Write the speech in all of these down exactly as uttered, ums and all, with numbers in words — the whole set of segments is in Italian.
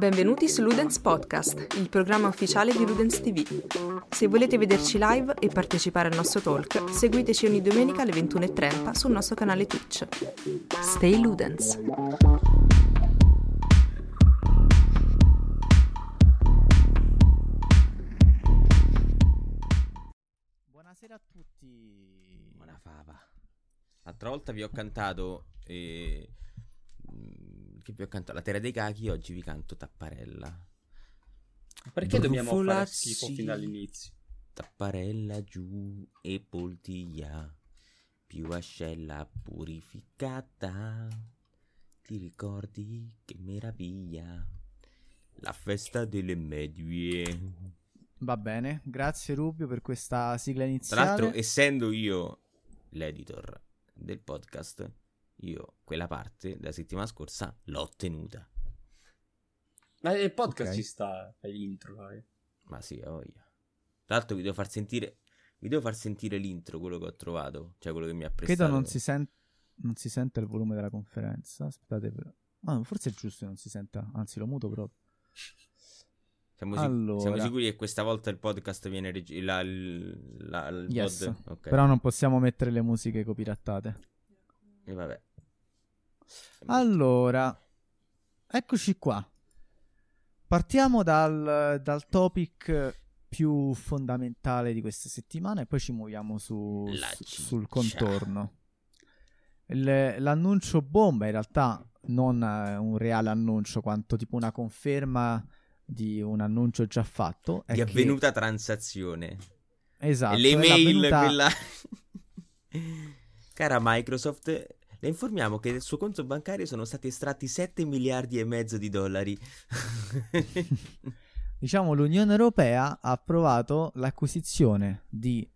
Benvenuti su Ludens Podcast, il programma ufficiale di Ludens ti vu. Se volete vederci live e partecipare al nostro talk, seguiteci ogni domenica alle ventuno e trenta sul nostro canale Twitch. Stay Ludens! Buonasera a tutti! Buona fava! L'altra volta vi ho cantato... E... Che vi ho cantato La Terra dei Cachi, oggi vi canto Tapparella. Perché dobbiamo fare schifo fin dall'inizio? Tapparella giù e poltiglia, più ascella purificata. Ti ricordi che meraviglia, la festa delle medie. Va bene, grazie Rubio per questa sigla iniziale. Tra l'altro, essendo io l'editor del podcast, io quella parte della settimana scorsa l'ho tenuta. Ma il podcast okay. Ci sta, fai l'intro, eh. Ma sì, ho voglia. Tra l'altro vi devo far sentire vi devo far sentire l'intro, quello che ho trovato, cioè quello che mi ha prestato. Credo non si sente non si sente il volume della conferenza. Aspettate, però. Ah, forse è giusto che non si senta, anzi lo muto proprio. Siamo, allora. sic- siamo sicuri che questa volta il podcast viene reg- la, la, la, il yes. pod? Okay. Però non possiamo mettere le musiche copyrightate. E vabbè. Allora, eccoci qua. Partiamo dal, dal topic più fondamentale di questa settimana e poi ci muoviamo su, su, sul contorno. Il, l'annuncio bomba, in realtà non un reale annuncio quanto tipo una conferma di un annuncio già fatto, è di che... avvenuta transazione. Esatto. Le mail avvenuta... quella Cara Microsoft, le informiamo che del suo conto bancario sono stati estratti sette miliardi e mezzo di dollari. Diciamo, l'Unione Europea ha approvato l'acquisizione di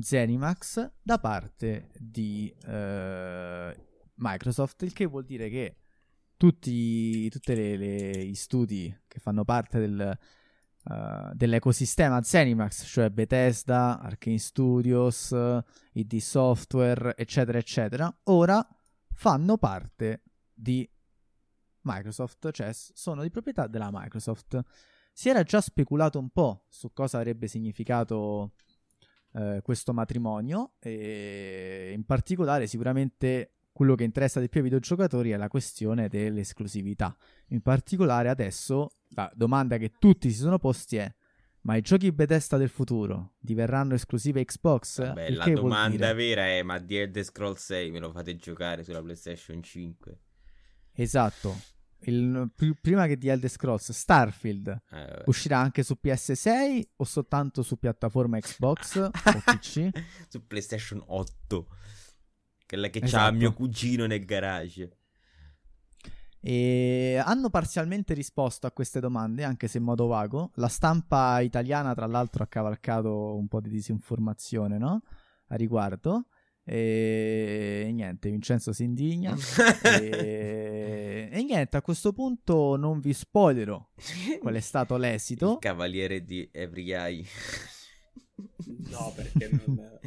Zenimax da parte di eh, Microsoft, il che vuol dire che tutti tutte le, le, gli studi che fanno parte del, uh, dell'ecosistema Zenimax, cioè Bethesda, Arkane Studios, I D Software, eccetera, eccetera, ora fanno parte di Microsoft, cioè sono di proprietà della Microsoft. Si era già speculato un po' su cosa avrebbe significato eh, questo matrimonio, e in particolare sicuramente quello che interessa di più ai videogiocatori è la questione dell'esclusività. In particolare adesso la domanda che tutti si sono posti è: ma i giochi Bethesda del futuro diverranno esclusive Xbox? Vabbè, la domanda vera è: ma The Elder Scrolls sei me lo fate giocare sulla PlayStation cinque? Esatto. Il, pr- prima che The Elder Scrolls, Starfield eh, uscirà anche su P S sei o soltanto su piattaforma Xbox o P C? Su PlayStation otto, quella che esatto. C'ha mio cugino nel garage. E hanno parzialmente risposto a queste domande, anche se in modo vago. La stampa italiana, tra l'altro, ha cavalcato un po' di disinformazione, no? A riguardo. E niente, Vincenzo si indigna. e... e niente, a questo punto non vi spoilerò qual è stato l'esito. Il cavaliere di Every Eye. No, perché non...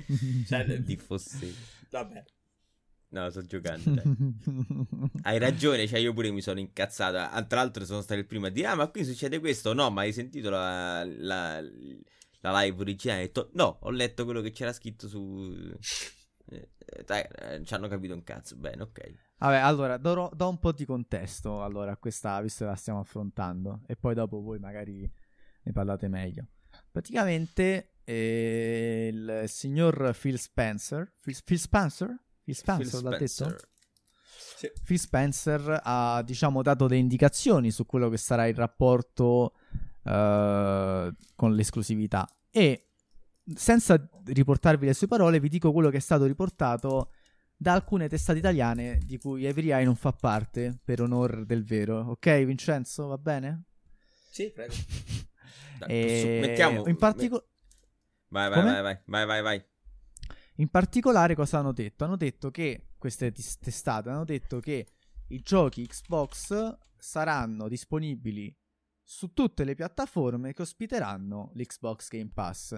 cioè, di fosse... Vabbè. No, sto giocando, dai. Hai ragione, cioè io pure mi sono incazzato. Tra l'altro sono stato il primo a dire: ah, ma qui succede questo? No, ma hai sentito la... la, la live originale? Ho detto: no, ho letto quello che c'era scritto su... Dai, non ci hanno capito un cazzo. Bene, ok. Vabbè, allora do, do un po' di contesto allora a questa, visto che la stiamo affrontando, e poi dopo voi magari ne parlate meglio. Praticamente eh, il signor Phil Spencer Phil, Phil Spencer? Phil Spencer l'ha detto? Sì. Phil Spencer ha, diciamo, dato delle indicazioni su quello che sarà il rapporto eh, con l'esclusività, e senza riportarvi le sue parole vi dico quello che è stato riportato da alcune testate italiane di cui Every Eye non fa parte, per onor del vero. Ok Vincenzo, va bene? Sì, prego. E... mettiamo in particolare vai vai, vai vai vai vai vai in particolare cosa hanno detto? Hanno detto che queste testate hanno detto che i giochi Xbox saranno disponibili su tutte le piattaforme che ospiteranno l'Xbox Game Pass.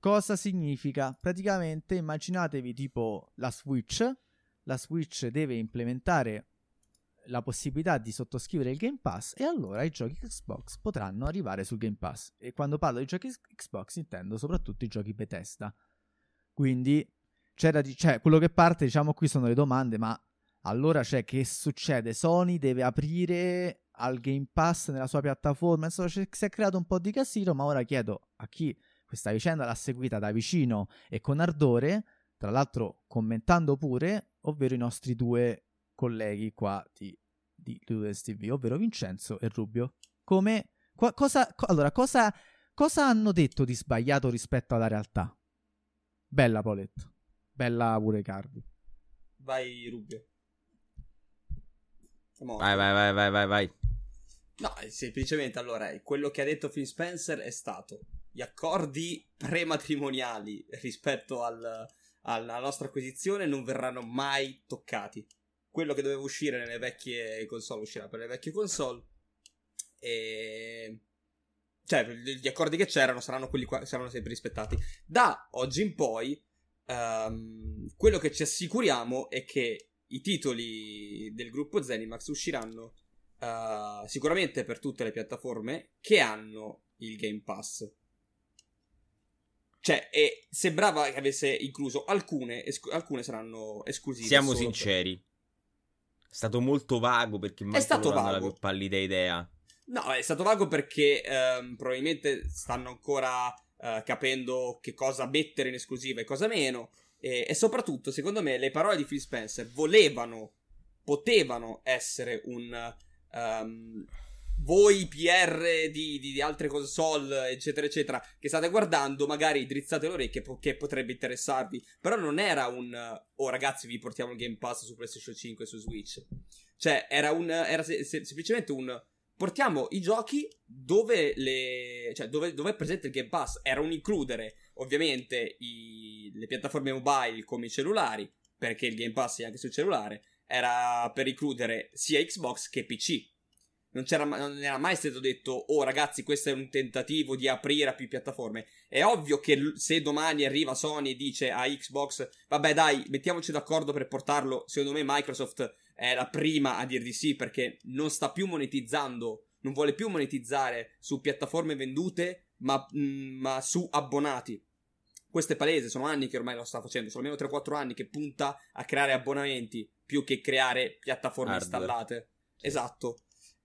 Cosa significa? Praticamente immaginatevi tipo la Switch. La Switch deve implementare la possibilità di sottoscrivere il Game Pass, e allora i giochi Xbox potranno arrivare sul Game Pass. E quando parlo di giochi Xbox intendo soprattutto i giochi Bethesda. Quindi c'era, cioè, quello che parte, diciamo, qui sono le domande, ma allora c'è, cioè, che succede? Sony deve aprire al Game Pass nella sua piattaforma? Insomma, c- si è creato un po' di casino, ma ora chiedo a chi questa vicenda l'ha seguita da vicino e con ardore, tra l'altro commentando pure, ovvero i nostri due colleghi qua di, di Ludens T V, ovvero Vincenzo e Rubio. Come, co- cosa, co- allora, cosa, cosa hanno detto di sbagliato rispetto alla realtà? Bella Paoletto, bella pure Cardi. Vai Rubio. Vai, vai, vai, vai, vai, vai. No, semplicemente, allora, quello che ha detto Phil Spencer è stato: gli accordi prematrimoniali rispetto al, alla nostra acquisizione non verranno mai toccati. Quello che doveva uscire nelle vecchie console uscirà per le vecchie console, e cioè gli accordi che c'erano saranno quelli qua, saranno sempre rispettati. Da oggi in poi, um, quello che ci assicuriamo è che i titoli del gruppo Zenimax usciranno uh, sicuramente per tutte le piattaforme che hanno il Game Pass. Cioè, e sembrava che avesse incluso alcune, esc- alcune saranno esclusive. Siamo sinceri, per... è stato molto vago perché è stato vago. La più pallida idea. No, è stato vago perché ehm, probabilmente stanno ancora eh, capendo che cosa mettere in esclusiva e cosa meno. E, e soprattutto, secondo me, le parole di Phil Spencer volevano, potevano essere un um, voi P R di, di, di altre console, eccetera, eccetera, che state guardando, magari drizzate le orecchie perché potrebbe interessarvi. Però non era un oh ragazzi vi portiamo il Game Pass su PlayStation cinque e su Switch. Cioè era un era se, se, semplicemente un portiamo i giochi dove le cioè dove, dove è presente il Game Pass. Era un includere ovviamente i, le piattaforme mobile come i cellulari, perché il Game Pass è anche sul cellulare. Era per includere sia Xbox che P C. Non c'era, non era mai stato detto oh ragazzi questo è un tentativo di aprire a più piattaforme. È ovvio che se domani arriva Sony e dice a Xbox vabbè dai mettiamoci d'accordo per portarlo, secondo me Microsoft è la prima a dir di sì, perché non sta più monetizzando, non vuole più monetizzare su piattaforme vendute ma, mh, ma su abbonati. Questo è palese, sono anni che ormai lo sta facendo, sono almeno tre quattro anni che punta a creare abbonamenti più che creare piattaforme hardware installate. Sì. Esatto.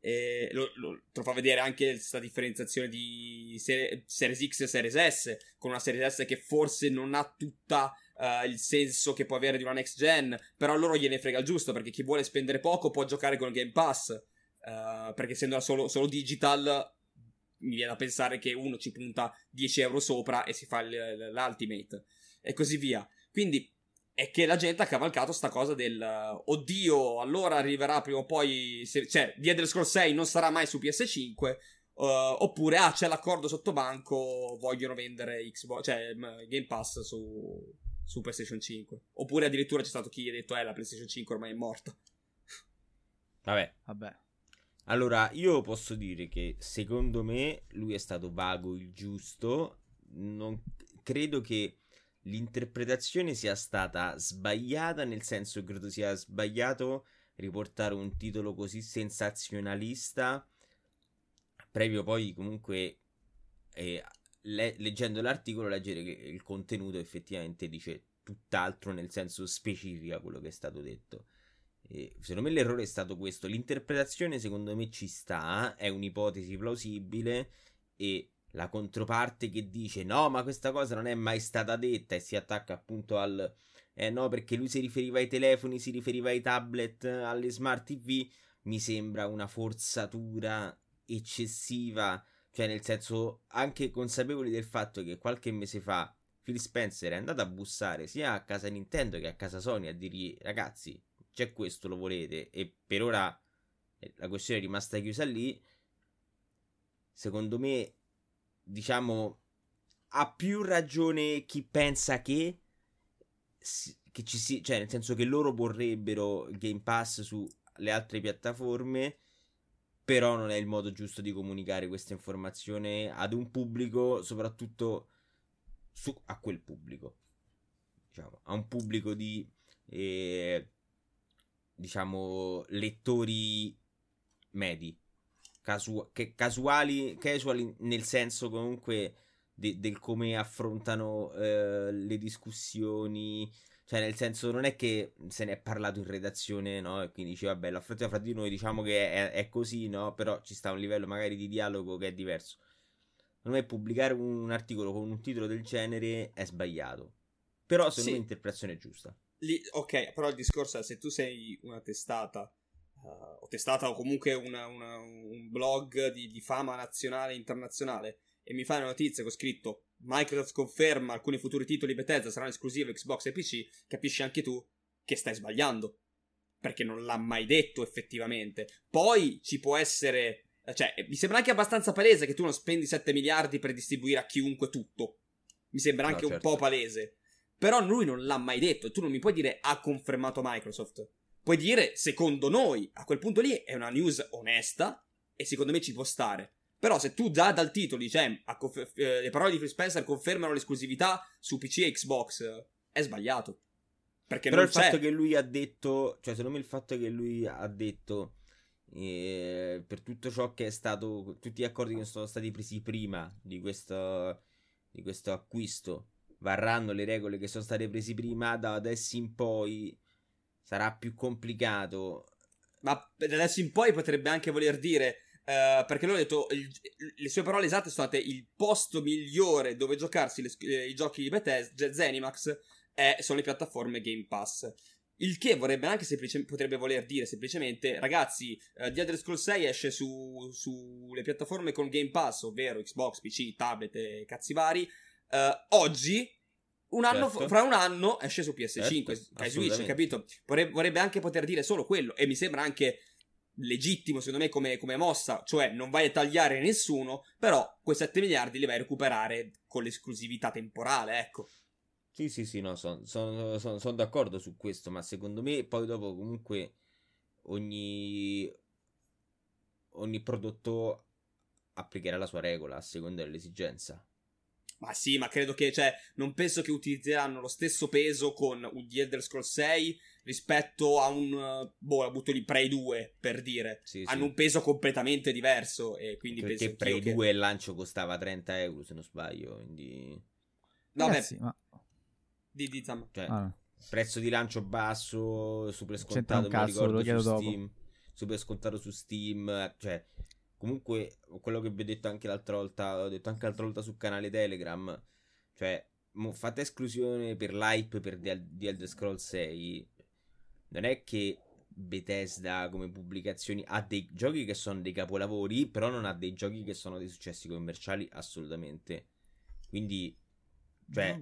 E lo, lo, lo fa vedere anche questa differenziazione di serie, Series X e Series S, con una Series S che forse non ha tutta uh, il senso che può avere di una next gen, però loro gliene frega il giusto, perché chi vuole spendere poco può giocare con il Game Pass, uh, perché essendo solo, solo digital mi viene da pensare che uno ci punta dieci euro sopra e si fa l- l'ultimate e così via. Quindi è che la gente ha cavalcato sta cosa del uh, oddio, allora arriverà prima o poi se, cioè The Elder Scrolls sei non sarà mai su P S cinque, uh, oppure ah c'è l'accordo sotto banco, vogliono vendere Xbox, cioè mh, Game Pass su, su PlayStation cinque, oppure addirittura c'è stato chi ha detto eh la PlayStation cinque ormai è morta. Vabbè, vabbè. Allora io posso dire che secondo me lui è stato vago il giusto, non credo che l'interpretazione sia stata sbagliata, nel senso che credo sia sbagliato riportare un titolo così sensazionalista, previo poi comunque eh, le- leggendo l'articolo leggere che il contenuto effettivamente dice tutt'altro, nel senso specifica quello che è stato detto. Eh, secondo me l'errore è stato questo, l'interpretazione secondo me ci sta, è un'ipotesi plausibile, e la controparte che dice no ma questa cosa non è mai stata detta e si attacca appunto al eh no perché lui si riferiva ai telefoni, si riferiva ai tablet, alle smart T V, mi sembra una forzatura eccessiva, cioè nel senso anche consapevoli del fatto che qualche mese fa Phil Spencer è andato a bussare sia a casa Nintendo che a casa Sony a dirgli ragazzi c'è questo, lo volete? E per ora la questione è rimasta chiusa lì. Secondo me diciamo ha più ragione chi pensa che, che ci si, cioè nel senso che loro vorrebbero il Game Pass sulle altre piattaforme, però non è il modo giusto di comunicare questa informazione ad un pubblico, soprattutto su, a quel pubblico, diciamo, a un pubblico di eh, diciamo, lettori medi, casu- che casuali, casuali nel senso comunque de- del come affrontano eh, le discussioni, cioè nel senso non è che se ne è parlato in redazione, no? E quindi dice vabbè, l'affrontiamo fra di noi, diciamo che è, è così, no? Però ci sta un livello magari di dialogo che è diverso. Secondo me pubblicare un articolo con un titolo del genere è sbagliato, però secondo me l'interpretazione è giusta. Lì, ok, però il discorso è, se tu sei una testata uh, o testata o comunque una, una, un blog di, di fama nazionale e internazionale, e mi fai una notizia che ho scritto Microsoft conferma alcuni futuri titoli Bethesda saranno esclusivi Xbox e P C, capisci anche tu che stai sbagliando, perché non l'ha mai detto effettivamente. Poi ci può essere, cioè mi sembra anche abbastanza palese che tu non spendi sette miliardi per distribuire a chiunque tutto, mi sembra anche no, certo. un po' palese. Però lui non l'ha mai detto, tu non mi puoi dire ha confermato Microsoft. Puoi dire secondo noi, a quel punto lì è una news onesta e secondo me ci può stare. Però se tu già dal titolo dici confer- eh, le parole di Phil Spencer confermano l'esclusività su P C e Xbox, eh, è sbagliato. Perché Però non il c'è. fatto che lui ha detto, cioè secondo me il fatto che lui ha detto eh, per tutto ciò che è stato, tutti gli accordi che sono stati presi prima di questo, di questo acquisto, varranno le regole che sono state prese prima, da adesso in poi sarà più complicato. Ma da adesso in poi potrebbe anche voler dire, uh, perché lui ha detto, il, le sue parole esatte sono state il posto migliore dove giocarsi le, eh, i giochi di Bethesda, Zenimax, è, sono le piattaforme Game Pass. Il che vorrebbe anche semplice, potrebbe voler dire semplicemente, ragazzi, uh, The Elder Scrolls sei esce su sulle piattaforme con Game Pass, ovvero Xbox, P C, tablet e cazzi vari. Uh, oggi, un anno certo. fra un anno è sceso P S cinque, certo, Switch, capito? Vorrebbe, vorrebbe anche poter dire solo quello, e mi sembra anche legittimo secondo me come, come mossa, cioè non vai a tagliare nessuno, però quei sette miliardi li vai a recuperare con l'esclusività temporale, ecco. Sì, sì, sì, no, sono son, son, son d'accordo su questo, ma secondo me poi dopo comunque ogni, ogni prodotto applicherà la sua regola a seconda dell'esigenza. Ma sì, ma credo che, cioè, non penso che utilizzeranno lo stesso peso con un The Elder Scrolls sei rispetto a un, boh, la butto lì, Prey due, per dire. Sì, Hanno sì. un peso completamente diverso e quindi Perché penso Prey che... due il lancio costava trenta euro, se non sbaglio, quindi... No, Ragazzi, beh, ma... di, di, tam... cioè, ah. prezzo di lancio basso, super scontato, mi ricordo, su Steam, super scontato su Steam, cioè... Comunque, quello che vi ho detto anche l'altra volta, ho detto anche l'altra volta sul canale Telegram, cioè, mo, fate esclusione per l'hype per The Elder Scrolls sei, non è che Bethesda come pubblicazioni ha dei giochi che sono dei capolavori, però non ha dei giochi che sono dei successi commerciali, assolutamente. Quindi, cioè...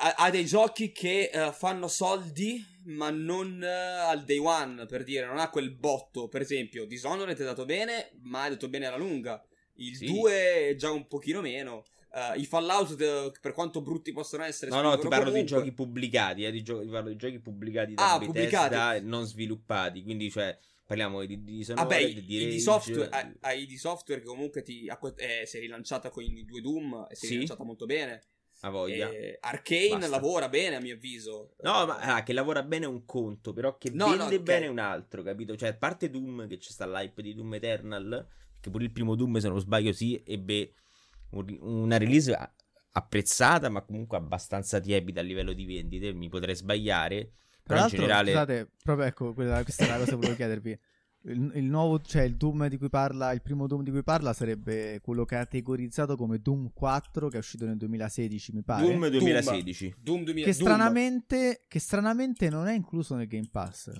Ha, ha dei giochi che uh, fanno soldi, ma non uh, al day one, per dire, non ha quel botto. Per esempio, Dishonored ti è dato bene, ma è dato bene alla lunga. Il sì. due è già un pochino meno. Uh, I Fallout, de, per quanto brutti possono essere... No, no, ti parlo comunque. di giochi pubblicati, eh, di gio- ti parlo di giochi pubblicati da ah, Bethesda e non sviluppati, quindi cioè... Parliamo di, di Dishonored, ah beh, di Rage, di software, hai di software che comunque ti, eh, si è rilanciata con i due Doom e si è sì. rilanciata molto bene. A voglia. Eh, Arkane Basta. lavora bene, a mio avviso. No, ma ah, che lavora bene è un conto, però che no, vende no, okay. bene è un altro, capito? Cioè, a parte Doom, che c'è sta l'hype di Doom Eternal, che pure il primo Doom, se non sbaglio, sì, ebbe una release apprezzata, ma comunque abbastanza tiepida a livello di vendite, mi potrei sbagliare. Però in generale... Scusate, proprio ecco, quella, questa è la cosa che volevo chiedervi. Il, il nuovo, cioè il Doom di cui parla, il primo Doom di cui parla sarebbe quello categorizzato come Doom quattro, che è uscito nel duemilasedici, mi pare. Doom duemilasedici. Doom, duemila... che, stranamente, che stranamente non è incluso nel Game Pass.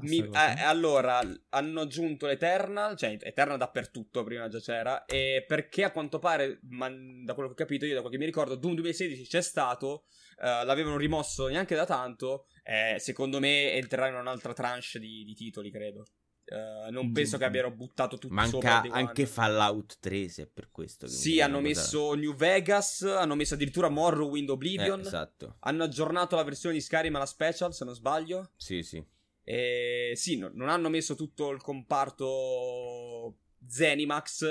Mi, eh, allora, hanno aggiunto l'Eternal, cioè Eternal dappertutto, prima già c'era, e perché a quanto pare, ma, da quello che ho capito io, da quello che mi ricordo, Doom duemilasedici c'è stato, eh, l'avevano rimosso neanche da tanto, eh, secondo me entrerà in un'altra tranche di, di titoli, credo. Uh, non penso che abbiano buttato tutto Manca sopra Manca anche one. Fallout tre, se è per questo che Sì, hanno messo buttare. New Vegas, hanno messo addirittura Morrowind, Oblivion, eh, esatto. Hanno aggiornato la versione di Skyrim alla Special, se non sbaglio. Sì, sì e, Sì, no, non hanno messo tutto il comparto Zenimax.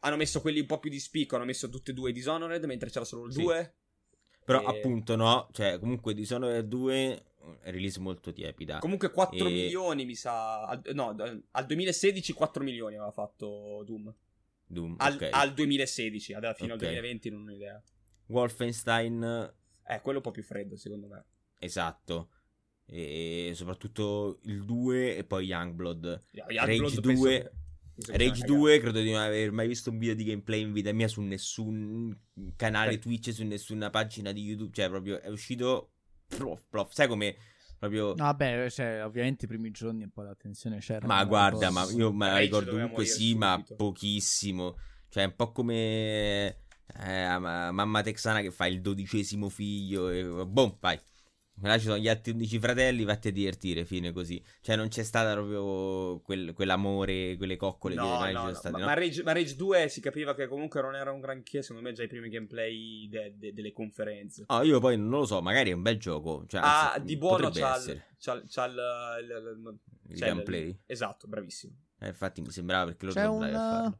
Hanno messo quelli un po' più di spicco, hanno messo tutti e due Dishonored, mentre c'era solo il sì. due. Però e... appunto no, cioè comunque Dishonored due release molto tiepida. Comunque quattro e... milioni mi sa, al, no, al duemilasedici quattro milioni aveva fatto Doom. Doom al, okay. al duemilasedici, alla fine okay. al duemilaventi non ho idea. Wolfenstein eh, quello un po' più freddo secondo me. Esatto. E soprattutto il due e poi Youngblood. Yeah, Rage due Rage due credo di non aver mai visto un video di gameplay in vita mia su nessun canale Twitch, su nessuna pagina di YouTube, cioè proprio è uscito prof, prof. Sai come proprio no, vabbè, cioè, ovviamente i primi giorni un po' l'attenzione c'era, ma guarda, ma io me la ricordo comunque sì, ma pochissimo, cioè un po' come eh, mamma texana che fa il dodicesimo figlio e boom, vai. Là ci sono gli altri undici fratelli, vatti a divertire, fine così. Cioè non c'è stata proprio quel, quell'amore, quelle coccole no, che mai no, ci sono state, ma, no? ma, Rage, ma Rage due si capiva che comunque non era un granché, secondo me, già i primi gameplay de, de, delle conferenze. Ah, io poi non lo so, magari è un bel gioco, cioè, ah, anzi, di buono c'ha il, c'ha, c'ha il, il, il c'è gameplay il, esatto, bravissimo eh, infatti mi sembrava perché lo dovrei farlo.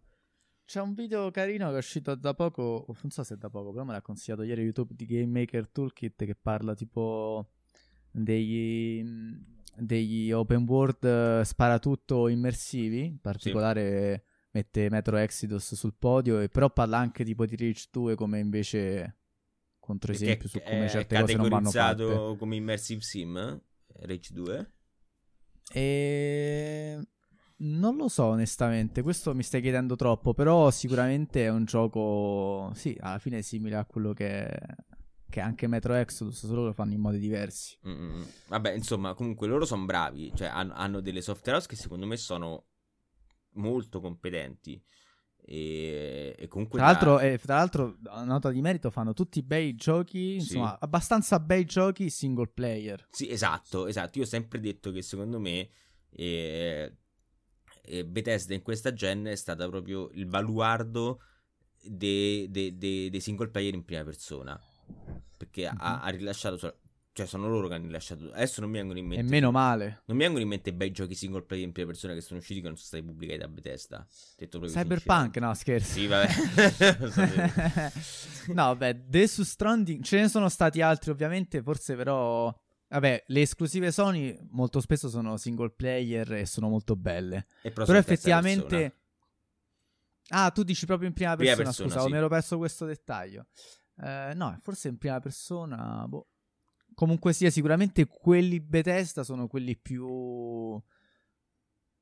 C'è un video carino che è uscito da poco, non so se è da poco, però me l'ha consigliato ieri YouTube, di Game Maker Toolkit, che parla tipo degli, degli open world sparatutto immersivi, in particolare sì. mette Metro Exodus sul podio, e però parla anche tipo di Rage due come invece controesempio su come certe cose non vanno fatte. È categorizzato come immersive sim, eh? Rage due? E... non lo so onestamente, questo mi stai chiedendo troppo, però sicuramente è un gioco, sì, alla fine è simile a quello che è, che è anche Metro Exodus, solo che lo fanno in modi diversi. Mm-hmm. Vabbè, insomma, comunque loro sono bravi, cioè hanno, hanno delle software house che secondo me sono molto competenti. E, e comunque tra l'altro, da... eh, tra l'altro, nota di merito, fanno tutti bei giochi, insomma, sì. abbastanza bei giochi single player. Sì, esatto, esatto. Io ho sempre detto che secondo me... Eh, E Bethesda in questa gen è stata proprio il baluardo dei de, de, de single player in prima persona, perché mm-hmm. ha, ha rilasciato, cioè sono loro che hanno rilasciato, adesso non mi vengono in mente, e meno male, non mi vengono in mente bei giochi single player in prima persona che sono usciti, che non sono stati pubblicati da Bethesda. Detto proprio Cyberpunk, no scherzo, sì vabbè no beh, Death Stranding, ce ne sono stati altri ovviamente, forse però vabbè, le esclusive Sony molto spesso sono single player e sono molto belle. E però, però effettivamente... Ah, tu dici proprio in prima persona, prima persona scusa, sì. mi ero perso questo dettaglio. Eh, no, forse in prima persona... Boh. Comunque sia, sicuramente quelli Bethesda sono quelli più...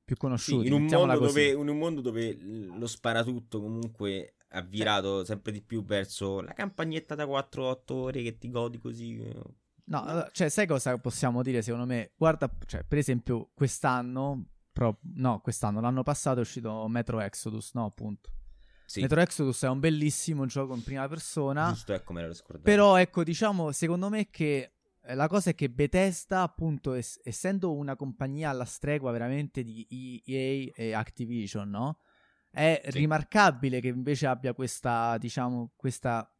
più conosciuti. Sì, in, un mondo dove, in un mondo dove lo sparatutto comunque... ha virato sempre di più verso la campagnetta da quattro otto ore che ti godi così... No, cioè sai cosa possiamo dire secondo me? Guarda, cioè per esempio quest'anno, pro, no quest'anno, l'anno passato è uscito Metro Exodus, no appunto. Sì. Metro Exodus è un bellissimo gioco in prima persona. Giusto, ecco, me l'ero scordato. Però ecco, diciamo, secondo me che la cosa è che Bethesda appunto es- essendo una compagnia alla stregua veramente di E A e Activision, no? È sì. rimarcabile che invece abbia questa, diciamo, questa...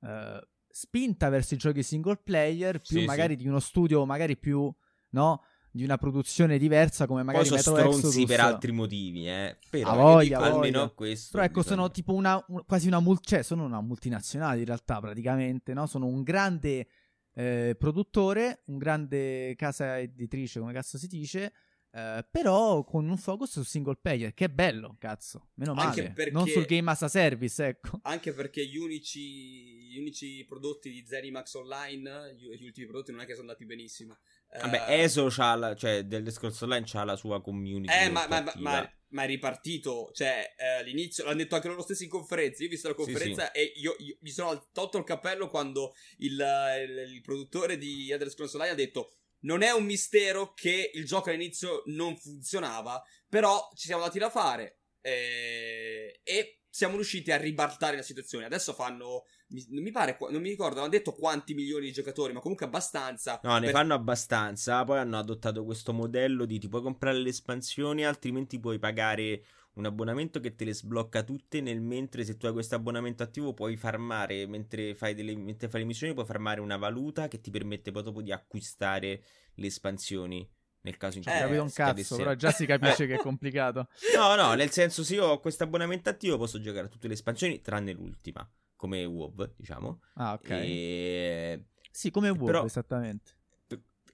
Uh, spinta verso i giochi single player più sì, magari sì. di uno studio magari più no di una produzione diversa come magari poi sono Metro stronzi Exodus. Per altri motivi eh però a voglia, dico, a voglia. Almeno questo però ecco bisogna... sono tipo una un, quasi una mul- cioè sono una multinazionale in realtà praticamente, no, sono un grande eh, produttore, un grande casa editrice come cazzo si dice, eh, però con un focus sul single player, che è bello cazzo, meno male, anche perché... non sul game as a service, ecco, anche perché gli unici gli unici prodotti di Zenimax Online, gli, gli ultimi prodotti non è che sono andati benissimo. Vabbè, eh, ESO c'ha la, cioè del discorso online c'ha la sua community eh, ma, ma, ma, ma è ripartito, cioè eh, all'inizio l'hanno detto anche loro stessi in conferenza, io ho visto la conferenza sì, e sì. Io, io mi sono tolto il cappello quando il, il, il produttore di Elder Scrolls Online ha detto: non è un mistero che il gioco all'inizio non funzionava, però ci siamo dati da fare eh, e siamo riusciti a ribaltare la situazione. Adesso fanno, mi, mi pare, non mi ricordo, hanno detto quanti milioni di giocatori, ma comunque abbastanza. No, per... ne fanno abbastanza, poi hanno adottato questo modello di ti puoi comprare le espansioni, altrimenti puoi pagare un abbonamento che te le sblocca tutte, nel mentre se tu hai questo abbonamento attivo puoi farmare, mentre fai, delle, mentre fai le missioni puoi farmare una valuta che ti permette poi dopo di acquistare le espansioni nel caso in cui eh, capito un cazzo, però già si capisce che è complicato. No no, nel senso, se io ho questo abbonamento attivo posso giocare a tutte le espansioni tranne l'ultima, come WoW diciamo. Ah ok e... sì, come WoW però... esattamente.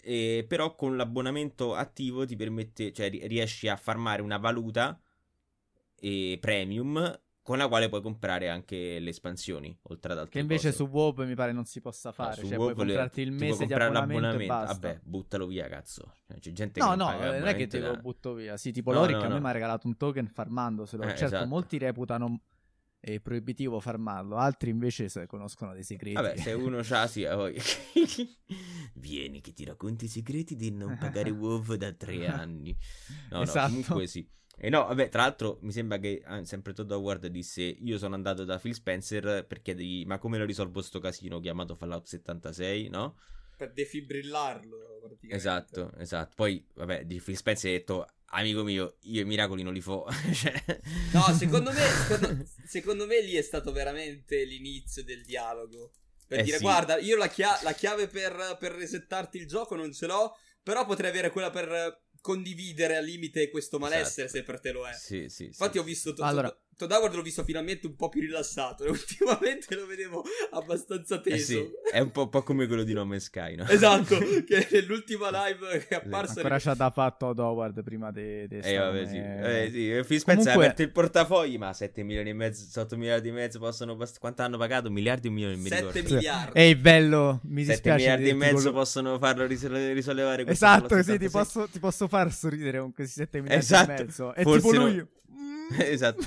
eh, però con l'abbonamento attivo ti permette, cioè riesci a farmare una valuta eh, premium con la quale puoi comprare anche le espansioni, oltre ad altre che invece cose. Su WoW mi pare non si possa fare, no, cioè WoW puoi comprarti il mese di abbonamento, abbonamento e basta. Vabbè, buttalo via, cazzo. C'è gente no, che no, non è che te da... lo butto via. Sì, tipo no, Loric no, a me no. mi ha regalato un token farmandoselo. Eh, certo, esatto. Molti reputano è proibitivo farmarlo, altri invece se conoscono dei segreti. Vabbè, se uno c'ha, sì, a voi. Vieni che ti racconti i segreti di non pagare WoW da tre anni. No, esatto. No, comunque sì. E no, vabbè, tra l'altro mi sembra che ah, sempre Todd Howard disse: io sono andato da Phil Spencer per chiedergli ma come lo risolvo sto casino chiamato Fallout settantasei, no? Per defibrillarlo praticamente. Esatto, esatto. Poi, vabbè, di Phil Spencer ha detto: amico mio, io i miracoli non li fo. Cioè... No, secondo me secondo, secondo me lì è stato veramente l'inizio del dialogo. Per eh dire, sì. guarda, io la, chia- la chiave per, per resettarti il gioco non ce l'ho, però potrei avere quella per... condividere al limite questo malessere, esatto. se per te lo è. Sì, sì, infatti sì. ho visto to- allora... Todd Howard l'ho visto finalmente un po' più rilassato e ultimamente lo vedevo abbastanza teso. Eh sì, è un po', un po' come quello di No Man's Sky, no? Esatto, che nell'ultima live che è apparsa... Sì, ancora c'ha da fare Todd Howard prima di... De- eh vabbè sì, eh, sì. Phil Spencer ha aperto il portafogli, ma sette milioni e mezzo, otto miliardi e mezzo possono... Bast- quanto hanno pagato? Miliardi o milioni? Mi ricordo. sette miliardi. Ehi bello, mi dispiace. sette miliardi e mezzo possono farlo risole- risollevare questo. Esatto, sì, ti posso, ti posso far sorridere con questi sette miliardi esatto. e mezzo. È tipo lui... No. Esatto.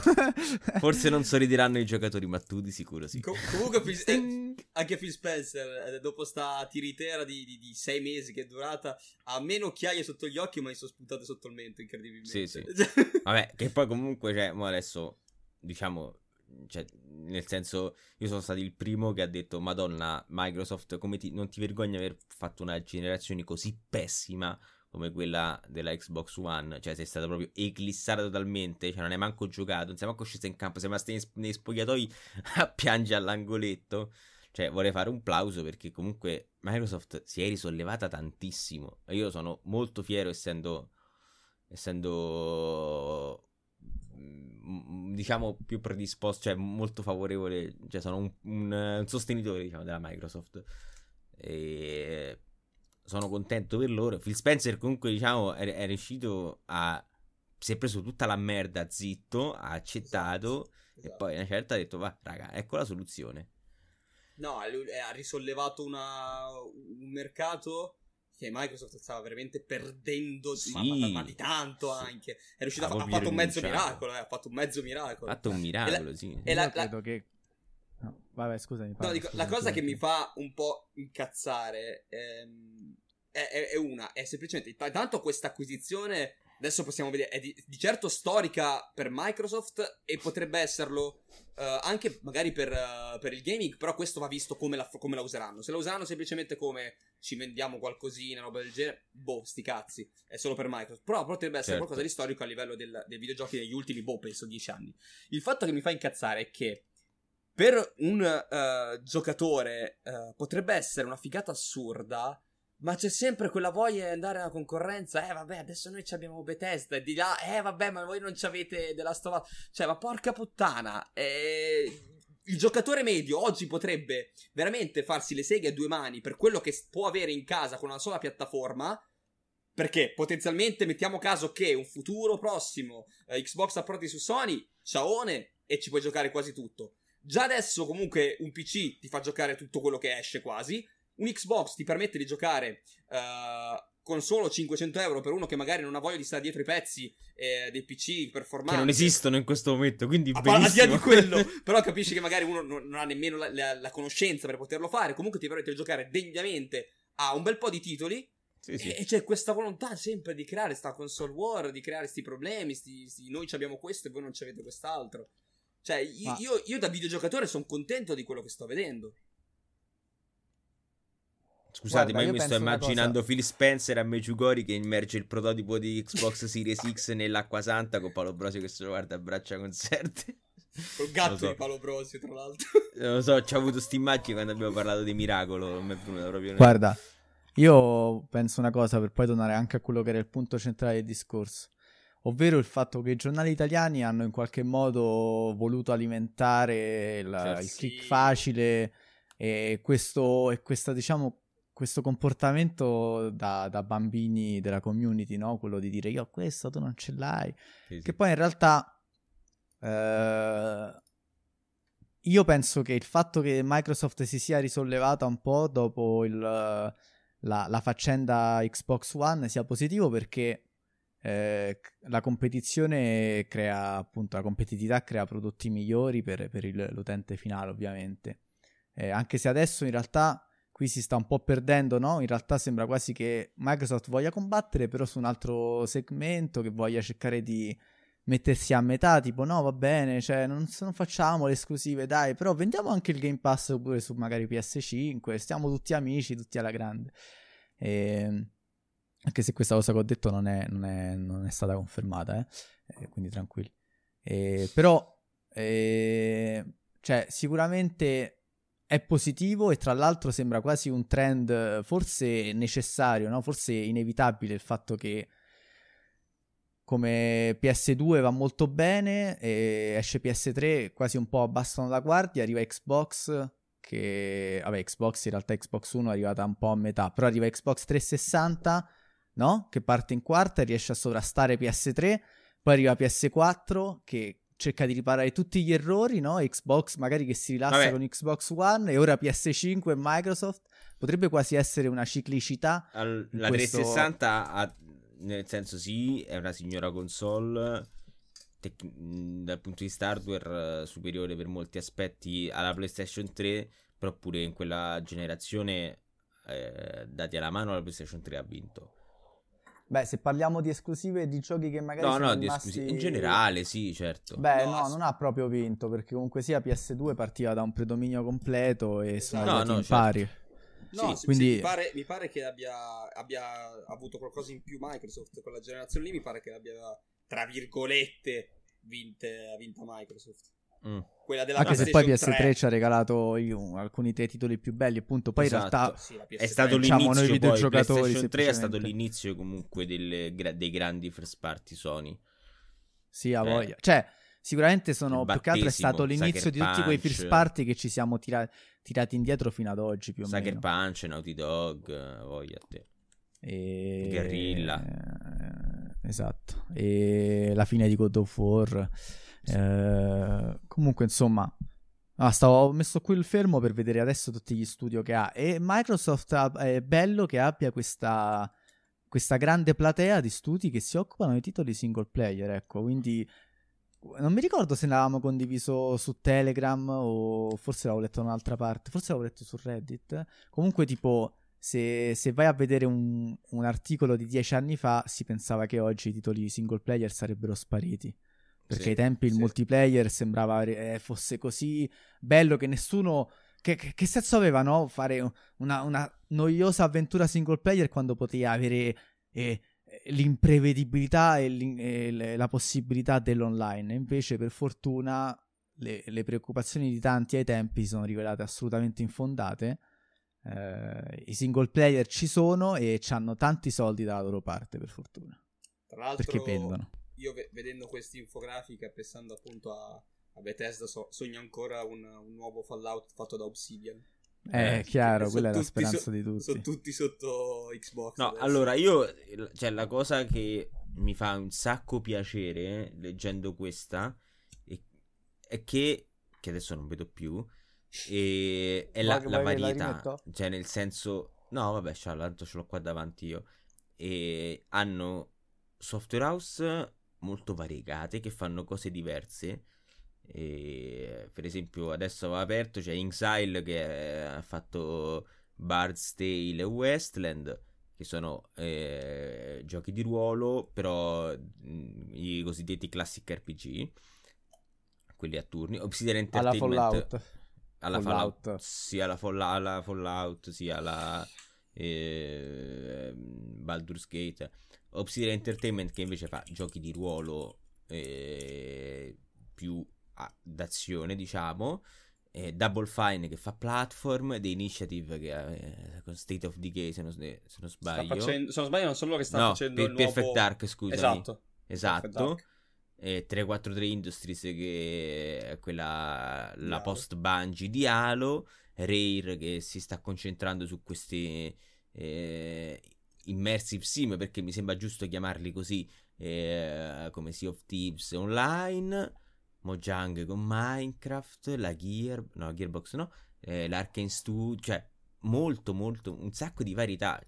Forse non sorrideranno i giocatori, ma tu di sicuro sì. Com- comunque Phil, eh, anche Phil Spencer eh, dopo sta tiritera di, di, di sei mesi che è durata, ha meno occhiaie sotto gli occhi ma gli sono spuntate sotto il mento incredibilmente. Sì, sì. Vabbè, che poi comunque cioè, mo adesso diciamo cioè, nel senso io sono stato il primo che ha detto Madonna Microsoft, come ti, non ti vergogni di aver fatto una generazione così pessima come quella della Xbox One, cioè sei stata proprio eclissata totalmente, cioè non hai manco giocato, non sei manco scesa in campo, sei rimasta nei spogliatoi a piangere all'angoletto, cioè vorrei fare un plauso perché comunque Microsoft si è risollevata tantissimo, io sono molto fiero essendo, essendo diciamo più predisposto, cioè molto favorevole, cioè sono un, un, un sostenitore diciamo della Microsoft e... sono contento per loro. Phil Spencer comunque diciamo è, è riuscito a si è preso tutta la merda zitto, ha accettato, esatto, esatto. E poi una certa ha detto va raga ecco la soluzione. No, ha risollevato una, un mercato che Microsoft stava veramente perdendo sì. ma, ma, ma di tanto sì. anche è riuscito a, a, ha fatto un mezzo miracolo, eh, ha fatto un mezzo miracolo ha fatto un miracolo e sì e la, credo la... che No, vabbè, scusami. Parla, no, dico, scusami, la cosa scusami. Che mi fa un po' incazzare ehm, è, è, è una, è semplicemente t- tanto questa acquisizione, adesso possiamo vedere, è di, di certo storica per Microsoft e potrebbe esserlo uh, anche magari per, uh, per il gaming, però questo va visto come la, come la useranno. Se la useranno semplicemente come ci vendiamo qualcosina, roba del genere, boh, sti cazzi, è solo per Microsoft. Però potrebbe essere certo. qualcosa di storico a livello del, dei videogiochi degli ultimi, boh, penso dieci anni. Il fatto che mi fa incazzare è che per un uh, giocatore uh, potrebbe essere una figata assurda, ma c'è sempre quella voglia di andare alla concorrenza. Eh vabbè, adesso noi abbiamo Bethesda e di là, eh vabbè, ma voi non c'avete della stova... Cioè, ma porca puttana, eh... il giocatore medio oggi potrebbe veramente farsi le seghe a due mani per quello che può avere in casa con una sola piattaforma, perché potenzialmente, mettiamo caso che un futuro prossimo eh, Xbox approdi su Sony, ciaone, e ci puoi giocare quasi tutto. Già adesso comunque un P C ti fa giocare tutto quello che esce quasi, un Xbox ti permette di giocare uh, con solo cinquecento euro per uno che magari non ha voglia di stare dietro i pezzi eh, dei P C performanti. Che non esistono in questo momento, quindi a benissimo. Di quello, però capisci che magari uno non, non ha nemmeno la, la, la conoscenza per poterlo fare, comunque ti permette di giocare degnamente a un bel po' di titoli. Sì, sì. E c'è questa volontà sempre di creare sta console war, di creare sti problemi, sti, sti, noi abbiamo questo e voi non avete quest'altro. Cioè, io, io, io da videogiocatore sono contento di quello che sto vedendo. Scusate, guarda, ma io, io mi sto immaginando cosa... Phil Spencer a Meggiugori che immerge il prototipo di Xbox Series X nell'acqua santa con Paolo Brosio che se lo guarda a braccia concerte. Col gatto so. Di Paolo Brosio, tra l'altro. Non lo so, c'ho avuto sti immagini quando abbiamo parlato di Miracolo. Non mi è venuta proprio. Guarda, io penso una cosa per poi tornare anche a quello che era il punto centrale del discorso. Ovvero il fatto che i giornali italiani hanno in qualche modo voluto alimentare la, cioè, il sì. click facile e questo e questa diciamo questo comportamento da, da bambini della community, no? Quello di dire io ho questo, tu non ce l'hai, sì, sì. Che poi in realtà eh, io penso che il fatto che Microsoft si sia risollevata un po' dopo il, la, la faccenda Xbox One sia positivo, perché eh, la competizione crea, appunto, la competitività crea prodotti migliori per, per il, l'utente finale, ovviamente. Eh, anche se adesso in realtà qui si sta un po' perdendo, no? In realtà sembra quasi che Microsoft voglia combattere però su un altro segmento, che voglia cercare di mettersi a metà, tipo no va bene, cioè non, non facciamo le esclusive, dai, però vendiamo anche il Game Pass oppure su magari P S cinque, stiamo tutti amici, tutti alla grande. Eh, anche se questa cosa che ho detto non è, non è, non è stata confermata, eh? Eh, quindi tranquilli. Eh, però eh, cioè sicuramente è positivo, e tra l'altro sembra quasi un trend forse necessario, no? Forse inevitabile, il fatto che come P S due va molto bene, e esce P S tre quasi un po' abbassano la guardia, arriva Xbox, che vabbè Xbox in realtà Xbox One è arrivata un po' a metà, però arriva Xbox trecentosessanta, no? Che parte in quarta e riesce a sovrastare P S tre, poi arriva P S quattro che cerca di riparare tutti gli errori, no? Xbox magari che si rilassa Vabbè. con Xbox One, e ora P S cinque e Microsoft. Potrebbe quasi essere una ciclicità. All- la questo... trecentosessanta ha, nel senso, sì, è una signora console tec- dal punto di vista hardware superiore per molti aspetti alla PlayStation tre, però pure in quella generazione eh, dati alla mano la PlayStation tre ha vinto. Beh, se parliamo di esclusive, di giochi che magari no, sono no, rimasti... di esclusive. In generale, sì, certo. Beh, no, no ass... non ha proprio vinto, perché comunque sia P S due partiva da un predominio completo e sono no, arrivati no, in certo. pari. No, sì, quindi... mi, pare, mi pare che abbia, abbia avuto qualcosa in più Microsoft. Quella generazione lì mi pare che l'abbia, tra virgolette, vinte, vinta Microsoft. Mm. Quella della anche se poi P S tre ci ha regalato io, alcuni dei titoli più belli, appunto. Poi esatto. in realtà sì, è stato diciamo, l'inizio, noi poi PlayStation tre è stato l'inizio comunque delle, dei grandi first party Sony. Sì, a eh. voglia. Cioè sicuramente sono più che altro è stato l'inizio di tutti quei first party che ci siamo tira- tirati indietro fino ad oggi più o Sucker meno. Punch, Naughty Dog, voglia a te e... Guerrilla eh, esatto, e la fine di God of War. Eh, comunque insomma ah, stavo messo qui il fermo per vedere adesso tutti gli studio che ha, e Microsoft ha, è bello che abbia questa questa grande platea di studi che si occupano di titoli single player, ecco. Quindi non mi ricordo se ne avevamo condiviso su Telegram o forse l'avevo letto da un'altra parte, forse l'avevo letto su Reddit. Comunque tipo se, se vai a vedere un, un articolo di dieci anni fa si pensava che oggi i titoli single player sarebbero spariti, perché sì, ai tempi il sì. multiplayer sembrava eh, fosse così bello che nessuno... Che, che, che senso aveva, no? Fare una, una noiosa avventura single player quando poteva avere eh, l'imprevedibilità e, l'in, e la possibilità dell'online. Invece, per fortuna, le, le preoccupazioni di tanti ai tempi si sono rivelate assolutamente infondate. Eh, I single player ci sono e hanno tanti soldi dalla loro parte, per fortuna. Tra l'altro... Perché vendono. Io vedendo questa infografica, pensando appunto a, a Bethesda, so, sogno ancora un, un nuovo Fallout fatto da Obsidian. Eh, eh chiaro, so, quella è la speranza so, di tutti. Sono tutti sotto Xbox. No, adesso. Allora io, cioè la cosa che mi fa un sacco piacere leggendo questa è, è che, che adesso non vedo più, è, è la, la varietà. La cioè nel senso, no vabbè, c'ho, l'altro ce l'ho qua davanti io. E hanno software house molto variegate che fanno cose diverse, e per esempio adesso aveva aperto c'è cioè Inxile che ha fatto Bard's Tale e Westland, che sono eh, giochi di ruolo però mh, i cosiddetti classic R P G, quelli a turni. Obsidian Entertainment alla Fallout alla Fallout, Fallout sì alla, fall- alla Fallout sì alla eh, Baldur's Gate. Obsidian Entertainment che invece fa giochi di ruolo eh, più a, d'azione diciamo, eh, Double Fine che fa platform, The Initiative che eh, con State of Decay se non, se non sbaglio sta facendo, se non sbaglio non sono loro che stanno no, facendo per, il nuovo Perfect Dark scusami esatto, esatto. Dark. eh, tre quattro tre Industries, che è quella, la yeah. post Bungie di Halo, Rare che si sta concentrando su questi eh, immersive sim, perché mi sembra giusto chiamarli così, eh, come Sea of Thieves Online, Mojang con Minecraft, la Gear, no, Gearbox no, eh, l'Arkane Studios, cioè molto molto, un sacco di varietà.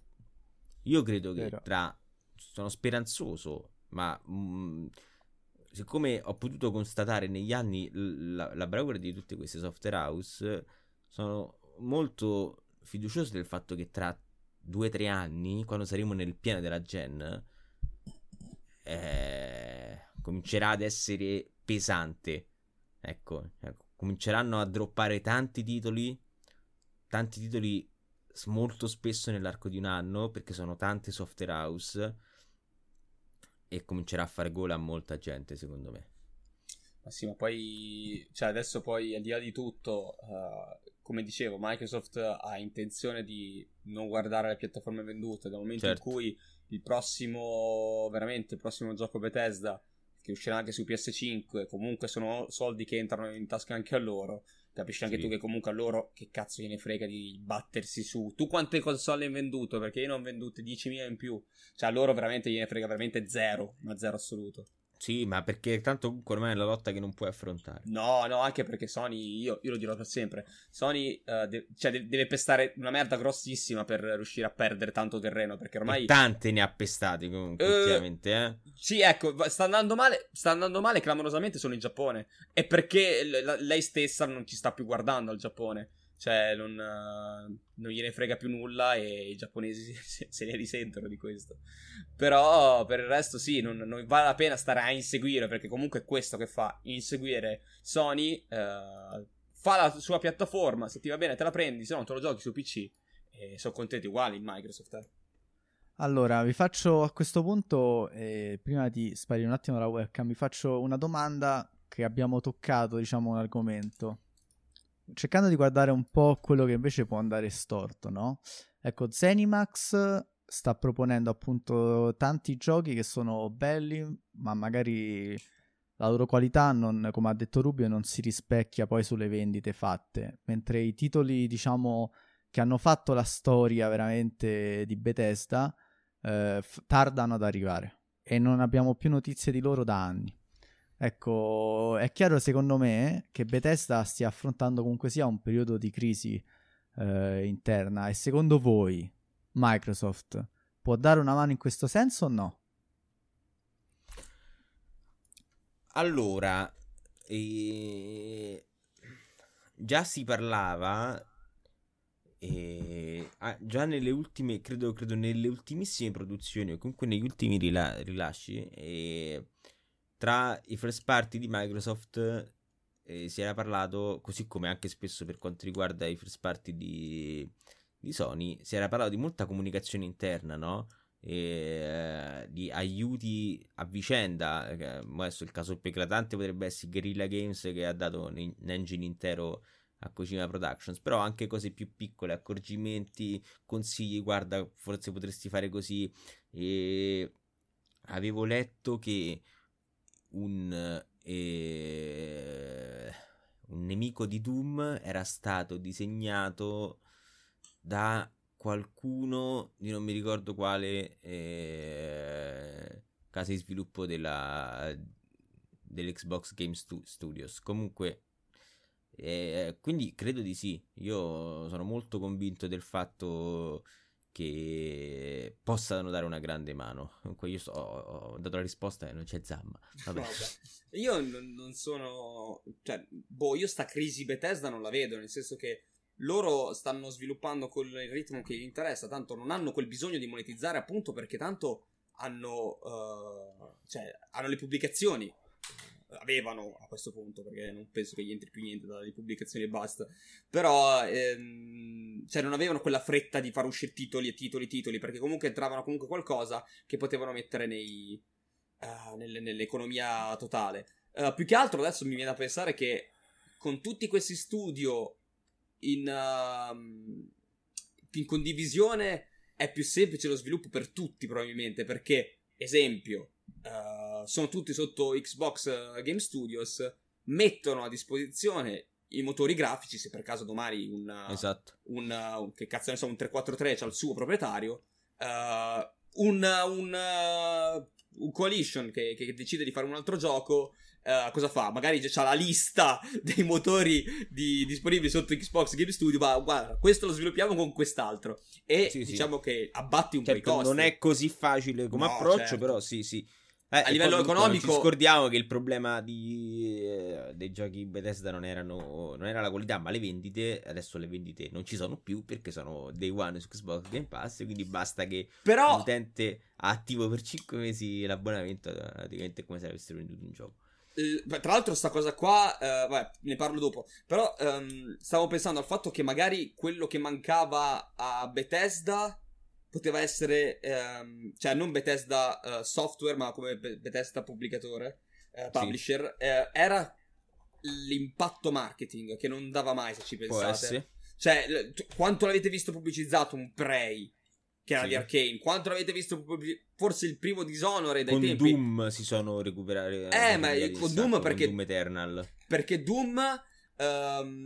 Io credo che Vero. tra, sono speranzoso, ma mh, siccome ho potuto constatare negli anni la, la bravura di tutte queste software house, sono molto fiducioso del fatto che tra due o tre anni, quando saremo nel pieno della gen, eh, comincerà ad essere pesante, ecco, ecco, cominceranno a droppare tanti titoli, tanti titoli molto spesso nell'arco di un anno, perché sono tante software house, e comincerà a fare gola a molta gente, secondo me. Ma sì, ma poi, cioè adesso poi al di là di tutto, uh, come dicevo, Microsoft ha intenzione di non guardare le piattaforme vendute, dal momento certo. in cui il prossimo, veramente il prossimo gioco Bethesda che uscirà anche su P S cinque, comunque sono soldi che entrano in tasca anche a loro. Capisci anche sì. tu che comunque a loro che cazzo gliene frega di battersi su tu quante console hai venduto, perché io ne ho vendute diecimila in più, cioè a loro veramente gliene frega veramente zero, ma zero assoluto. Sì, ma perché tanto comunque ormai è la lotta che non puoi affrontare. No, no, anche perché Sony, io, io lo dirò per sempre, Sony uh, de- cioè de- deve pestare una merda grossissima per riuscire a perdere tanto terreno, perché ormai... E tante ne ha pestate comunque, uh, ultimamente, eh. Sì, ecco, sta andando male, sta andando male clamorosamente solo in Giappone. È perché l- la- lei stessa non ci sta più guardando al Giappone. Cioè, non, uh, non gliene frega più nulla e i giapponesi se, se ne risentono di questo. Però, per il resto, sì, non, non vale la pena stare a inseguire, perché comunque è questo che fa, inseguire Sony, uh, fa la sua piattaforma, se ti va bene te la prendi, se no te lo giochi su P C, e sono contenti uguali in Microsoft. Eh. Allora, vi faccio a questo punto, eh, prima di sparire un attimo la webcam, vi faccio una domanda che abbiamo toccato, diciamo, un argomento. Cercando di guardare un po' quello che invece può andare storto, no? Ecco, Zenimax sta proponendo appunto tanti giochi che sono belli, ma magari la loro qualità, non, come ha detto Rubio, non si rispecchia poi sulle vendite fatte, mentre i titoli, diciamo, che hanno fatto la storia veramente di Bethesda eh, f- tardano ad arrivare e non abbiamo più notizie di loro da anni. Ecco, è chiaro secondo me che Bethesda stia affrontando comunque sia un periodo di crisi eh, interna, e secondo voi Microsoft può dare una mano in questo senso o no? Allora, eh, già si parlava, eh, già nelle ultime, credo, credo nelle ultimissime produzioni o comunque negli ultimi rila- rilasci, eh, tra i first party di Microsoft eh, si era parlato, così come anche spesso per quanto riguarda i first party di, di Sony, si era parlato di molta comunicazione interna, no? E, eh, di aiuti a vicenda. Adesso il caso più eclatante potrebbe essere Guerrilla Games, che ha dato un engine intero a Kojima Productions, però anche cose più piccole, accorgimenti, consigli, guarda forse potresti fare così. E avevo letto che Un, eh, un nemico di Doom era stato disegnato da qualcuno di non mi ricordo quale eh, casa di sviluppo della, dell'Xbox Game Stu- Studios. Comunque, eh, quindi credo di sì. Io sono molto convinto del fatto che possano dare una grande mano. Comunque io so, ho dato la risposta e non c'è zamma. Vabbè. Io non, non sono... Cioè, boh, io sta crisi Bethesda non la vedo, nel senso che loro stanno sviluppando col ritmo che gli interessa, tanto non hanno quel bisogno di monetizzare, appunto perché tanto hanno... Uh, cioè, hanno le pubblicazioni. Avevano a questo punto, perché non penso che gli entri più niente dalle pubblicazioni e basta, però ehm, cioè non avevano quella fretta di far uscire titoli e titoli e titoli, perché comunque entravano comunque qualcosa che potevano mettere nei, uh, nelle, nell'economia totale. Uh, più che altro adesso mi viene da pensare che con tutti questi studio in, uh, in condivisione è più semplice lo sviluppo per tutti probabilmente, perché esempio... Uh, uh, sono tutti sotto Xbox Game Studios, mettono a disposizione i motori grafici, se per caso domani un, esatto. un, un che cazzo ne so, un tre quattro tre c'ha il suo proprietario, uh, un, un, uh, un coalition che, che decide di fare un altro gioco, uh, cosa fa? Magari già c'ha la lista dei motori di, disponibili sotto Xbox Game Studio, ma guarda, questo lo sviluppiamo con quest'altro, e sì, diciamo sì. che abbatti un certo, po' i costi. Non è così facile come no, approccio, certo. però sì sì. Eh, a livello economico non ci scordiamo che il problema di, eh, dei giochi Bethesda non erano non era la qualità, ma le vendite. Adesso le vendite non ci sono più perché sono day one su Xbox Game Pass, quindi basta che però... l'utente ha attivo per cinque mesi l'abbonamento, praticamente è come se avessero venduto un gioco. Eh, tra l'altro sta cosa qua, eh, vabbè, ne parlo dopo, però ehm, stavo pensando al fatto che magari quello che mancava a Bethesda poteva essere, ehm, cioè non Bethesda uh, software, ma come Be- Bethesda pubblicatore, eh, publisher, sì. eh, era l'impatto marketing, che non dava mai, se ci pensate. Cioè, l- t- quanto l'avete visto pubblicizzato un Prey, che era sì. di Arkane? Quanto l'avete visto pubblic- forse il primo Dishonored dai con tempi? Con Doom si sono recuperati. Eh, ma con Doom perché... Con Doom Eternal. Perché Doom...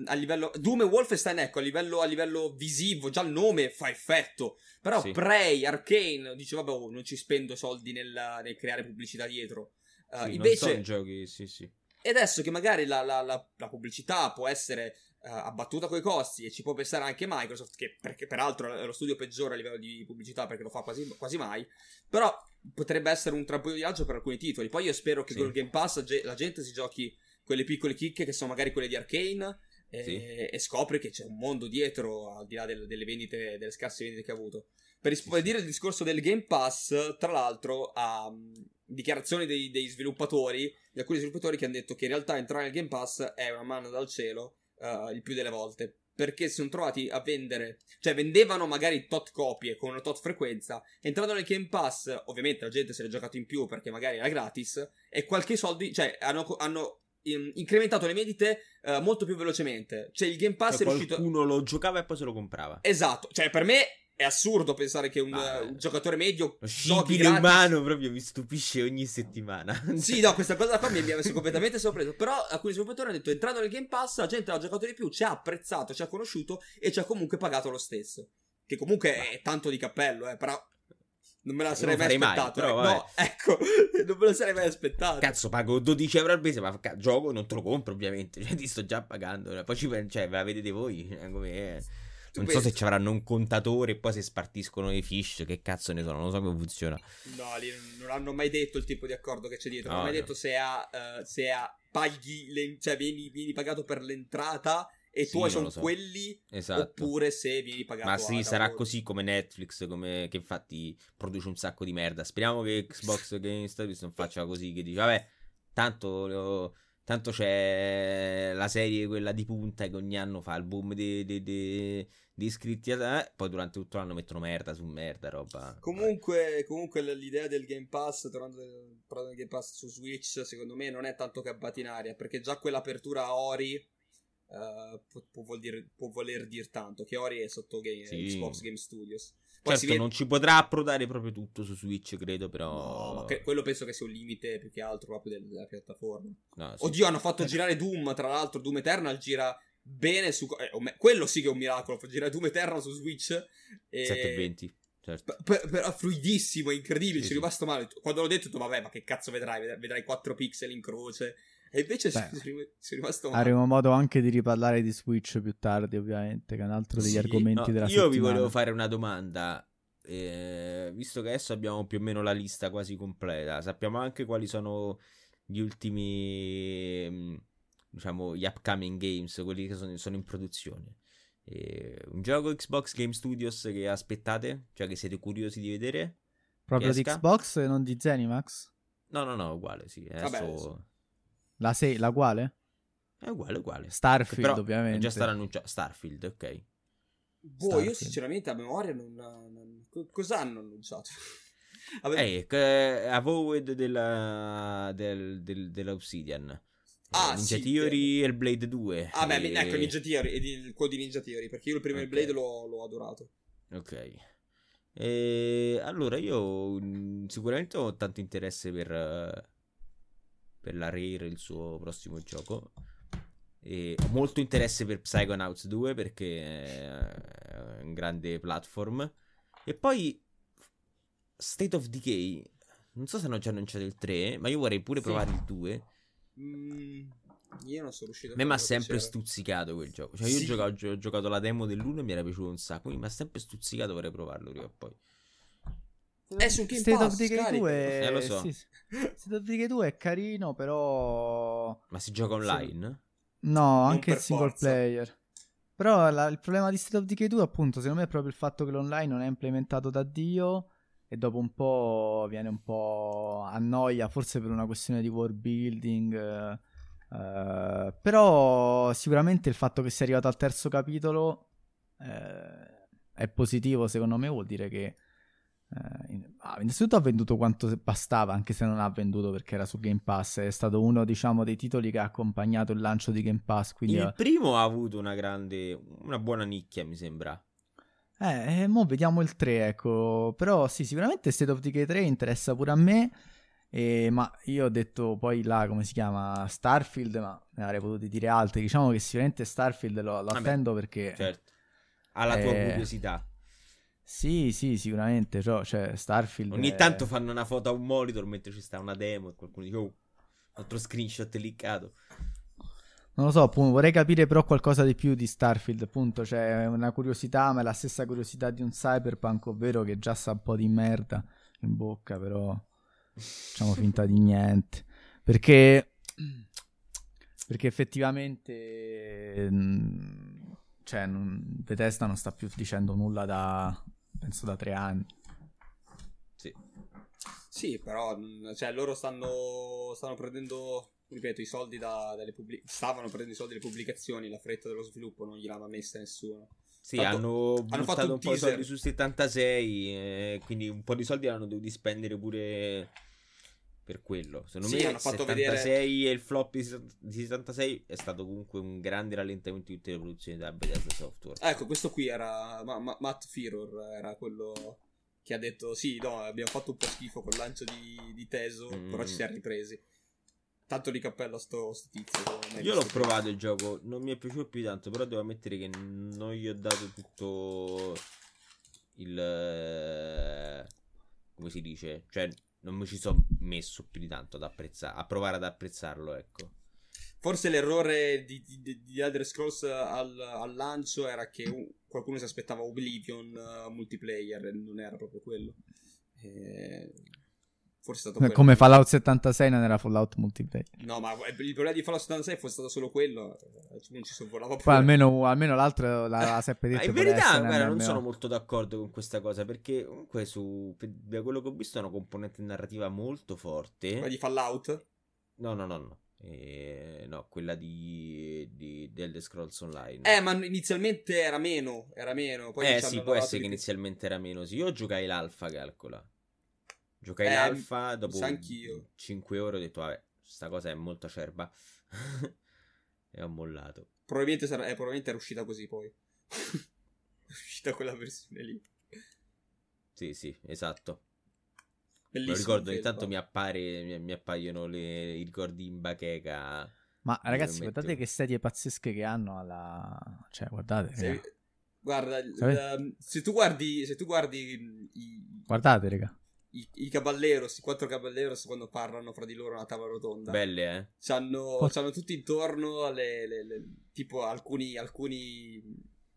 a livello Doom e Wolfenstein, ecco, a livello, a livello visivo già il nome fa effetto, però sì. Prey, Arkane, dice vabbè, oh, non ci spendo soldi nel, nel creare pubblicità dietro, uh, sì, invece non sono giochi, sì sì e adesso che magari la, la, la, la pubblicità può essere uh, abbattuta coi costi, e ci può pensare anche Microsoft, che perché, peraltro è lo studio peggiore a livello di pubblicità perché lo fa quasi, quasi mai, però potrebbe essere un trampolino di lancio per alcuni titoli. Poi io spero che sì. con il Game Pass la gente si giochi quelle piccole chicche che sono magari quelle di Arkane, e, sì. e scopri che c'è un mondo dietro, al di là del, delle vendite, delle scarse vendite che ha avuto. Per rispondere sì, al discorso del Game Pass, tra l'altro, a um, dichiarazioni dei, dei sviluppatori, di alcuni sviluppatori che hanno detto che in realtà entrare nel Game Pass è una manna dal cielo, uh, il più delle volte, perché si sono trovati a vendere, cioè vendevano magari tot copie con una tot frequenza, entrando nel Game Pass, ovviamente la gente se l'è giocato in più perché magari era gratis, e qualche soldi, cioè hanno... hanno incrementato le vendite uh, molto più velocemente. Cioè il Game Pass cioè, è riuscito, qualcuno lo giocava e poi se lo comprava. Esatto. Cioè per me è assurdo pensare che un, ah, uh, un giocatore medio giochi gratis. Umano proprio mi stupisce ogni settimana. Sì, no, questa cosa qua mi ha messo completamente sorpreso. Però alcuni sviluppatori hanno detto: entrando nel Game Pass la gente ha giocato di più, ci ha apprezzato, ci ha conosciuto e ci ha comunque pagato lo stesso. Che comunque Ma... è tanto di cappello, eh, però non me la sarei mai aspettato, mai, però, no, ecco, non me la sarei mai aspettato. Cazzo, pago dodici euro al mese, ma c- gioco non te lo compro, ovviamente, cioè, ti sto già pagando. Poi ci, cioè, ve la vedete voi, come non pensi? So se ci avranno un contatore e poi se spartiscono i fish, che cazzo ne so, non lo so come funziona. No, lì non hanno mai detto il tipo di accordo che c'è dietro, no, non hanno mai no. detto se ha, uh, se ha paghi, le, cioè vieni, vieni pagato per l'entrata... E sì, tuoi sono so. quelli, esatto. oppure se vieni pagato. Ma sì, sarà lavoro. Così come Netflix, come, che infatti produce un sacco di merda. Speriamo che Xbox Game Studios non faccia così, che dice vabbè, tanto, tanto c'è la serie quella di punta che ogni anno fa il boom di, di, di, di iscritti, eh? Poi durante tutto l'anno mettono merda su merda, roba. Comunque, comunque l'idea del Game Pass, tornando del Game Pass su Switch, secondo me non è tanto che abbatti in aria, perché già quell'apertura a Ori... Uh, può, può, vuol dire, può voler dire tanto che Ori è sotto game, sì. Xbox Game Studios. Poi certo vede... non ci potrà approdare proprio tutto su Switch, credo, però no, ma che, quello penso che sia un limite più che altro proprio della, della piattaforma, no, sì. Oddio, hanno fatto girare Doom, tra l'altro Doom Eternal gira bene su eh, quello sì che è un miracolo, girare Doom Eternal su Switch e... settecentoventi certo. Però per, fluidissimo, incredibile, sì, ci è rimasto male quando l'ho detto, vabbè, ma che cazzo vedrai, vedrai quattro pixel in croce. E invece sono rimasto male. Avremo modo anche di riparlare di Switch più tardi, ovviamente, che è un altro degli sì, argomenti no, della io settimana. Io vi volevo fare una domanda, eh, visto che adesso abbiamo più o meno la lista quasi completa, sappiamo anche quali sono gli ultimi, diciamo, gli upcoming games, quelli che sono, sono in produzione. Eh, un gioco Xbox Game Studios che aspettate, cioè che siete curiosi di vedere? Proprio di Xbox e non di Zenimax? No, no, no, uguale, sì. Adesso... Vabbè, adesso... La sei, la uguale? È uguale, uguale. Starfield, però, ovviamente. È già stato annunciato. Starfield, ok. Boh, Starfield. Io sinceramente a memoria non... non... Cosa hanno annunciato? Eh, hey, Avowed della... Del, del, della Obsidian. Ah, eh, Ninja sì, Theory e il Blade due. Ah, e... beh, ecco, Ninja Theory, il quello di Ninja Theory, perché io il primo okay. Blade l'ho, l'ho adorato. Ok. E allora, io sicuramente ho tanto interesse per... per la Rare il suo prossimo gioco. E ho molto interesse per Psychonauts due perché è un grande platform. E poi State of Decay, non so se hanno già annunciato il tre, ma io vorrei pure sì. provare il due. Mm, io non sono riuscito a... me mi ha sempre piacere. Stuzzicato quel gioco, cioè io sì. ho, giocato, ho giocato la demo dell'uno e mi era piaciuto un sacco, quindi mi ha sempre stuzzicato, vorrei provarlo prima o poi. È su Game Pass, State of Decay due è... eh, lo so. Sì, sì. State of Decay due è carino, però... ma si gioca online? Sì. No, anche il single forza. player. Però la, il problema di State of Decay due, appunto, secondo me è proprio il fatto che l'online non è implementato da Dio e dopo un po' viene un po' a noia, forse per una questione di world building. Eh, però sicuramente il fatto che sia arrivato al terzo capitolo eh, è positivo, secondo me, vuol dire che Uh, in, ah, innanzitutto ha venduto quanto bastava, anche se non ha venduto perché era su Game Pass, è stato uno, diciamo, dei titoli che ha accompagnato il lancio di Game Pass, quindi il primo ha avuto una grande, una buona nicchia, mi sembra. Eh, eh mo vediamo il tre, ecco. Però sì, sicuramente State of Decay tre interessa pure a me, eh, ma io ho detto poi là, come si chiama, Starfield, ma ne avrei potuto dire altri. Diciamo che sicuramente Starfield lo, lo attendo perché certo. alla eh... tua curiosità. Sì, sì, sicuramente, cioè Starfield... Ogni è... tanto fanno una foto a un monitor mentre ci sta una demo e qualcuno dice, oh, altro screenshot liccato. Non lo so, appunto, vorrei capire però qualcosa di più di Starfield, appunto, cioè una curiosità, ma è la stessa curiosità di un Cyberpunk, ovvero che già sa un po' di merda in bocca, però facciamo finta di niente, perché, perché effettivamente... cioè, non... Bethesda non sta più dicendo nulla da... penso da tre anni. Sì. Sì, però... cioè, loro stanno... stanno prendendo... ripeto, i soldi da... dalle pubblic... stavano prendendo i soldi dalle pubblicazioni. La fretta dello sviluppo non gliel'aveva messa nessuno. Sì, tanto, hanno... hanno fatto un, un po' di soldi su settantasei. Eh, quindi un po' di soldi l'hanno dovuti spendere pure... per quello. Secondo sì, me hanno fatto settantasei vedere... e il flop di settantasei è stato comunque un grande rallentamento di tutte le produzioni da Bethesda Software. Ecco, questo qui era ma, ma, Matt Firor, era quello che ha detto sì, no, abbiamo fatto un po' schifo col lancio di, di Teso, mm. però ci siamo ripresi. Tanto di cappello a sto, sto tizio. Io l'ho provato il gioco, non mi è piaciuto più tanto, però devo ammettere che non gli ho dato tutto il... come si dice? Cioè... non mi ci sono messo più di tanto ad apprezzare, a provare ad apprezzarlo, ecco. Forse l'errore di, di, di Elder Scrolls al, al lancio era che uh, qualcuno si aspettava Oblivion uh, multiplayer, non era proprio quello. E... forse è stato come quello. Fallout settantasei non era Fallout multiplayer. No, ma il problema di Fallout settantasei fosse stato solo quello, non ci sorvolava pure. Almeno, almeno l'altro l'ha sempre detto. In verità, guarda, non sono molto d'accordo con questa cosa, perché comunque su per quello che ho visto è una componente narrativa molto forte. Quella di Fallout? No, no, no, no. Eh, no, quella di, di, di Elder Scrolls Online. Eh, ma inizialmente era meno, era meno. Poi eh sì, può essere di... che inizialmente era meno, sì. Io giocai l'alfa, calcola. Giocai eh, l'alfa, dopo cinque ore ho detto, vabbè, sta cosa è molto acerba e ho mollato. Probabilmente, sarà, eh, probabilmente era uscita così poi. È uscita quella versione lì. Sì, sì, esatto. Bellissimo. Lo ricordo, ogni tanto mi, appare, mi, mi appaiono le, i ricordi in bacheca. Ma ragazzi, guardate metto... che serie pazzesche che hanno alla... cioè, guardate... Se... Che... guarda, l... se tu guardi... se tu guardi... i... guardate, raga. I, i caballeros, i quattro caballeros, quando parlano fra di loro a una tavola rotonda, belle, eh? C'hanno, Pot- c'hanno tutti intorno le, le, le, tipo alcuni, alcuni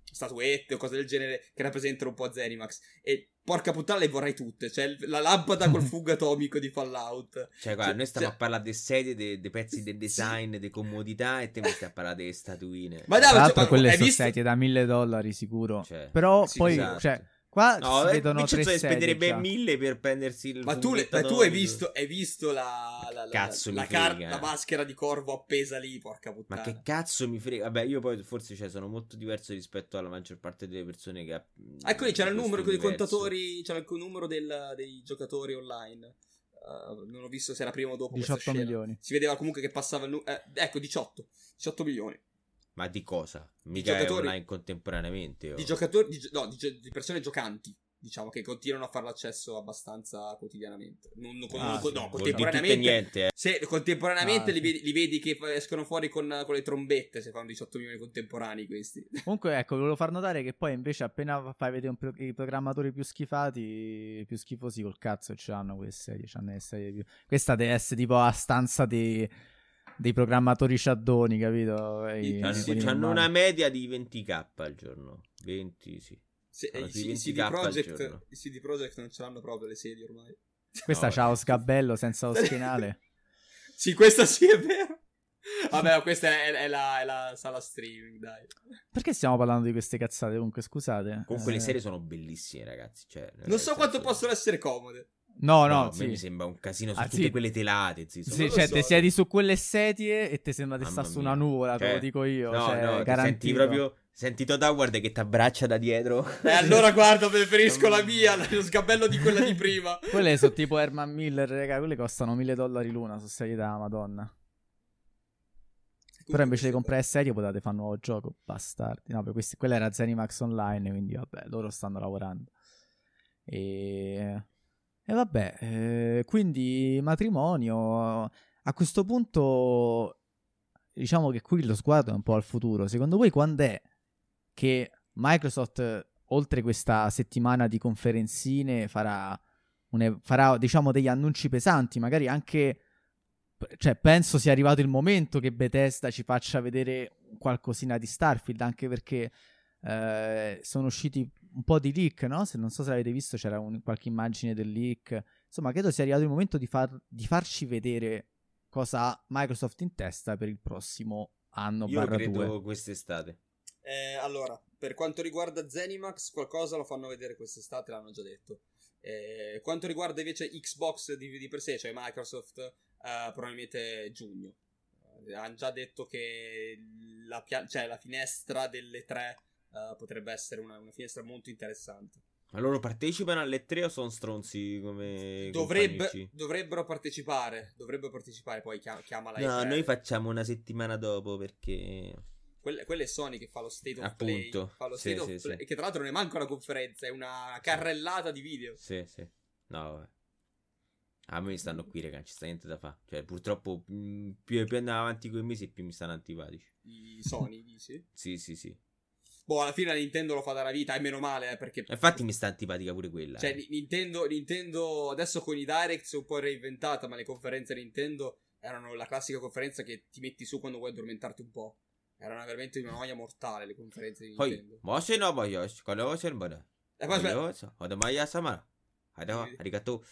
statuette o cose del genere che rappresentano un po' Zenimax. E porca puttana, le vorrei tutte. Cioè la lampada col fungo atomico di Fallout. Cioè guarda, cioè, noi stiamo cioè... a parlare delle sedie, dei de pezzi del design, delle comodità, e te mi stai a parlare delle statuine. Ma no, cioè, ma quelle sono visto... sedie da mille dollari sicuro, cioè, però sì, poi esatto. cioè qua no, si vedono tre sedie, spenderebbe mille per prendersi il... Ma tu, le, ma tu hai visto, hai visto la, la, la, cazzo la, mi la, frega. Car- la maschera di corvo appesa lì, porca puttana. Ma che cazzo mi frega. Vabbè, io poi forse cioè, sono molto diverso rispetto alla maggior parte delle persone che... Ecco lì, c'era il numero dei contatori, c'era il numero del, dei giocatori online. Uh, non ho visto se era prima o dopo questa scena. diciotto milioni. Si vedeva comunque che passava il nu- eh, ecco, diciotto milioni. Ma di cosa? Mica di è online contemporaneamente. Oh. Di giocatori, di, no, di, di persone giocanti. diciamo che continuano a fare l'accesso abbastanza quotidianamente. Non, non, ah, non, sì. No, contemporaneamente niente, eh. Se contemporaneamente ah, li, vedi, li vedi che escono fuori con, con le trombette, se fanno diciotto milioni contemporanei questi. Comunque ecco, volevo far notare che poi invece appena fai vedere un pro- i programmatori più schifati, più schifosi, col cazzo ce l'hanno queste serie, c'hanno le serie più... Questa deve essere tipo la stanza dei, dei programmatori sciaddoni, capito? E, ah, sì, hanno una media di ventimila al giorno, venti sì. Se, allora, i, i, C D Projekt, i C D Projekt non ce l'hanno proprio le serie ormai. Questa no, c'ha lo sgabello senza lo schienale. Sì, questa sì è vero. Vabbè, questa è, è, la, è la sala streaming, dai. Perché stiamo parlando di queste cazzate comunque, scusate? Comunque eh... le serie sono bellissime, ragazzi. Cioè, non so quanto possono di... essere comode. No, no, no sì. A me mi sembra un casino su ah, tutte sì. quelle telate. Sì, sì, cioè, so. Te siedi su quelle sedie e te sembra di stare su una nuvola, cioè, te lo dico io. No, cioè, no, garantito. Senti proprio... Senti Todd Howard che ti abbraccia da dietro. E eh, allora guarda, preferisco la mia, lo sgabello di quella di prima. Quelle sono tipo Herman Miller, raga, quelle costano mille dollari l'una, sono serie da madonna. Però invece di comprare serie potete fare un nuovo gioco, bastardi. No, per questi, quella era Zenimax Online, quindi vabbè, loro stanno lavorando. E, e vabbè, eh, quindi matrimonio, a questo punto diciamo che qui lo sguardo è un po' al futuro. Secondo voi quando è che Microsoft, oltre questa settimana di conferenzine, farà, un, farà diciamo degli annunci pesanti, magari anche, cioè penso sia arrivato il momento che Bethesda ci faccia vedere qualcosina di Starfield, anche perché eh, sono usciti un po' di leak, no? Se non so se l'avete visto, c'era un, qualche immagine del leak, insomma credo sia arrivato il momento di, far, di farci vedere cosa ha Microsoft in testa per il prossimo anno. Io barra credo due. Quest'estate. Eh, allora, per quanto riguarda Zenimax, qualcosa lo fanno vedere quest'estate, l'hanno già detto. Eh, quanto riguarda invece Xbox di, di per sé, cioè Microsoft, eh, probabilmente giugno. Eh, hanno già detto che la, pia- cioè, la finestra delle tre eh, potrebbe essere una, una finestra molto interessante. Ma loro partecipano alle tre o sono stronzi come Dovrebbe, dovrebbero partecipare dovrebbero partecipare poi chiama, chiama la no E tre. Noi facciamo una settimana dopo perché quelle, quelle Sony che fa lo state of Appunto. play, fa lo sì, state sì, of play sì. Che tra l'altro non è manco una conferenza, è una carrellata sì. di video sì sì no vabbè. A me stanno qui, raga, non ci sta niente da fare, cioè purtroppo mh, più, più andiamo avanti con i mesi più mi stanno antipatici i Sony dici? sì sì sì Boh, alla fine la Nintendo lo fa dalla vita, e meno male, eh, perché... Infatti mi sta antipatica pure quella. Cioè, eh. Nintendo, Nintendo adesso con i Direct si è un po' reinventata, ma le conferenze Nintendo erano la classica conferenza che ti metti su quando vuoi addormentarti un po'. Erano veramente una noia mortale le conferenze di Nintendo. Poi, se no, poi, quando ho il buono. E poi, aspetta. Quando mai a Samara. Adò, arigato.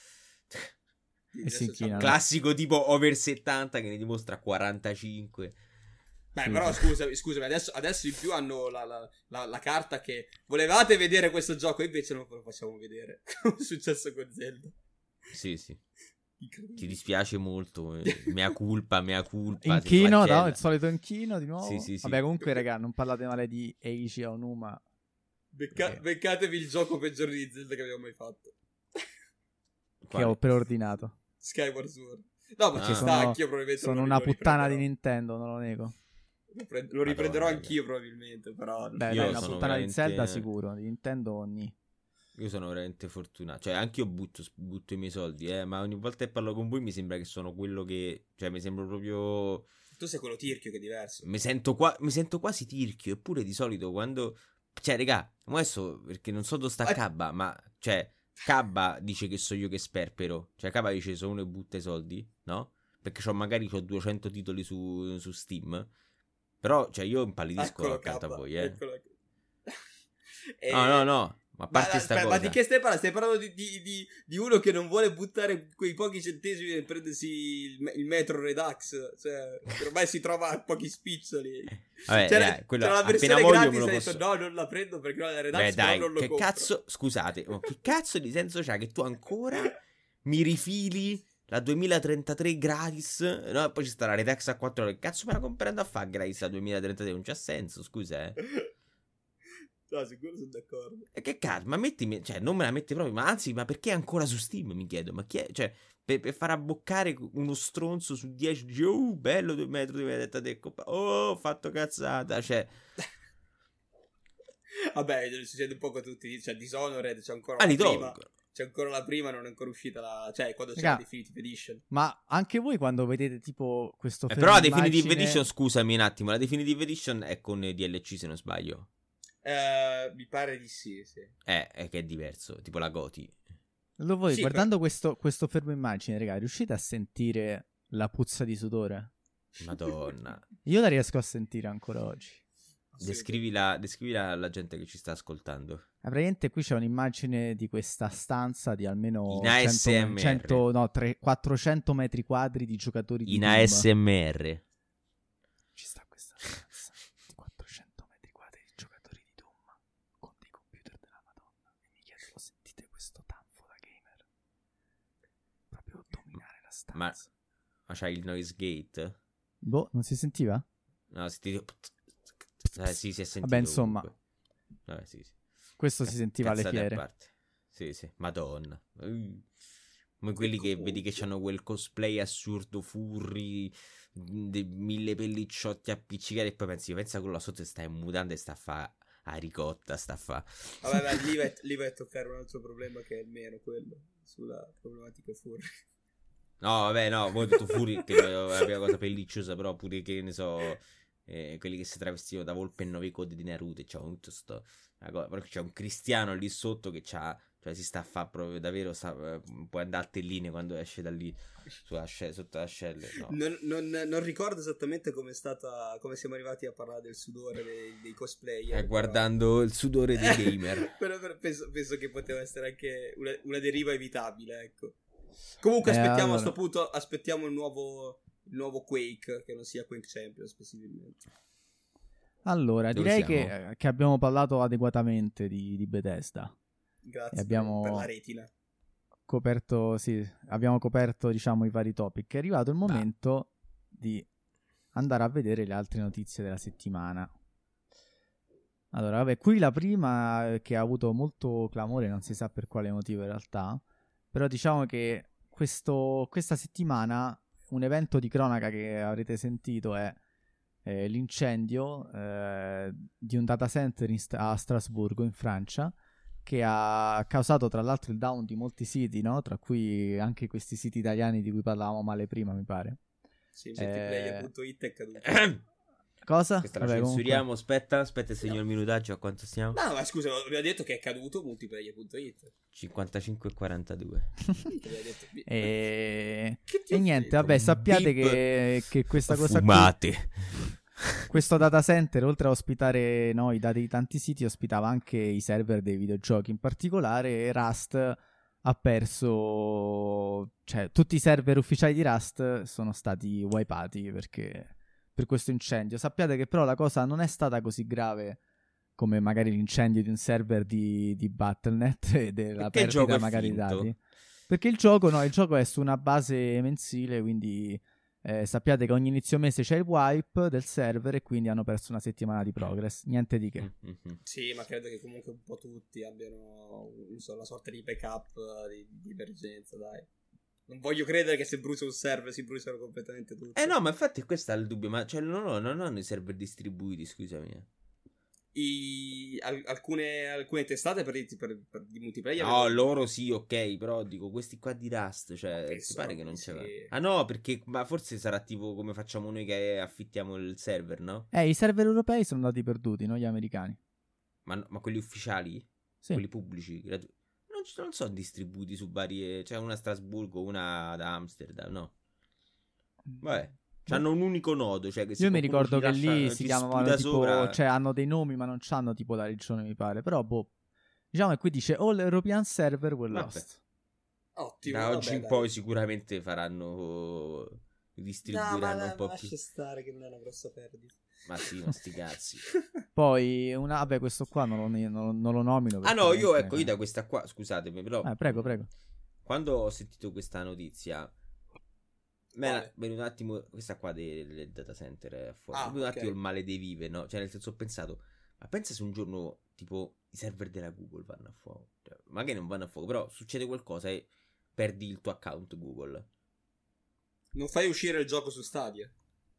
Classico tipo over settanta che ne dimostra quarantacinque. Beh, però scusami, scusami adesso, adesso in più hanno la, la, la, la carta che volevate vedere questo gioco, invece non lo facciamo vedere. Come è successo con Zelda. Sì, sì. Ti dispiace molto. Eh. Mea culpa, mea culpa. Inchino, no? Il solito inchino di nuovo. Sì, sì, sì. Vabbè, comunque, raga, non parlate male di Eiichi Aonuma. Becca- eh. Beccatevi il gioco peggiore di Zelda che abbiamo mai fatto. Che ho preordinato. Skyward Sword. No, ma ah. ci sta, anch'io probabilmente. Sono una puttana di Nintendo, non lo nego. Lo riprenderò anch'io probabilmente, però beh, io dai, una puttana veramente... di Zelda sicuro, di Nintendo ogni. Io sono veramente fortunato, cioè anche io butto, butto i miei soldi, eh, ma ogni volta che parlo con voi mi sembra che sono quello che, cioè mi sembra proprio... Tu sei quello tirchio che è diverso. Mi sento, qua... mi sento quasi tirchio, eppure di solito quando... Cioè regà, adesso perché non so dove sta Cabba, ma cioè Cabba dice che so io che sperpero, cioè Cabba dice sono uno che butta i soldi, no? Perché c'ho, magari ho duecento titoli su, su Steam. Però, cioè, io impallidisco eccolo accanto K, a voi, eh. e... No, no, no. Ma a parte ma, sta ma, cosa. Ma di che stai parlando? Stai parlando di, di, di, di uno che non vuole buttare quei pochi centesimi e prendersi il, il Metro Redux. Cioè, ormai si trova a pochi spiccioli. Vabbè, cioè, dai, quello, c'è una versione gratis e posso... detto, no, non la prendo perché la Redux Beh, dai, non lo che compro. Cazzo, scusate, ma che cazzo di senso c'ha che tu ancora mi rifili... La duemilatrentatré gratis, no? Poi ci sta la Redux a quattro euro. Che cazzo me la comprando a fare gratis la duemilatrentatré? Non c'ha senso, scusa, eh. No, sicuro sono d'accordo. E che cazzo, ma mettimi, cioè non me la metti proprio, ma anzi, ma perché è ancora su Steam? Mi chiedo, ma chi è, cioè, per, per far abboccare uno stronzo su dieci, oh, bello due metri, due metri, oh, fatto cazzata, cioè... Vabbè, succede un po' con tutti, cioè Dishonored c'è ancora una prima, c'è ancora la prima, non è ancora uscita la, cioè quando c'è, raga, la Definitive Edition. Ma anche voi quando vedete tipo questo eh, però la Definitive immagine... Edition, scusami un attimo, la Definitive Edition è con D L C se non sbaglio. Eh, mi pare di sì, sì. Eh, è che è diverso, tipo la G O T Y. Lo voi, sì, guardando però... questo, questo fermo immagine, raga, riuscite a sentire la puzza di sudore? Madonna. Io la riesco a sentire ancora oggi. Descrivi la, descrivi la, la gente che ci sta ascoltando. Ah, praticamente qui c'è un'immagine di questa stanza di almeno cento, cento, no, tre, quattrocento metri quadri di giocatori di in Doom. A S M R. Ci sta questa stanza di quattrocento metri quadri di giocatori di Doom con dei computer della Madonna. E mi chiedo, lo sentite questo tanfo da gamer? Proprio dominare la stanza. Ma, ma c'hai il noise gate? Boh, non si sentiva? No, sentite... Eh, sì, si è sentito. Vabbè, insomma, vabbè, sì, sì. Questo C- si sentiva alle fiere. Sì, sì. Madonna. Mm. Come quelli che vedi che hanno quel cosplay assurdo, furri, de- mille pellicciotti appiccicati. E poi pensi, pensa quello là sotto sta in mutanda e sta a fa a ricotta, sta a fa. Vabbè, vabbè lì, vai, lì vai a toccare un altro problema che è il meno quello, sulla problematica furri. No, vabbè, no, poi tutto furri che è una cosa pellicciosa, però pure che ne so... Eh, quelli che si travestivano da volpe e nove code di Naruto, c'è un, sto, cosa, c'è un cristiano lì sotto che c'ha, cioè si sta a fare proprio davvero, sta, puoi andare a telline quando esce da lì sulla asce, sotto le ascelle, no. non, non, non ricordo esattamente come è stata, come siamo arrivati a parlare del sudore dei, dei cosplayer, eh, guardando però... il sudore dei gamer. Però penso, penso che poteva essere anche una, una deriva evitabile, ecco. Comunque eh, aspettiamo allora. A sto punto aspettiamo il nuovo il nuovo Quake, che non sia Quake Champions possibilmente. Allora, dove direi che, che abbiamo parlato adeguatamente di, di Bethesda. Grazie per la retina. Coperto, sì, abbiamo coperto, diciamo, i vari topic. È arrivato il momento ah. di andare a vedere le altre notizie della settimana. Allora, vabbè, qui la prima che ha avuto molto clamore, non si sa per quale motivo in realtà, però diciamo che questo, questa settimana... un evento di cronaca che avrete sentito è eh, l'incendio eh, di un data center in st- a Strasburgo, in Francia, che ha causato tra l'altro il down di molti siti, no? Tra cui anche questi siti italiani di cui parlavamo male prima, mi pare. Sì, gtplayer punto it eh... è caduto. Cosa? Questa Vabbè, la censuriamo, comunque... aspetta, aspetta il segno il minutaggio, a quanto stiamo? No, ma scusa, abbiamo detto che è caduto multiplayer punto it cinquantacinque e quarantadue detto... e... e niente, detto? Vabbè, sappiate che, che questa cosa Fumate. qui, questo data center, oltre a ospitare no, i dati di tanti siti, ospitava anche i server dei videogiochi. In particolare Rust ha perso, cioè tutti i server ufficiali di Rust sono stati wipeati perché... per questo incendio. Sappiate che però la cosa non è stata così grave come magari l'incendio di un server di, di Battle punto net e della perdita magari di dati. Perché il gioco no, il gioco è su una base mensile, quindi eh, sappiate che ogni inizio mese c'è il wipe del server e quindi hanno perso una settimana di progress, niente di che. Mm-hmm. Sì, ma credo che comunque un po' tutti abbiano una sorta di backup di, di emergenza, dai. Non voglio credere che se brucia un server si bruciano completamente tutti. Eh no, ma infatti questo è il dubbio. Ma cioè non hanno non, non i server distribuiti, scusami. I, al, alcune, alcune testate per i per, per multiplayer. No, per... loro sì, ok, però dico questi qua di Rust, cioè ti pare che non c'è. Sì. Ah no, perché ma forse sarà tipo come facciamo noi che affittiamo il server, no? Eh, i server europei sono andati perduti, non gli americani. Ma, ma quelli ufficiali? Sì. Quelli pubblici, gratuiti. Non sono distribuiti su varie... C'è cioè una a Strasburgo, una ad Amsterdam, no? Vabbè, hanno un unico nodo. Cioè che Io mi ricordo che lascia, lì si chiamavano tipo... Sopra... Cioè hanno dei nomi ma non c'hanno tipo la regione, mi pare. Però, boh, diciamo che qui dice All European Server were lost. Ottimo. Da vabbè, oggi in dai. poi sicuramente faranno... Distribuiranno no, la, un po' più... stare che non è una grossa perdita. Ma sì, ma sti cazzi. Poi, una... vabbè, questo qua non lo, non, non lo nomino. Ah no, io ecco, io da questa qua, scusatemi, però... Ah, prego, prego. Quando ho sentito questa notizia, me era venuto un attimo, questa qua del, del data center è fuori, ah, un okay. attimo il male dei vive, no? Cioè, nel senso, ho pensato, ma pensa se un giorno, tipo, i server della Google vanno a fuoco. Cioè, magari non vanno a fuoco, però succede qualcosa e perdi il tuo account Google. Non fai uscire il gioco su Stadia?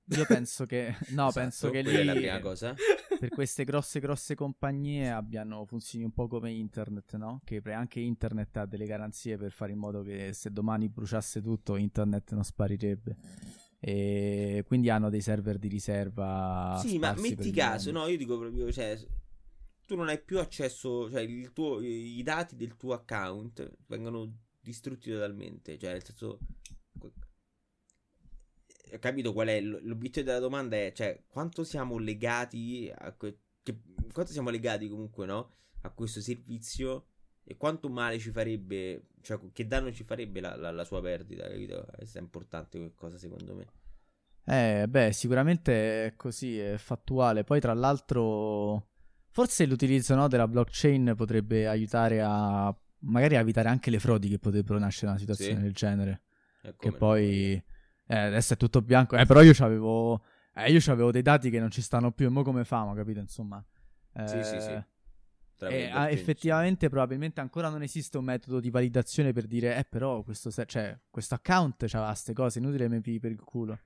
Io penso che no, esatto, penso che lì la prima cosa. Per queste grosse grosse compagnie abbiano funzioni un po' come internet, no? Che anche internet ha delle garanzie per fare in modo che se domani bruciasse tutto internet non sparirebbe. E quindi hanno dei server di riserva. Sì, ma metti caso, no, io dico proprio, cioè tu non hai più accesso, cioè il tuo, i dati del tuo account vengono distrutti totalmente, cioè nel senso, ho capito qual è l'obiettivo della domanda, è cioè quanto siamo legati a que- che, quanto siamo legati comunque, no, a questo servizio, e quanto male ci farebbe, cioè che danno ci farebbe la, la, la sua perdita, capito? È importante qualcosa, secondo me. Eh beh, sicuramente è così, è fattuale. Poi tra l'altro forse l'utilizzo, no, della blockchain potrebbe aiutare a magari a evitare anche le frodi che potrebbero nascere da una situazione, sì, del genere. E che poi Eh, adesso è tutto bianco, eh, però io c'avevo eh, io c'avevo dei dati che non ci stanno più, e mo come famo, capito, insomma, eh, sì sì sì eh, eh, effettivamente probabilmente ancora non esiste un metodo di validazione per dire eh però questo se- cioè questo account c'aveva ste cose, inutile mi pigli per il culo.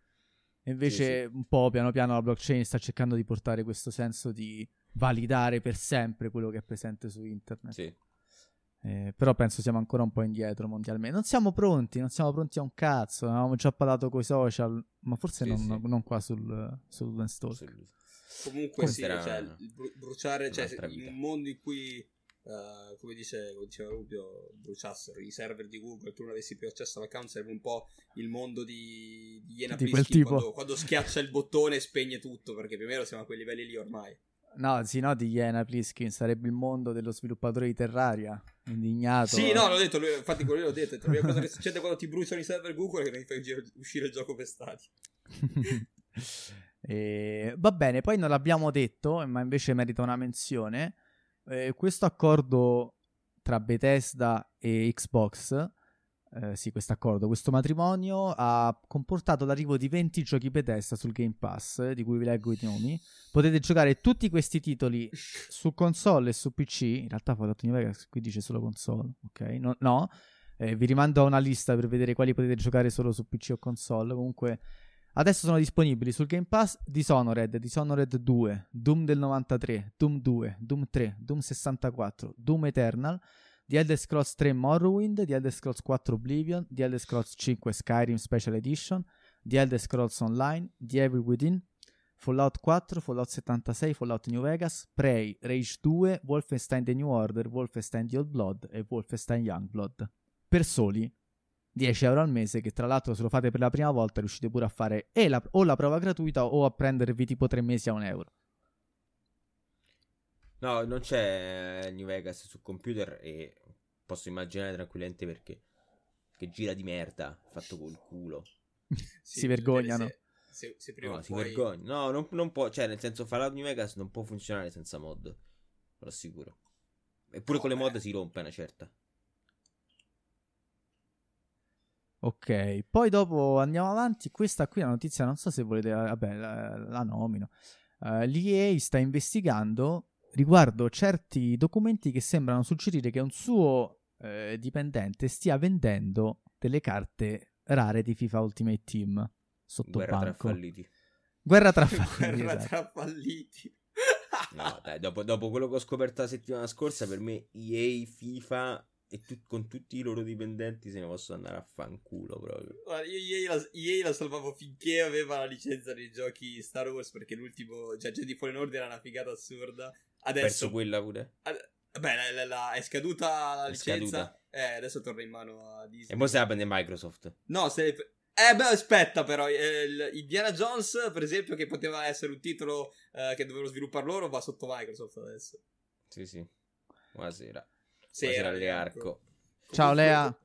E invece sì, sì. un po' piano piano la blockchain sta cercando di portare questo senso di validare per sempre quello che è presente su internet, sì. Eh, però penso siamo ancora un po' indietro mondialmente. Non siamo pronti, non siamo pronti a un cazzo. Avevamo già parlato coi social, ma forse sì, non, sì. non qua sul Ludens Talk. Comunque sì, cioè, bru- bruciare, cioè, un mondo in cui uh, come dice, come diceva Rubio, bruciassero i server di Google, tu non avessi più accesso all'account, sarebbe un po' il mondo di, di Iena Pischi, quando, quando schiaccia il bottone e spegne tutto, perché più o meno siamo a quei livelli lì ormai. No, sì, no, di Iena Pliskin sarebbe il mondo dello sviluppatore di Terraria, indignato. Sì, no, l'ho detto, lui, infatti quello l'ho detto, è la prima cosa che succede quando ti bruciano i server Google, che mi fai uscire il gioco pestati. eh, va bene, poi non l'abbiamo detto, ma invece merita una menzione, eh, questo accordo tra Bethesda e Xbox, eh, sì, questo accordo, questo matrimonio ha comportato l'arrivo di venti giochi Bethesda sul Game Pass, di cui vi leggo i nomi. Potete giocare tutti questi titoli su console e su P C. In realtà Fallout New Vegas qui dice solo console, ok? No, no. Eh, vi rimando a una lista per vedere quali potete giocare solo su P C o console. Comunque adesso sono disponibili sul Game Pass Dishonored, Dishonored due, Doom del novantatré, Doom due, Doom tre, Doom sessantaquattro, Doom Eternal, The Elder Scrolls tre Morrowind, The Elder Scrolls quattro Oblivion, The Elder Scrolls cinque Skyrim Special Edition, The Elder Scrolls Online, The Evil Within, Fallout quattro, Fallout settantasei, Fallout New Vegas, Prey, Rage due, Wolfenstein The New Order, Wolfenstein The Old Blood e Wolfenstein Young Blood. Per soli dieci euro al mese, che tra l'altro se lo fate per la prima volta riuscite pure a fare e la, o la prova gratuita o a prendervi tipo tre mesi a un euro. No, non c'è New Vegas su computer e posso immaginare tranquillamente perché che gira di merda, fatto col culo. Sì, si vergognano. Se, se, se prima no, si puoi... vergogna. No, non, non può, cioè nel senso Fallout New Vegas non può funzionare senza mod, ve lo assicuro. Eppure oh, con le mod eh. si rompe una certa. Ok, poi dopo andiamo avanti. Questa qui è una notizia, non so se volete, vabbè, la, la nomino. Uh, L'E A sta investigando riguardo certi documenti che sembrano suggerire che un suo eh, dipendente stia vendendo delle carte rare di FIFA Ultimate Team sotto guerra banco. Tra falliti. Guerra tra falliti. Guerra tra falliti. No, dai, dopo, dopo quello che ho scoperto la settimana scorsa, per me E A, FIFA e tu, con tutti i loro dipendenti se ne possono andare a fanculo proprio. Guarda, io E A la, E A la salvavo finché aveva la licenza dei giochi Star Wars, perché l'ultimo, cioè Jedi Fallen Order, era una figata assurda. Adesso perso quella pure. Ad... Beh, la, la, la, è scaduta la è licenza. Scaduta. Eh, adesso torna in mano a Disney. E poi se la prende Microsoft. No, se le... Eh beh, aspetta però, eh, Indiana Jones, per esempio, che poteva essere un titolo eh, che dovevano sviluppare loro, va sotto Microsoft adesso. Sì, sì. Buonasera. Buonasera, Sera, Learco. Ciao Lea.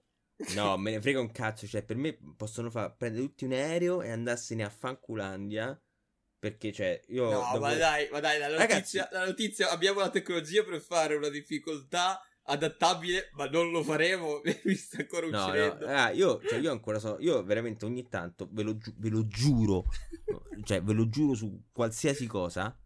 No, me ne frega un cazzo, cioè per me possono fa... prendere tutti un aereo e andarsene a Fanculandia. Perché cioè io no dopo... ma dai ma dai la notizia, la notizia abbiamo la tecnologia per fare una difficoltà adattabile, ma non lo faremo. Mi sta ancora uccidendo. No, no. Ah, io, cioè, io ancora so io veramente ogni tanto ve lo, gi- ve lo giuro cioè ve lo giuro su qualsiasi cosa,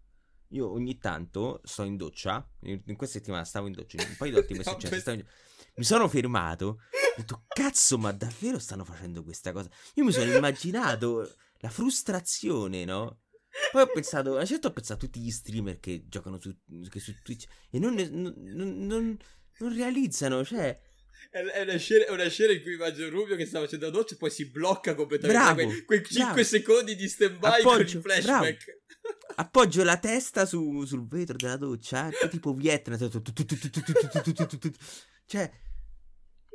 io ogni tanto sto in doccia, in, in questa settimana stavo in doccia un paio di volte mi è successo stavo in... mi sono fermato, ho detto cazzo, ma davvero stanno facendo questa cosa? Io mi sono immaginato la frustrazione, no? Poi ho pensato, a un certo ho pensato a tutti gli streamer che giocano su, che su Twitch e non, non, non, non realizzano, cioè... È una scena, è una scena in cui immagino Rubio che sta facendo la doccia e poi si blocca completamente. Bravo, quei, quei cinque bravo. Secondi di stand-by appoggio, con il flashback. Bravo. Appoggio la testa su, sul vetro della doccia, eh, tipo Vietnam. Cioè,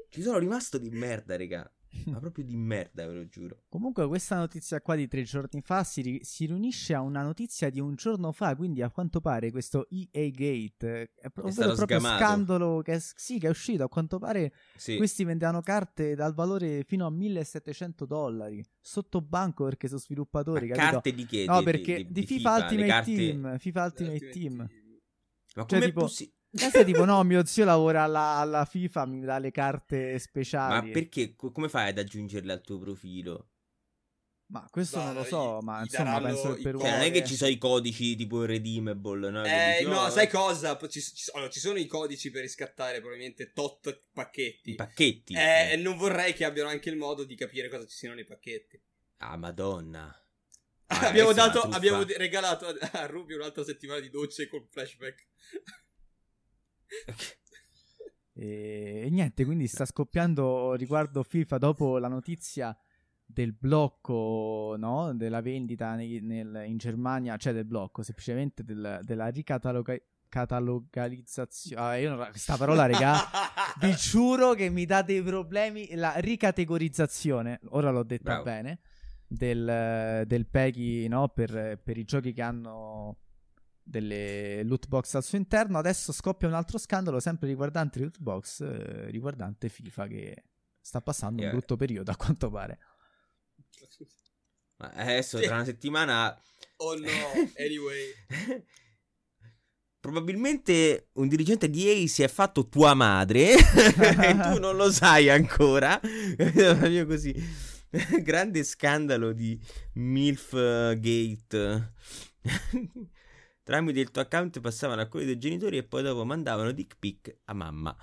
ci sono rimasto di merda, raga. Ma proprio di merda, ve lo giuro. Comunque questa notizia qua di tre giorni fa si, ri- si riunisce a una notizia di un giorno fa, quindi a quanto pare questo E A Gate è, pro- è stato proprio sgamato. Scandalo che è, sì, che è uscito, a quanto pare sì. Questi vendevano carte dal valore fino a millesettecento dollari sotto banco perché sono sviluppatori. Ma capito? Carte di che? No, di, perché di, di, di FIFA, FIFA Ultimate carte... Team FIFA Ultimate Team. Team. Ma cioè, come tipo... possibile? È tipo no, mio zio lavora alla, alla FIFA, mi dà le carte speciali. Ma perché? Co- come fai ad aggiungerle al tuo profilo? Ma questo no, non lo so, gli, ma gli insomma penso che per cioè, non è che ci sono i codici tipo redeemable, no? Eh, dici, no, oh, sai cosa? Ci, ci, allora, ci sono i codici per riscattare probabilmente tot pacchetti. I pacchetti? Eh, eh. Non vorrei che abbiano anche il modo di capire cosa ci siano nei pacchetti. Ah, madonna. Ah, abbiamo dato, abbiamo regalato a, a Rubio un'altra settimana di docce col flashback. e, e niente, quindi sta scoppiando riguardo FIFA dopo la notizia del blocco, no? Della vendita nei, nel, in Germania, cioè del blocco semplicemente del, della ricatalogazione catalogalizzazione. Ah, io non... questa parola, regà, vi giuro che mi dà dei problemi. La ricategorizzazione, ora l'ho detta Bravo. Bene, del, del P E G I, no? per, per i giochi che hanno delle loot box al suo interno. Adesso scoppia un altro scandalo sempre riguardante loot box, eh, riguardante FIFA, che sta passando yeah. un brutto periodo a quanto pare. Ma adesso tra una settimana oh no anyway probabilmente un dirigente di E A si è fatto tua madre e tu non lo sai ancora. Così grande scandalo di MILF Gate. Tramite il tuo account passavano a quelli dei genitori e poi dopo mandavano dick pic a mamma.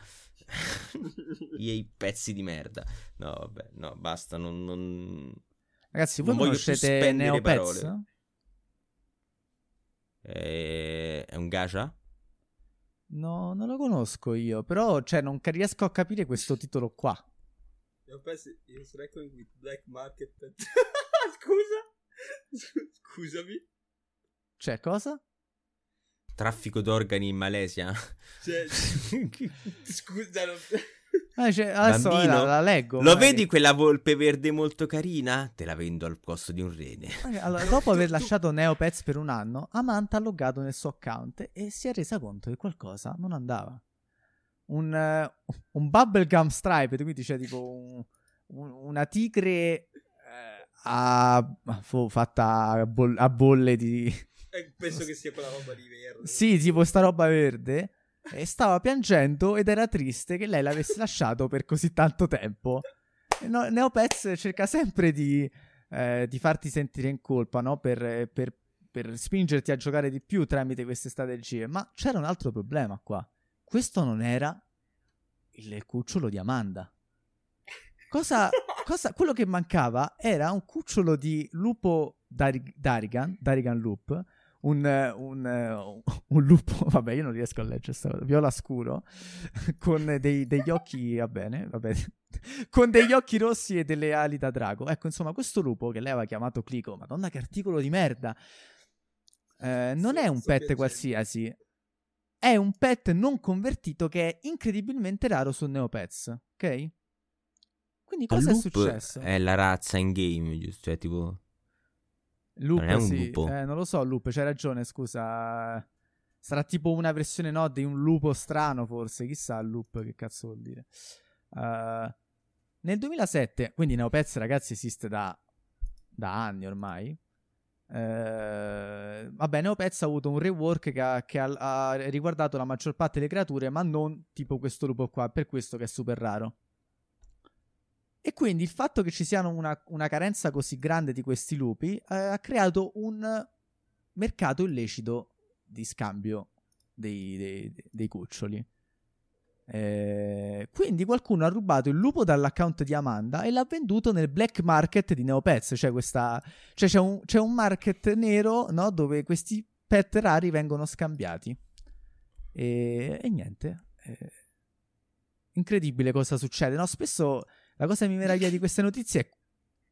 I pezzi di merda. No, vabbè, no, basta. Non, non... Ragazzi, voi non conoscete Neopets? No? E... È un gacha? No, non lo conosco io. Però, cioè, non riesco a capire questo titolo qua. Neopets is reckoning with black market. Scusa? Scusami. Cioè, cosa? Traffico d'organi in Malesia. Cioè, scusa, non... ah, cioè, adesso Bambino, la, la leggo. Lo magari. Vedi quella volpe verde molto carina? Te la vendo al costo di un rene. Allora, dopo aver lasciato Neopets per un anno, Amanta ha loggato nel suo account e si è resa conto che qualcosa non andava. Un, uh, un bubblegum stripe, quindi c'è tipo un, un, una tigre uh, fu fatta a, bo- a bolle di... Penso che sia quella roba di verde. Sì, tipo sta roba verde. E stava piangendo ed era triste che lei l'avesse lasciato per così tanto tempo. No, Neopets cerca sempre di, eh, di farti sentire in colpa, no? Per, per, per spingerti a giocare di più tramite queste strategie. Ma c'era un altro problema qua. Questo non era il cucciolo di Amanda. Cosa, cosa, quello che mancava era un cucciolo di lupo Darig- Darigan, Darigan Loop. Un, un, un lupo, vabbè, io non riesco a leggere sta cosa, viola scuro con dei, degli occhi, va bene, va bene, con degli occhi rossi e delle ali da drago. Ecco, insomma, questo lupo che lei aveva chiamato Clico, madonna che articolo di merda, eh, non è un pet qualsiasi, è un pet non convertito che è incredibilmente raro su Neopets, ok? Quindi cosa è successo? È la razza in game, giusto? Cioè tipo... Loop, non sì, eh, non lo so, Loop, c'hai ragione, scusa. Sarà tipo una versione, no, di un lupo strano, forse, chissà Loop che cazzo vuol dire. Uh, nel duemilasette, quindi Neopets, ragazzi, esiste da, da anni ormai. Uh, vabbè, Neopets ha avuto un rework che, ha, che ha, ha riguardato la maggior parte delle creature, ma non tipo questo lupo qua, per questo che è super raro. E quindi il fatto che ci siano una, una carenza così grande di questi lupi eh, ha creato un mercato illecito di scambio dei, dei, dei cuccioli. Eh, quindi qualcuno ha rubato il lupo dall'account di Amanda e l'ha venduto nel black market di Neopets, cioè, questa, cioè c'è, un, c'è un market nero, no, dove questi pet rari vengono scambiati e, e niente, eh, incredibile cosa succede, no? Spesso la cosa che mi meraviglia di queste notizie è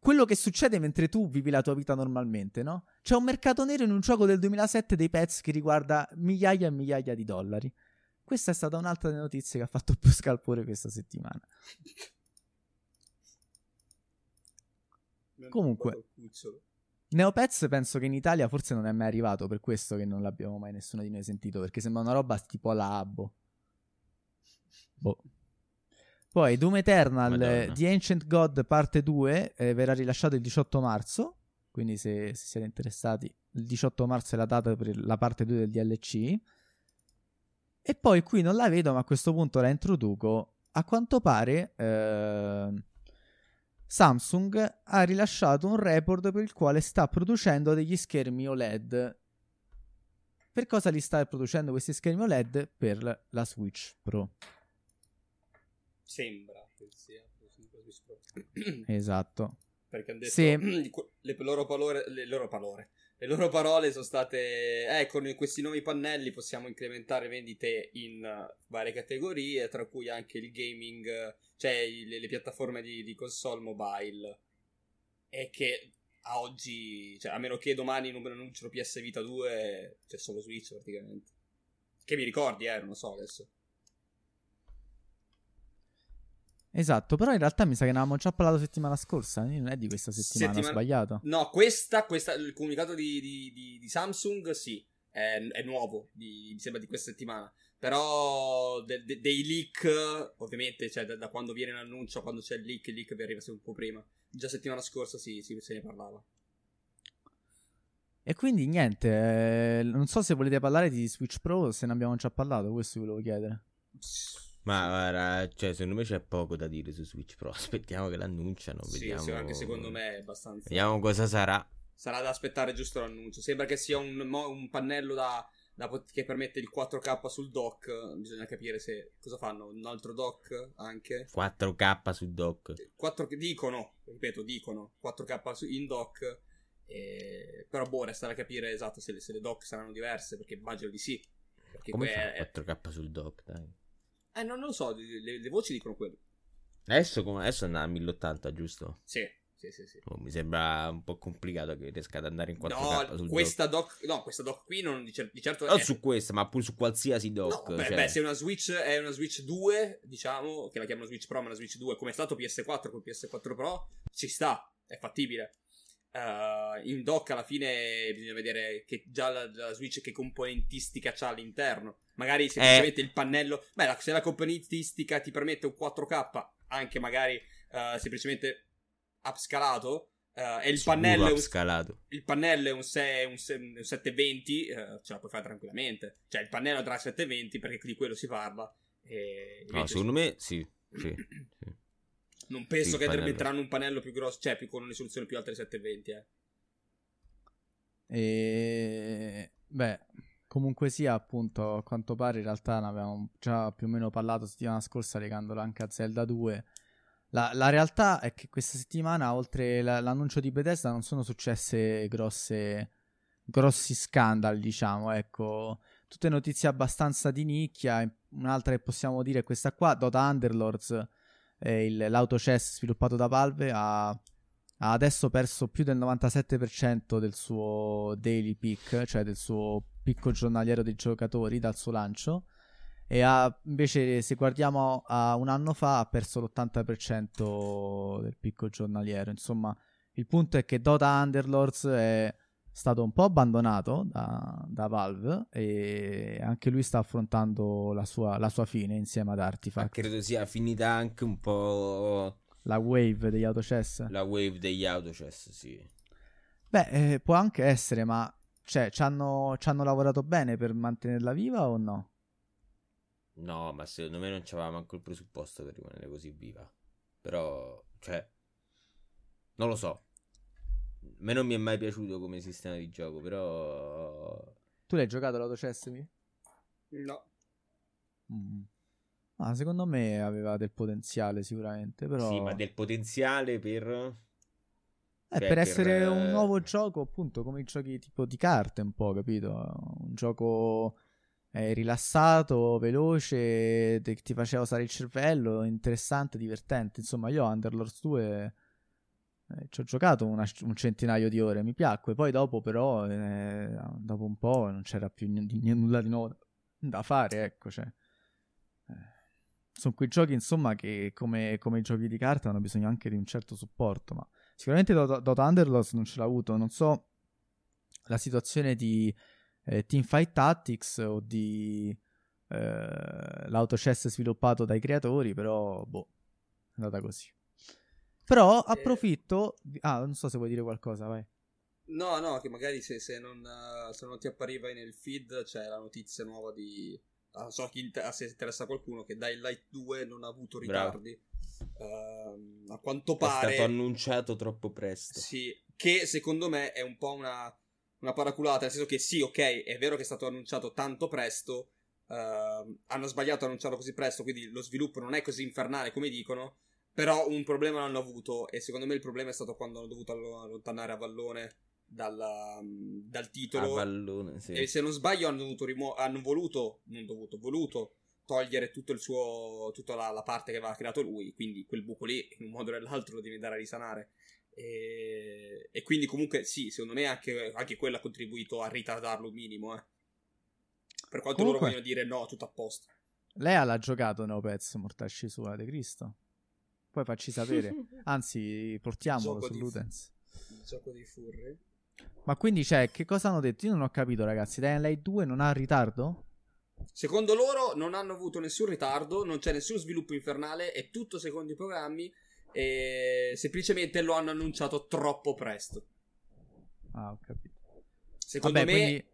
quello che succede mentre tu vivi la tua vita normalmente, no? C'è un mercato nero in un gioco del duemilasette dei pets che riguarda migliaia e migliaia di dollari. Questa è stata un'altra delle notizie che ha fatto più scalpore questa settimana. Comunque, Neopets penso che in Italia forse non è mai arrivato, per questo che non l'abbiamo mai nessuno di noi sentito, perché sembra una roba tipo la Abbo. Boh. Poi Doom Eternal, Madonna. The Ancient God parte due, eh, verrà rilasciato il diciotto marzo, quindi se, se siete interessati, il diciotto marzo è la data per la parte due del D L C. E poi qui non la vedo, ma a questo punto la introduco. A quanto pare eh, Samsung ha rilasciato un report per il quale sta producendo degli schermi O L E D. Per cosa li sta producendo questi schermi O L E D? Per la Switch Pro. Sembra che sia Switch Pro. Esatto. Perché hanno detto Sem- le loro parole... Le loro parole. Le loro parole sono state, eh, con questi nuovi pannelli possiamo incrementare vendite in varie categorie, tra cui anche il gaming, cioè le, le piattaforme di, di console mobile. E che a oggi, cioè a meno che domani non annunciano P S Vita due, c'è solo Switch praticamente. Che mi ricordi, eh, non lo so adesso. Esatto, però in realtà mi sa che ne avevamo già parlato settimana scorsa, non è di questa settimana, settimana... ho sbagliato. No, questa, questa, il comunicato di, di, di, di Samsung, sì, è, è nuovo, di, mi sembra di questa settimana. Però de, de, dei leak, ovviamente, cioè da, da quando viene l'annuncio, quando c'è il leak, il leak vi arriva sempre un po' prima. Già settimana scorsa sì, sì, se ne parlava. E quindi niente, eh, non so se volete parlare di Switch Pro, se ne abbiamo già parlato, questo vi volevo chiedere. Sì. Ma guarda, cioè, secondo me c'è poco da dire su Switch Pro. Aspettiamo che l'annunciano. Sì, vediamo... sì, anche secondo me è abbastanza. Vediamo cosa sarà. Sarà da aspettare giusto l'annuncio. Sembra che sia un, un pannello da, da pot- che permette il quattro K sul dock. Bisogna capire se cosa fanno. Un altro dock anche. quattro K sul dock. quattro... Dicono, ripeto, dicono quattro K su... in dock. E... Però boh, resterà a capire esatto se le, se le dock saranno diverse. Perché immagino di sì. Perché come fa è... quattro K sul dock, dai. Eh, non lo so, le, le voci dicono quello. Adesso, come, adesso andava a mille e ottanta, giusto? Sì, sì, sì, sì. Oh, mi sembra un po' complicato che riesca ad andare in quattro K. No, sul questa dock. doc, no, questa doc qui non di, cer- di certo. Non è... su questa, ma pure su qualsiasi doc. No, beh, cioè... beh, se una Switch è una Switch due, diciamo, che la chiamano Switch Pro, ma una Switch due, come è stato P S quattro con P S quattro Pro, ci sta, è fattibile. Uh, in dock alla fine bisogna vedere che già la, la Switch che componentistica c'ha all'interno. Magari semplicemente eh. il pannello. Beh, la, se la componentistica ti permette un quattro K, anche magari uh, semplicemente upscalato. Uh, e il pannello, è un, il pannello è un, sei, un, sei, un settecentoventi, uh, ce la puoi fare tranquillamente. Cioè, il pannello tra settecentoventi, perché di quello si parla. E no, secondo me sì, sì, sì. Non penso sì, che metteranno un pannello più grosso, cioè più con una risoluzione più alta di settecentoventi, eh. E... Beh, comunque sia, appunto, a quanto pare in realtà ne avevamo già più o meno parlato settimana scorsa, legandola anche a Zelda due. La, la realtà è che questa settimana, oltre l'annuncio di Bethesda, non sono successe grosse grossi scandali, diciamo, ecco. Tutte notizie abbastanza di nicchia. Un'altra che possiamo dire è questa qua, Dota Underlords. Eh, il, l'auto chess sviluppato da Valve ha, ha adesso perso più del novantasette per cento del suo daily peak, cioè del suo picco giornaliero dei giocatori dal suo lancio, e ha, invece se guardiamo a un anno fa ha perso l'ottanta per cento del picco giornaliero. Insomma, il punto è che Dota Underlords è stato un po' abbandonato da, da Valve, e anche lui sta affrontando la sua, la sua fine insieme ad Artifact. Ma credo sia finita anche un po' la wave degli autochess. La wave degli autochess, sì. Beh, eh, può anche essere, ma cioè, ci hanno lavorato bene per mantenerla viva o no? No, ma secondo me non c'aveva manco il presupposto per rimanere così viva. Però, cioè, non lo so. A me non mi è mai piaciuto come sistema di gioco, però... Tu l'hai giocato l'auto chess? No. Mm. Ah, secondo me aveva del potenziale sicuramente, però... Sì, ma del potenziale per... Eh, cioè, per essere per... un nuovo gioco, appunto, come i giochi tipo di carte un po', capito? Un gioco eh, rilassato, veloce, che ti faceva usare il cervello, interessante, divertente. Insomma, io Underlords due eh, ci ho giocato una, un centinaio di ore, mi piacque. Poi dopo però, eh, dopo un po' non c'era più n- n- nulla di nuovo da fare, ecco, cioè... Sono quei giochi, insomma, che come, come i giochi di carta hanno bisogno anche di un certo supporto, ma sicuramente Dota, Dota Underlords non ce l'ha avuto. Non so la situazione di eh, Teamfight Tactics o di eh, l'autochess sviluppato dai creatori, però boh, è andata così. Però approfitto di... ah, non so se vuoi dire qualcosa, vai. No, no, che magari se, se, non, se non ti appariva nel feed c'è la notizia nuova di... So chi inter- se interessa qualcuno, che Dying Light due non ha avuto ritardi. Uh, a quanto pare è stato annunciato troppo presto. Sì, che secondo me è un po' una, una paraculata, nel senso che sì, ok, è vero che è stato annunciato tanto presto, uh, hanno sbagliato a annunciarlo così presto, quindi lo sviluppo non è così infernale come dicono, però un problema l'hanno avuto, e secondo me il problema è stato quando hanno dovuto allontanare a Vallone Dalla, dal titolo, pallone, sì. E se non sbaglio hanno dovuto rimu- hanno voluto non dovuto voluto togliere tutto il suo tutta la, la parte che aveva creato lui, quindi quel buco lì in un modo o nell'altro lo devi andare a risanare, e, e quindi comunque sì, secondo me anche, anche quello ha contribuito a ritardarlo minimo, eh. Per quanto comunque, loro vogliono dire no, tutto a posto. Lei l'ha giocato Neopets, mortacci sua De Cristo, poi facci sapere. Anzi, portiamolo su Ludens, il gioco dei furri. Ma quindi, cioè, che cosa hanno detto? Io non ho capito, ragazzi. Dying Light due non ha ritardo? Secondo loro non hanno avuto nessun ritardo, non c'è nessun sviluppo infernale, è tutto secondo i programmi, e semplicemente lo hanno annunciato troppo presto. Ah, ho capito. Secondo Vabbè, me quindi...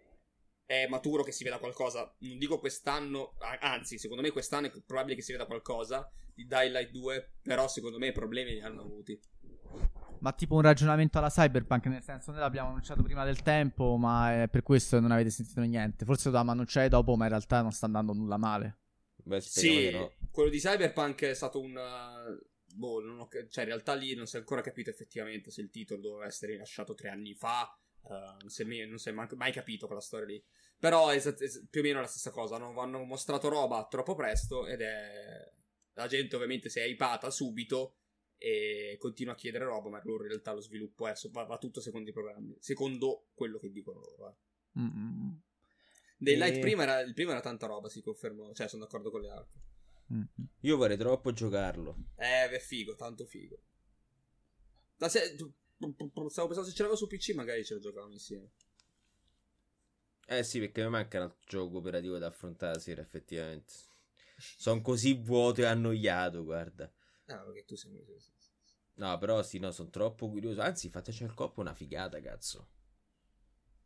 è maturo che si veda qualcosa, non dico quest'anno, anzi, secondo me quest'anno è probabile che si veda qualcosa di Dying Light due, però secondo me i problemi li hanno avuti. Ma tipo un ragionamento alla Cyberpunk, nel senso, noi l'abbiamo annunciato prima del tempo, ma è per questo che non avete sentito niente. Forse dovevamo annunciare dopo, ma in realtà non sta andando nulla male. Beh, sì, no. Quello di Cyberpunk è stato un... boh, non ho... cioè in realtà lì non si è ancora capito effettivamente se il titolo doveva essere rilasciato tre anni fa, uh, non si è, mai, non si è mai, mai capito quella storia lì. Però è, è più o meno la stessa cosa, no? Hanno mostrato roba troppo presto ed è... la gente ovviamente si è hypata subito e continua a chiedere roba, ma loro in realtà lo sviluppo è, va, va tutto secondo i programmi, secondo quello che dicono loro. Mm-hmm. Dei Light e... prima era, il primo era tanta roba, si confermò, cioè sono d'accordo con le altre. Mm-hmm. Io vorrei troppo giocarlo. Eh, è figo, tanto figo. La se... Stavo pensando se ce l'avevo su P C, magari ce lo giocavamo insieme. Eh sì, perché mi manca un altro gioco operativo da affrontare la sera, effettivamente. Sono così vuoto e annoiato, guarda. No, perché tu sei curioso. No, però sì, no, sono troppo curioso. Anzi, fateci al coppo una figata, cazzo.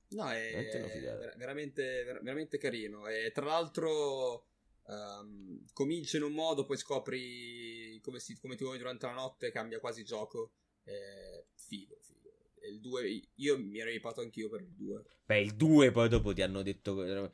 No, è ver- veramente, ver- veramente carino. E tra l'altro um, comincia in un modo, poi scopri come, si, come ti muovi durante la notte, cambia quasi gioco. E... Figo, figo. E il due, io mi ero ripato anch'io per il due. Beh, il due poi dopo ti hanno detto,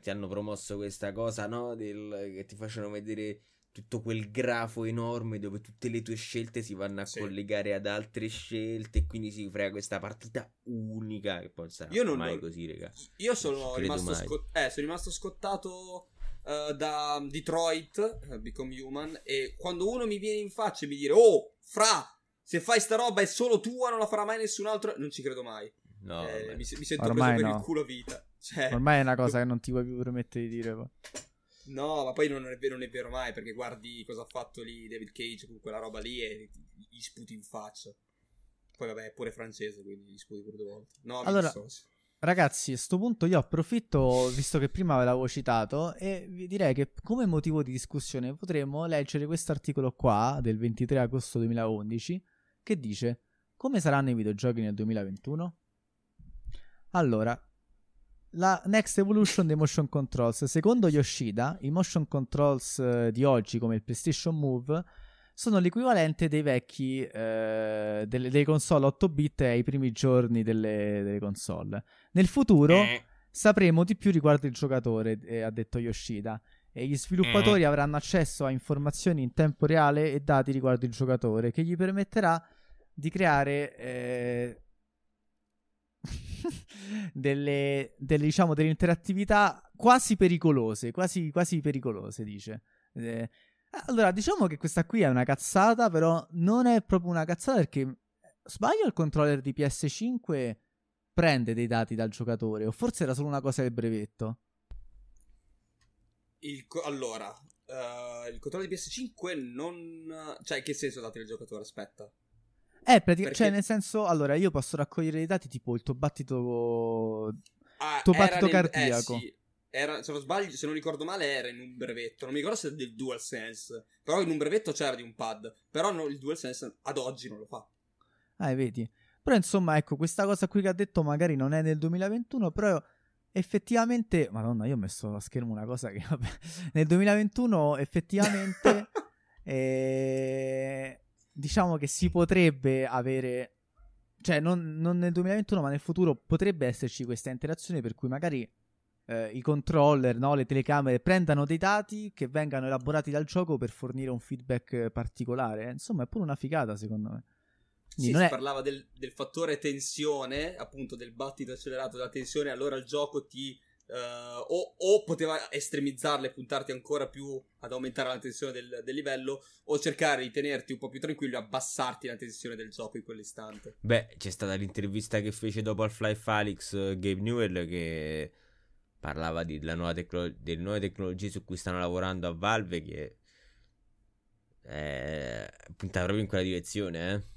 ti hanno promosso questa cosa, no? Del, che ti facciano vedere tutto quel grafo enorme dove tutte le tue scelte si vanno a sì. collegare ad altre scelte, e quindi si crea questa partita unica che poi sarà io non mai lo... così, raga. Io sono rimasto, sco- eh, sono rimasto scottato uh, da Detroit uh, Become Human, e quando uno mi viene in faccia e mi dire "Oh, fra, se fai sta roba è solo tua, non la farà mai nessun altro", non ci credo mai. No, eh, mi, mi sento ormai preso no. per il culo a vita. Cioè, ormai è una cosa tu... che non ti puoi più permettere di dire, ma... No, ma poi non è, vero, non è vero mai, perché guardi cosa ha fatto lì David Cage con quella roba lì e gli sputi in faccia. Poi vabbè, è pure francese, quindi gli sputi pure due volte. No, allora, ragazzi, a sto punto io approfitto, visto che prima ve l'avevo citato, e vi direi che come motivo di discussione potremmo leggere questo articolo qua del ventitré agosto duemilaundici che dice: come saranno i videogiochi nel duemilaventuno? Allora, la next evolution dei motion controls. Secondo Yoshida, i motion controls di oggi, come il PlayStation Move, sono l'equivalente dei vecchi eh, delle, delle console otto bit ai primi giorni delle, delle console. Nel futuro eh. sapremo di più riguardo il giocatore, eh, ha detto Yoshida. e gli sviluppatori mm. avranno accesso a informazioni in tempo reale e dati riguardo il giocatore, che gli permetterà di creare eh, delle, delle diciamo delle interattività quasi pericolose, quasi, quasi pericolose, dice. Eh, allora, diciamo che questa qui è una cazzata, però non è proprio una cazzata, perché sbaglio, il controller di P S cinque prende dei dati dal giocatore, o forse era solo una cosa del brevetto? Il co- allora, uh, il controller di P S cinque non... Cioè, che senso dati del giocatore? Aspetta. Eh, praticamente, perché... cioè nel senso, allora, io posso raccogliere dei dati tipo il tuo battito... Ah, tuo battito nel... cardiaco. Eh, sì. Era, se non sbaglio, se non ricordo male, era in un brevetto. Non mi ricordo se era del DualSense, però in un brevetto c'era di un pad. Però no, il DualSense ad oggi non lo fa. Ah, vedi. Però insomma, ecco, questa cosa qui che ha detto magari non è nel duemilaventuno, però effettivamente... Madonna, io ho messo a schermo una cosa che vabbè. Nel duemilaventuno effettivamente eh, diciamo che si potrebbe avere... Cioè non, non nel duemilaventuno, ma nel futuro potrebbe esserci questa interazione, per cui magari Eh, i controller, no, le telecamere prendano dei dati che vengano elaborati dal gioco per fornire un feedback particolare. Insomma, è pure una figata, secondo me. Quindi sì, non si è... parlava del, del fattore tensione, appunto del battito accelerato, della tensione. Allora il gioco ti eh, o, o poteva estremizzarle, puntarti ancora più ad aumentare la tensione del, del livello, o cercare di tenerti un po' più tranquillo e abbassarti la tensione del gioco in quell'istante. Beh, c'è stata l'intervista che fece dopo Half-Life Alyx uh, Gabe Newell, che parlava di, della nuova tecno- delle nuove tecnologie su cui stanno lavorando a Valve, che eh, puntava proprio in quella direzione.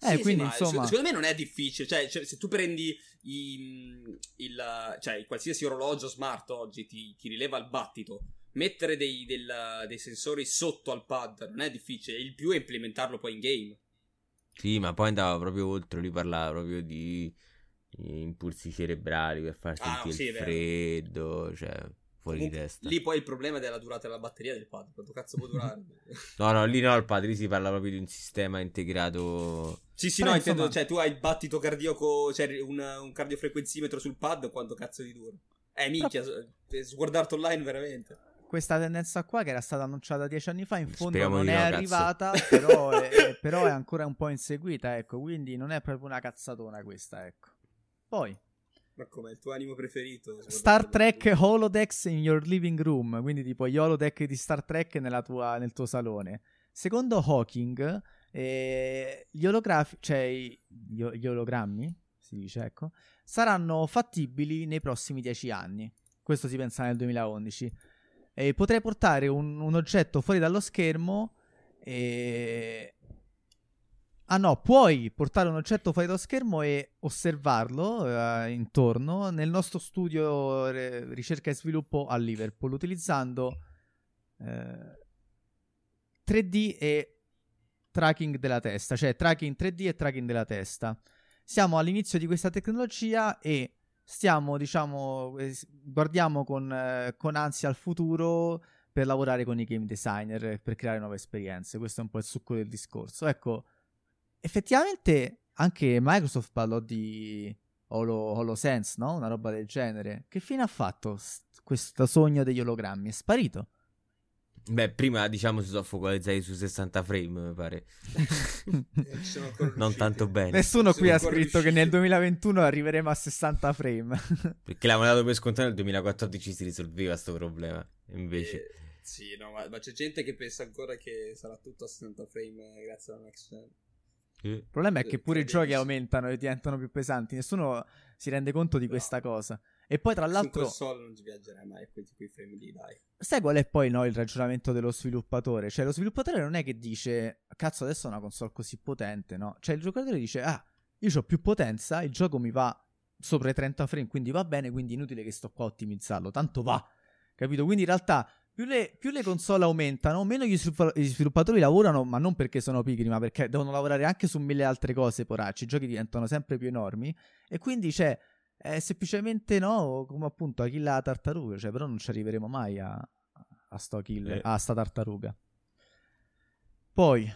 Eh, eh sì, quindi sì, insomma, secondo me non è difficile. Cioè, cioè se tu prendi il, il, cioè, il qualsiasi orologio smart oggi ti, ti rileva il battito, mettere dei, del, dei sensori sotto al pad non è difficile. Il più è implementarlo poi in game. Sì, ma poi andava proprio oltre, lui parlava proprio di impulsi cerebrali per far sentire ah, no, sì, il freddo, cioè fuori comunque, di testa. Lì poi il problema è della durata della batteria del pad, quanto cazzo può durare? no no lì no il pad, lì si parla proprio di un sistema integrato. Sì sì. Però no, insomma... intendo, cioè tu hai il battito cardiaco, cioè un, un cardiofrequenzimetro sul pad, quanto cazzo di dura? Eh minchia, però... sguardarti online veramente. Questa tendenza qua che era stata annunciata dieci anni fa in fondo Speriamo non è no, arrivata, però è, però è ancora un po' inseguita, ecco, quindi non è proprio una cazzatona questa, ecco. Poi, ma com'è il tuo animo preferito? Star Trek Holodecks in your living room, quindi tipo gli holodeck di Star Trek nella tua, nel tuo salone. Secondo Hawking, eh, gli olografi, cioè gli, gli ologrammi, si dice, ecco, saranno fattibili nei prossimi dieci anni. Questo si pensa nel duemilaundici. Eh, potrei portare un, un oggetto fuori dallo schermo e... Ah no, puoi portare un oggetto fuori dallo schermo e osservarlo eh, intorno nel nostro studio re- ricerca e sviluppo a Liverpool, utilizzando eh, tre D e tracking della testa, cioè tracking tre D e tracking della testa. Siamo all'inizio di questa tecnologia e stiamo, diciamo, eh, guardiamo con, eh, con ansia al futuro per lavorare con i game designer, per creare nuove esperienze. Questo è un po' il succo del discorso, ecco. Effettivamente anche Microsoft parlò di Holo, HoloSense, no? Una roba del genere. Che fine ha fatto s- questo sogno degli ologrammi? È sparito? Beh, prima diciamo si sono focalizzati su sessanta frame, mi pare. Non tanto bene. Nessuno qui ha scritto riusciti. Che nel duemilaventuno arriveremo a sessanta frame. Perché l'avevano dato per scontato nel duemilaquattordici si risolveva sto problema. Invece... Eh, sì, no, ma, ma c'è gente che pensa ancora che sarà tutto a sessanta frame grazie alla Next Gen. Il problema è che pure i giochi aumentano e diventano più pesanti. Nessuno si rende conto di no. questa cosa. E poi tra l'altro su console non si viaggerà mai quei, quei frame lì, dai. Sai qual è poi no il ragionamento dello sviluppatore? Cioè lo sviluppatore non è che dice cazzo adesso ho una console così potente, no? Cioè il giocatore dice ah io ho più potenza, il gioco mi va sopra i trenta frame, quindi va bene, quindi inutile che sto qua a ottimizzarlo, tanto va. Capito? Quindi in realtà Più le, più le console aumentano, meno gli, svilupp- gli sviluppatori lavorano, ma non perché sono pigri, ma perché devono lavorare anche su mille altre cose, poracci. I giochi diventano sempre più enormi e quindi c'è cioè, è semplicemente no, come appunto Achille alla tartaruga, cioè però non ci arriveremo mai a, a sto Achille, eh. a sta tartaruga. Poi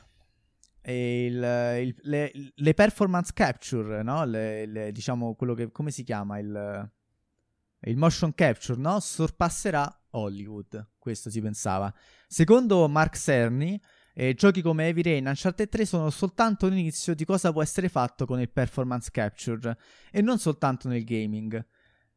il, il, le, le performance capture, no? Le, le, diciamo quello che come si chiama il, il motion capture, no? Sorpasserà Hollywood, questo si pensava. Secondo Mark Cerny, eh, giochi come Heavy Rain e Uncharted tre sono soltanto l'inizio di cosa può essere fatto con il performance capture, e non soltanto nel gaming.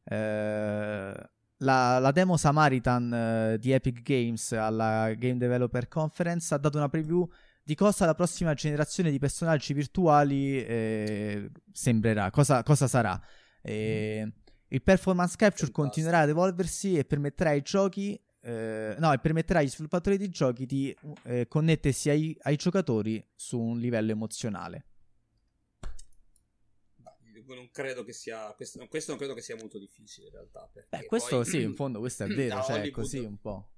Eh, la, la demo Samaritan eh, di Epic Games alla Game Developer Conference ha dato una preview di cosa la prossima generazione di personaggi virtuali eh, sembrerà, cosa, cosa sarà. Eh, il performance capture continuerà ad evolversi e permetterà ai giochi eh, no, e permetterà agli sviluppatori di giochi di eh, connettersi ai, ai giocatori su un livello emozionale. Non credo che sia questo, questo non credo che sia molto difficile in realtà. Beh, questo poi, sì, in fondo questo è vero, cioè Hollywood, così un po'.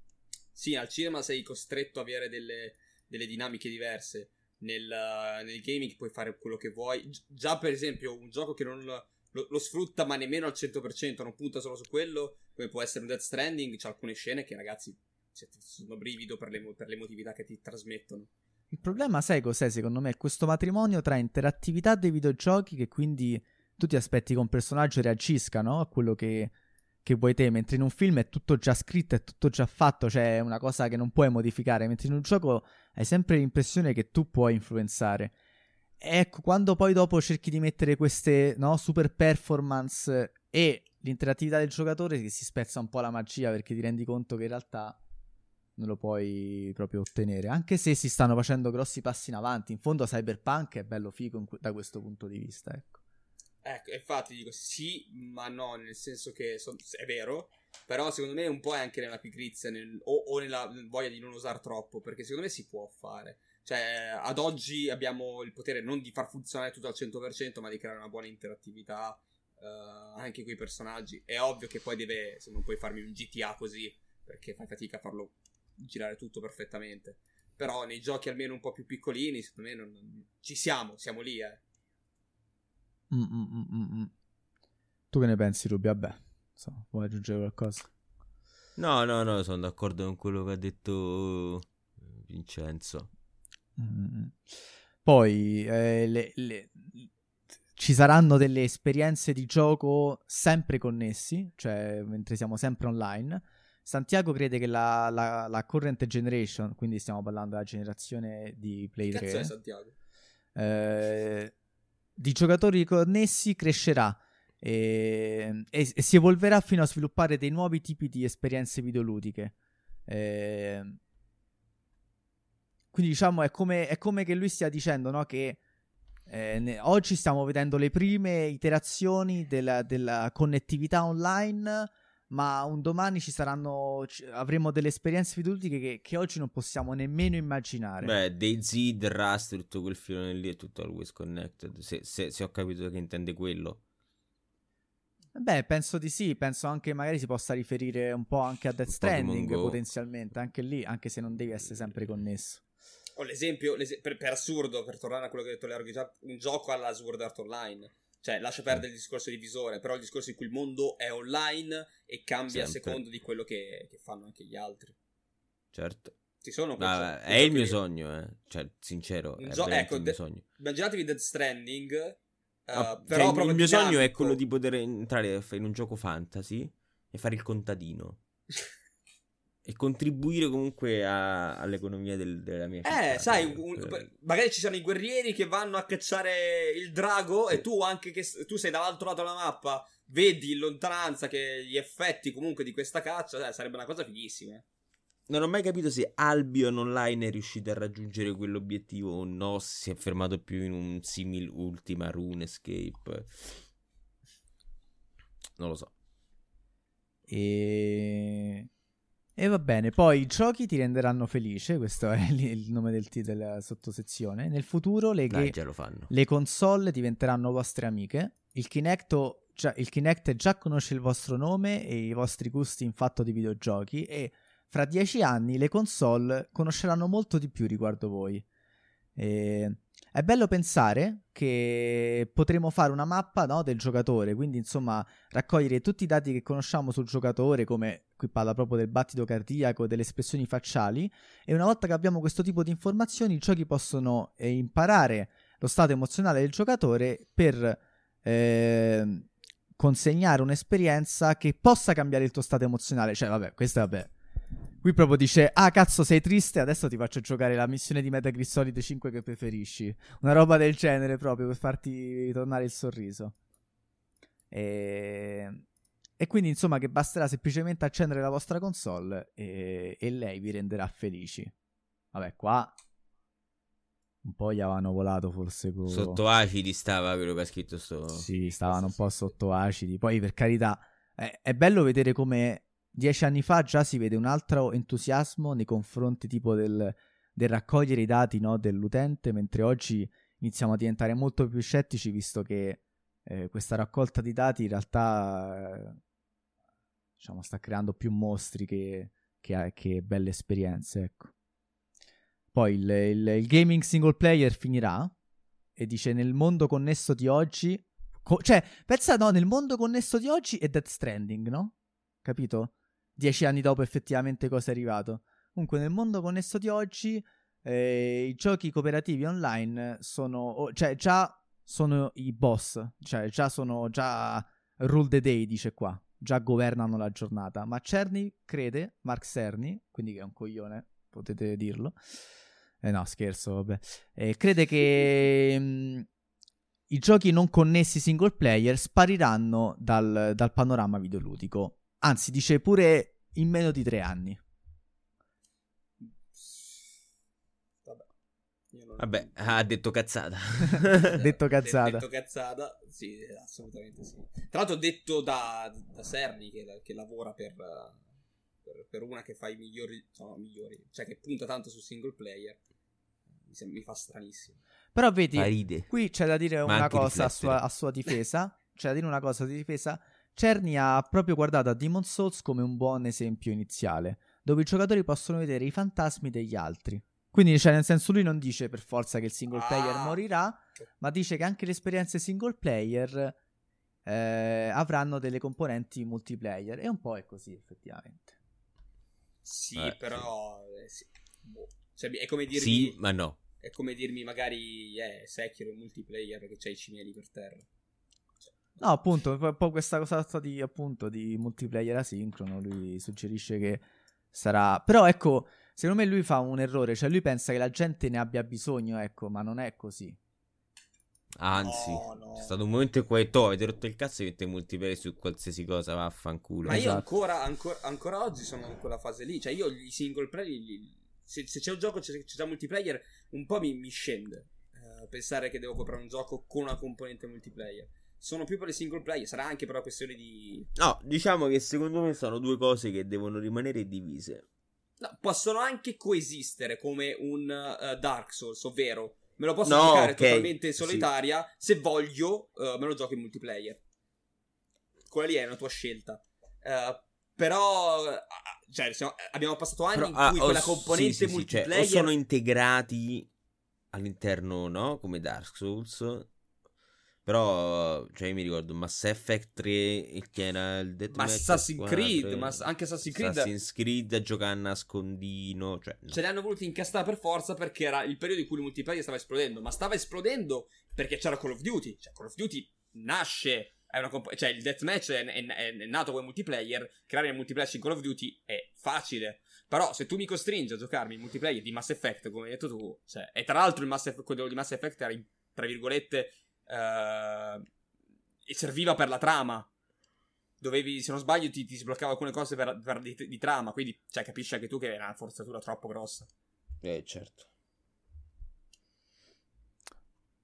Sì, al cinema sei costretto a avere delle delle dinamiche diverse. Nel, uh, nel gaming puoi fare quello che vuoi. Gi- già per esempio un gioco che non lo, lo sfrutta ma nemmeno al cento per cento, non punta solo su quello, come può essere un Death Stranding, c'è alcune scene che ragazzi cioè, sono brivido per le, per le emotività che ti trasmettono. Il problema sai cos'è secondo me? Questo matrimonio tra interattività dei videogiochi, che quindi tu ti aspetti che un personaggio reagisca, no? A quello che, che vuoi te, mentre in un film è tutto già scritto, è tutto già fatto, cioè è una cosa che non puoi modificare, mentre in un gioco hai sempre l'impressione che tu puoi influenzare. Ecco, quando poi dopo cerchi di mettere queste, no, super performance e l'interattività del giocatore, che si spezza un po' la magia, perché ti rendi conto che in realtà non lo puoi proprio ottenere, anche se si stanno facendo grossi passi in avanti. In fondo Cyberpunk è bello figo que- da questo punto di vista, ecco. Ecco, infatti dico sì, ma no, nel senso che so, è vero, però secondo me un po' è anche nella pigrizia nel, o, o nella voglia di non usare troppo, perché secondo me si può fare. Cioè, ad oggi abbiamo il potere non di far funzionare tutto al cento per cento, ma di creare una buona interattività eh, anche con i personaggi. È ovvio che poi deve, se non puoi farmi un G T A così, perché fai fatica a farlo girare tutto perfettamente. Però nei giochi almeno un po' più piccolini, secondo me non, ci siamo, siamo lì, eh. Mm, mm, mm, mm. Tu che ne pensi, Ruby? Vabbè, so, vuoi aggiungere qualcosa? No, no, no, sono d'accordo con quello che ha detto Vincenzo. Mm. Poi eh, le, le... ci saranno delle esperienze di gioco sempre connessi, cioè mentre siamo sempre online. Santiago crede che la, la, la current generation, quindi stiamo parlando della generazione di Play tre, cazzo è Santiago? Eh, di giocatori connessi crescerà e, e, e si evolverà fino a sviluppare dei nuovi tipi di esperienze videoludiche. E quindi diciamo è come, è come che lui stia dicendo, no? Che eh, ne, oggi stiamo vedendo le prime iterazioni della, della connettività online, ma un domani ci saranno ci, avremo delle esperienze videoludiche che, che oggi non possiamo nemmeno immaginare. Beh, DayZ, The Rust, tutto quel filone lì è tutto always connected, se, se, se ho capito che intende quello. Beh, penso di sì, penso anche magari si possa riferire un po' anche a Death Stranding potenzialmente, anche lì, anche se non devi essere sempre connesso. Oh, l'esempio, l'esempio per, per assurdo, per tornare a quello che ho detto Lero, un gioco alla Sword Art Online. Cioè, lascia perdere il discorso di visore, però il discorso in cui il mondo è online e cambia sempre a seconda di quello che, che fanno anche gli altri. Certo. Ci sono Vabbè, è il mio che... sogno, eh. Cioè, sincero, un è gio- ecco, il mio de- sogno. Immaginatevi Death Stranding. Uh, ah, però cioè, il mio sogno è quello di poter entrare in un gioco fantasy e fare il contadino. E contribuire comunque a, all'economia del, della mia città. Eh, sai, un, per... magari ci sono i guerrieri che vanno a cacciare il drago, sì. E tu anche che tu sei dall'altro lato della mappa, vedi in lontananza che gli effetti comunque di questa caccia, eh, sarebbe una cosa fighissima. Non ho mai capito se Albion Online è riuscito a raggiungere quell'obiettivo o no, si è fermato più in un simil Ultima, RuneScape. Non lo so. E... E va bene, poi i giochi ti renderanno felice, questo è l- il nome del t- della sottosezione. Nel futuro le, Dai, ge- le console diventeranno vostre amiche, il Kinect, già, il Kinect già conosce il vostro nome e i vostri gusti in fatto di videogiochi, e fra dieci anni le console conosceranno molto di più riguardo voi. E... è bello pensare che potremo fare una mappa, no, del giocatore, quindi insomma raccogliere tutti i dati che conosciamo sul giocatore, come qui parla proprio del battito cardiaco, delle espressioni facciali, e una volta che abbiamo questo tipo di informazioni i giochi possono eh, imparare lo stato emozionale del giocatore per, eh, consegnare un'esperienza che possa cambiare il tuo stato emozionale. Cioè, vabbè, questo vabbè. Qui proprio dice, ah cazzo sei triste, adesso ti faccio giocare la missione di Metal Gear Solid cinque che preferisci. Una roba del genere proprio, per farti ritornare il sorriso. E... e quindi insomma che basterà semplicemente accendere la vostra console e, e lei vi renderà felici. Vabbè, qua... un po' gli avevano volato forse pure. Sotto acidi stava quello che ha scritto sto... Sì, stavano un po' sotto acidi. Poi per carità, è, è bello vedere come dieci anni fa già si vede un altro entusiasmo nei confronti tipo del, del raccogliere i dati, no, dell'utente, mentre oggi iniziamo a diventare molto più scettici, visto che eh, questa raccolta di dati in realtà eh, diciamo sta creando più mostri che, che, che belle esperienze, ecco. Poi il, il, il gaming single player finirà, e dice nel mondo connesso di oggi, co- cioè pensa, no, nel mondo connesso di oggi è Death Stranding, no? Capito? Dieci anni dopo effettivamente cosa è arrivato. Comunque nel mondo connesso di oggi eh, i giochi cooperativi online sono, oh, cioè già sono i boss, cioè già sono, già rule the day dice qua, già governano la giornata, ma Cerny crede, Mark Cerny, quindi che è un coglione, potete dirlo. Eh no, scherzo, vabbè. Eh, crede che mh, i giochi non connessi single player spariranno dal, dal panorama videoludico. Anzi, dice pure in meno di tre anni. Vabbè, io non... vabbè ha detto cazzata. detto cazzata. detto cazzata, sì, assolutamente sì. Tra l'altro detto da, da Cerny, che, che lavora per... per una che fa i migliori, no, migliori, cioè che punta tanto sul single player, mi, sem- mi fa stranissimo. Però vedi, Paride. Qui c'è da dire Ma una cosa a sua, a sua difesa, c'è da dire una cosa di difesa. Cerny ha proprio guardato a Demon's Souls come un buon esempio iniziale, dove i giocatori possono vedere i fantasmi degli altri. Quindi, cioè, nel senso, lui non dice per forza che il single player ah. morirà, ma dice che anche le esperienze single player eh, avranno delle componenti multiplayer. E un po' è così, effettivamente. Sì, eh, però eh, sì. Boh. Cioè, è come dirmi sì, ma no. È come dirmi magari eh, Sekiro in multiplayer perché c'hai i cimieli per terra. Cioè, no, appunto, un po' questa cosa di, appunto, di multiplayer asincrono, lui suggerisce che sarà, però ecco, secondo me lui fa un errore, cioè lui pensa che la gente ne abbia bisogno, ecco, ma non è così. Anzi, no, no. C'è stato un momento in cui tu avete rotto il cazzo e avete multiplayer su qualsiasi cosa, vaffanculo. Ma io esatto. ancora, ancora ancora oggi sono in quella fase lì. Cioè io i single player li, se, se c'è un gioco c'è, c'è già multiplayer, un po' mi, mi scende uh, pensare che devo comprare un gioco con una componente multiplayer. Sono più per le single player. Sarà anche per la questione di... No, diciamo che secondo me sono due cose che devono rimanere divise. No, possono anche coesistere come un uh, Dark Souls, ovvero me lo posso no, giocare okay. totalmente solitaria, sì. Se voglio uh, me lo gioco in multiplayer. Quella lì è una tua scelta. Uh, però uh, cioè, siamo, abbiamo passato anni però, in cui ah, quella oh, componente sì, sì, multiplayer... Sì, cioè, o sono integrati all'interno, no? Come Dark Souls. Però, cioè, io mi ricordo Mass Effect tre, che era il Death Match Assassin's quattro, Creed, ma anche Assassin's Creed Assassin's Creed giocava a nascondino, cioè no. Ce li hanno voluti incastrare per forza perché era il periodo in cui il multiplayer stava esplodendo, ma stava esplodendo perché c'era Call of Duty, cioè Call of Duty nasce, è una comp- cioè il deathmatch è, è, è, è nato come multiplayer, creare il multiplayer in Call of Duty è facile. Però se tu mi costringi a giocarmi il multiplayer di Mass Effect, come hai detto tu, cioè, e tra l'altro il Mass Effect, quello di Mass Effect era in, tra virgolette Uh, e serviva per la trama, dovevi, se non sbaglio ti, ti sbloccava alcune cose per, per di, di trama, quindi cioè, capisci anche tu che era una forzatura troppo grossa. Eh certo.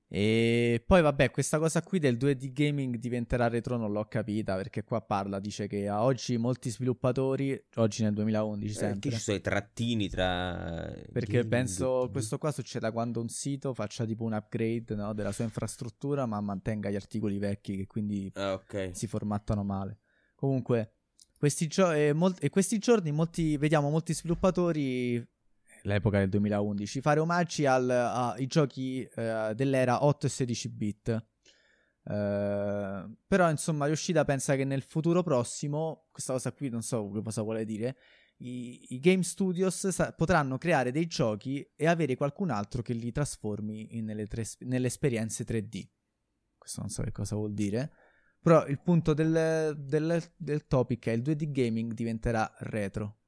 E poi vabbè, questa cosa qui del due D gaming diventerà retro non l'ho capita, perché qua parla, dice che a oggi molti sviluppatori, oggi nel duemilaundici eh, sempre, ci sono i trattini tra, perché gaming, penso questo qua succeda quando un sito faccia tipo un upgrade, no, della sua infrastruttura, ma mantenga gli articoli vecchi che quindi ah, okay. si formattano male. Comunque questi gio- e, mol- e questi giorni molti, vediamo molti sviluppatori, l'epoca del duemilaundici, fare omaggi al, ai giochi uh, dell'era otto e sedici bit. Uh, però insomma Yoshida pensa che nel futuro prossimo, questa cosa qui non so che cosa vuole dire, i, i game studios sa- potranno creare dei giochi e avere qualcun altro che li trasformi in, nelle, tre, nelle esperienze tre D. Questo non so che cosa vuol dire. Però il punto del, del, del topic è il due D gaming diventerà retro.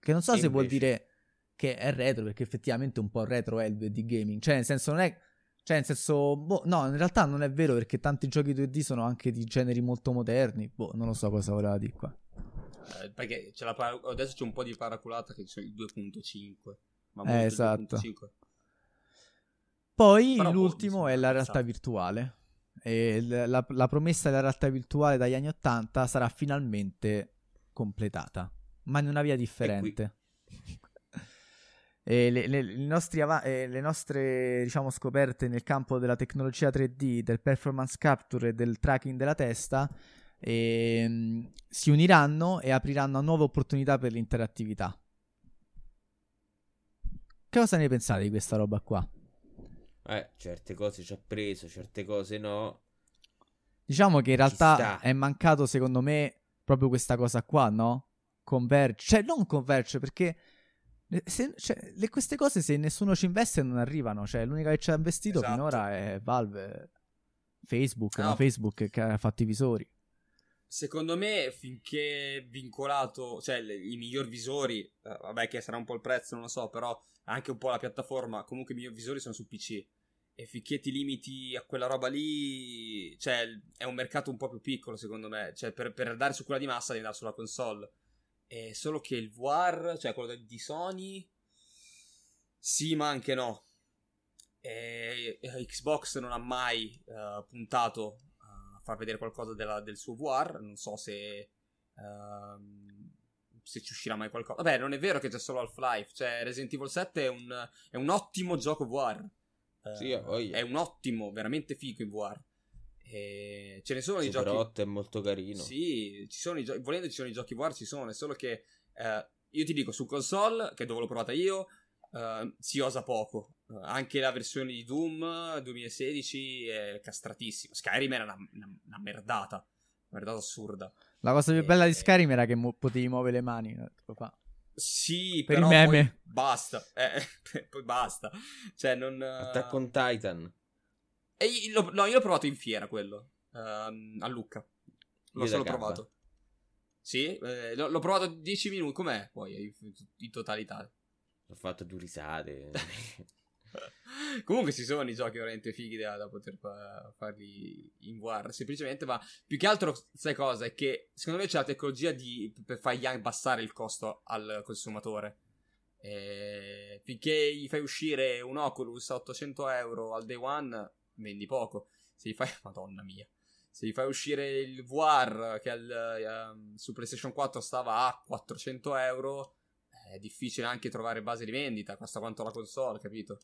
Che non so se invece vuol dire che è retro, perché effettivamente un po' retro è il due D gaming. Cioè nel senso non è... Cioè nel senso... Boh, no, in realtà non è vero, perché tanti giochi due D sono anche di generi molto moderni. Boh, non lo so cosa voleva dire qua. Eh, perché c'è la par- adesso c'è un po' di paraculata che sono il due virgola cinque. Ma eh, esatto. due virgola cinque. Poi però l'ultimo boh, è la realtà esatto. virtuale. E la, la promessa della realtà virtuale dagli anni ottanta sarà finalmente completata, ma in una via differente. E le, le, le, nostri av- le nostre diciamo scoperte nel campo della tecnologia tre D, del performance capture e del tracking della testa e, si uniranno e apriranno a nuove opportunità per l'interattività. Che cosa ne pensate di questa roba qua? Eh, certe cose ci ho preso, certe cose no. Diciamo che in realtà è mancato secondo me proprio questa cosa qua, no? Converge, cioè non converge, perché se, cioè, le, queste cose se nessuno ci investe non arrivano. Cioè l'unica che ci ha investito esatto. finora è Valve, Facebook, no. No, Facebook che ha fatto i visori. Secondo me finché vincolato, cioè le, i miglior visori, vabbè che sarà un po' il prezzo, non lo so, però anche un po' la piattaforma, comunque i miglior visori sono su P C. E finché ti limiti a quella roba lì, cioè è un mercato un po' più piccolo secondo me, cioè per, per andare su quella di massa devi andare sulla console. È solo che il V R, cioè quello di Sony, sì ma anche no. E, e Xbox non ha mai uh, puntato a far vedere qualcosa della, del suo V R, non so se... Uh, se ci uscirà mai qualcosa. Vabbè, non è vero che c'è solo Half-Life, cioè Resident Evil sette è un, è un ottimo gioco V R. Sì, uh, oh yeah. È un ottimo, veramente figo in V R. E ce ne sono i giochi otto è molto carino. Sì, ci sono i giochi, volendo ci sono i giochi V R, ci sono, è solo che uh, io ti dico su console, che dove l'ho provata io, uh, si osa poco. Uh, anche la versione di Doom duemilasedici è castratissima. Skyrim era una, una, una merdata, una merdata assurda. La cosa più bella di Skyrim era che mo- potevi muovere le mani. Fa. Sì, per però il meme. Poi basta. Eh, poi basta. Cioè, non... Attack on Titan. E io, lo, no, io l'ho provato in fiera, quello. Uh, a Lucca. L'ho io solo provato. Sì? Eh, l'ho, l'ho provato dieci minuti. Com'è poi in totalità? Ho fatto due risate. Comunque ci sono i giochi veramente fighi da, da poter fa, farli in V R semplicemente, ma più che altro sai cosa è che secondo me c'è la tecnologia di, per fargli abbassare il costo al consumatore e, finché gli fai uscire un Oculus a ottocento euro al day one vendi poco. Se gli fai, madonna mia, se gli fai uscire il V R che al, um, su PlayStation quattro stava a quattrocento euro è difficile anche trovare base di vendita, costa quanto la console, capito?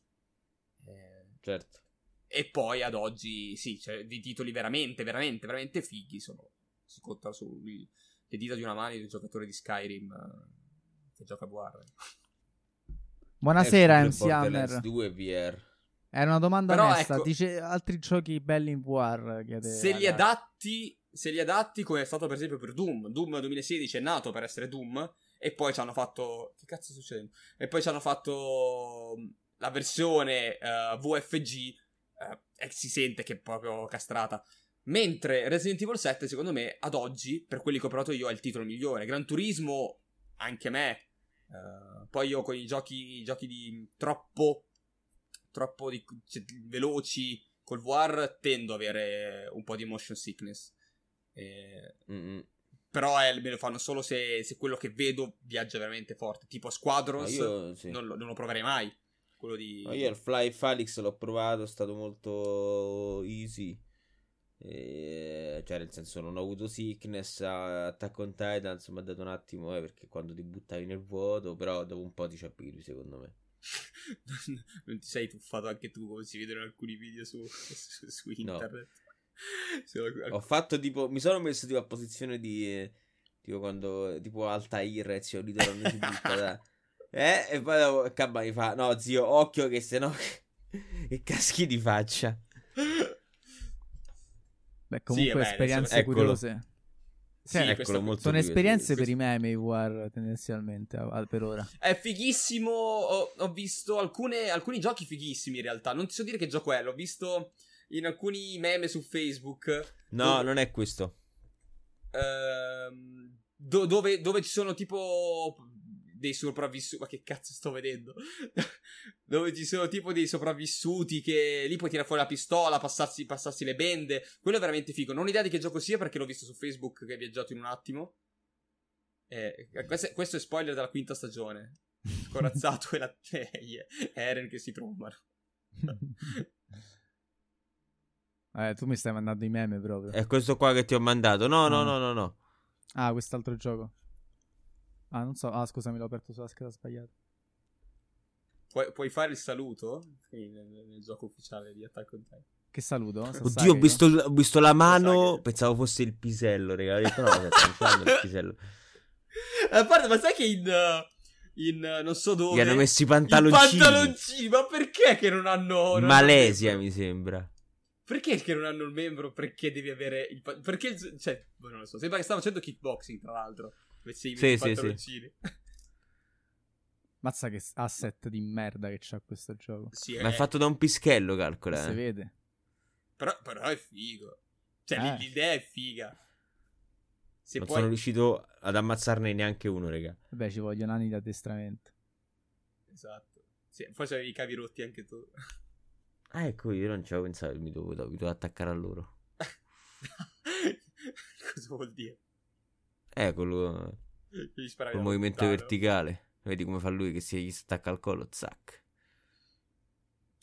Certo. E poi ad oggi sì, cioè, di titoli veramente veramente veramente fighi sono, si conta su le dita di una mano del giocatore di Skyrim eh, che gioca a V R. Buonasera M C Hammer. due V R era una domanda però onesta, ecco, dice altri giochi belli in V R che te, se ragazzi. li adatti se li adatti come è stato per esempio per Doom. Doom duemilasedici è nato per essere Doom e poi ci hanno fatto che cazzo succede e poi ci hanno fatto la versione uh, V F G uh, si sente che è proprio castrata. Mentre Resident Evil sette, secondo me, ad oggi, per quelli che ho provato io, è il titolo migliore. Gran Turismo, anche me. Uh, poi io con i giochi, i giochi di troppo, troppo di, cioè, veloci col V R tendo ad avere un po' di motion sickness. Eh, però eh, me lo fanno solo se, se quello che vedo viaggia veramente forte. Tipo Squadrons, no, io, sì. non, lo, non lo proverei mai. Quello di... No, io il Fly Felix l'ho provato, è stato molto easy, e... cioè nel senso non ho avuto sickness. Attack on Titan mi ha dato un attimo eh, perché quando ti buttavi nel vuoto, però dopo un po' ti c'appiri secondo me. Non ti sei tuffato anche tu come si vedono alcuni video su, su, su internet? No. Ho fatto tipo, mi sono messo tipo a posizione di eh, tipo quando tipo Altair e zio Ritorno si butta da... Eh, e poi Cabba mi fa no zio occhio che sennò che caschi di faccia. Beh comunque sì, esperienze bene, curiose sì, sì, eccolo, molto sono curioso. Esperienze per i meme war tendenzialmente per ora è fighissimo. Ho, ho visto alcune, alcuni giochi fighissimi in realtà, non ti so dire che gioco è, l'ho visto in alcuni meme su Facebook. No, dove... non è questo ehm, do- dove, dove ci sono tipo dei sopravvissuti, ma che cazzo sto vedendo? Dove ci sono tipo dei sopravvissuti che lì puoi tirare fuori la pistola, passarsi, passarsi le bende. Quello è veramente figo. Non ho idea di che gioco sia perché l'ho visto su Facebook che è viaggiato in un attimo. Eh, questo, è, questo è spoiler della quinta stagione. Corazzato e la teglia Eren che si trombano. Eh, tu mi stai mandando i meme proprio. È questo qua che ti ho mandato. No, no, no, no, no. Ah, quest'altro gioco. Ah, non so. Ah, scusami, l'ho aperto sulla scheda sbagliata. Puoi, puoi fare il saluto? Sì, nel, nel gioco ufficiale di Attack on Titan. Che saluto? Sasaki, oddio, ho visto, no? Ho visto la mano. Sasaki. Pensavo fosse il pisello, raga. Ho detto, no, pensavo il pisello. A parte, ma sai che in... in non so dove gli hanno messo i pantaloncini. I pantaloncini, ma perché che non hanno... Non Malesia, hanno mi sembra. Perché che non hanno il membro? Perché devi avere... il pa- perché il... Cioè, non lo so. Sembra che stava facendo kickboxing, tra l'altro. Sì, sì, sì. Mazza che asset di merda che c'ha questo gioco. Sì, ma è fatto da un pischello, calcola. Si eh. vede. Però, però è figo. Cioè, eh. l'idea è figa. Se non poi... sono riuscito ad ammazzarne neanche uno, raga. Vabbè, ci vogliono anni di addestramento. Esatto. Sì, poi c'avevi i cavi rotti anche tu. Ah, ecco, io non ci avevo pensato, mi dovevo, dovevo attaccare a loro. Cosa vuol dire? Eh, quello... il movimento verticale. Vedi come fa lui che si gli stacca al collo, zac.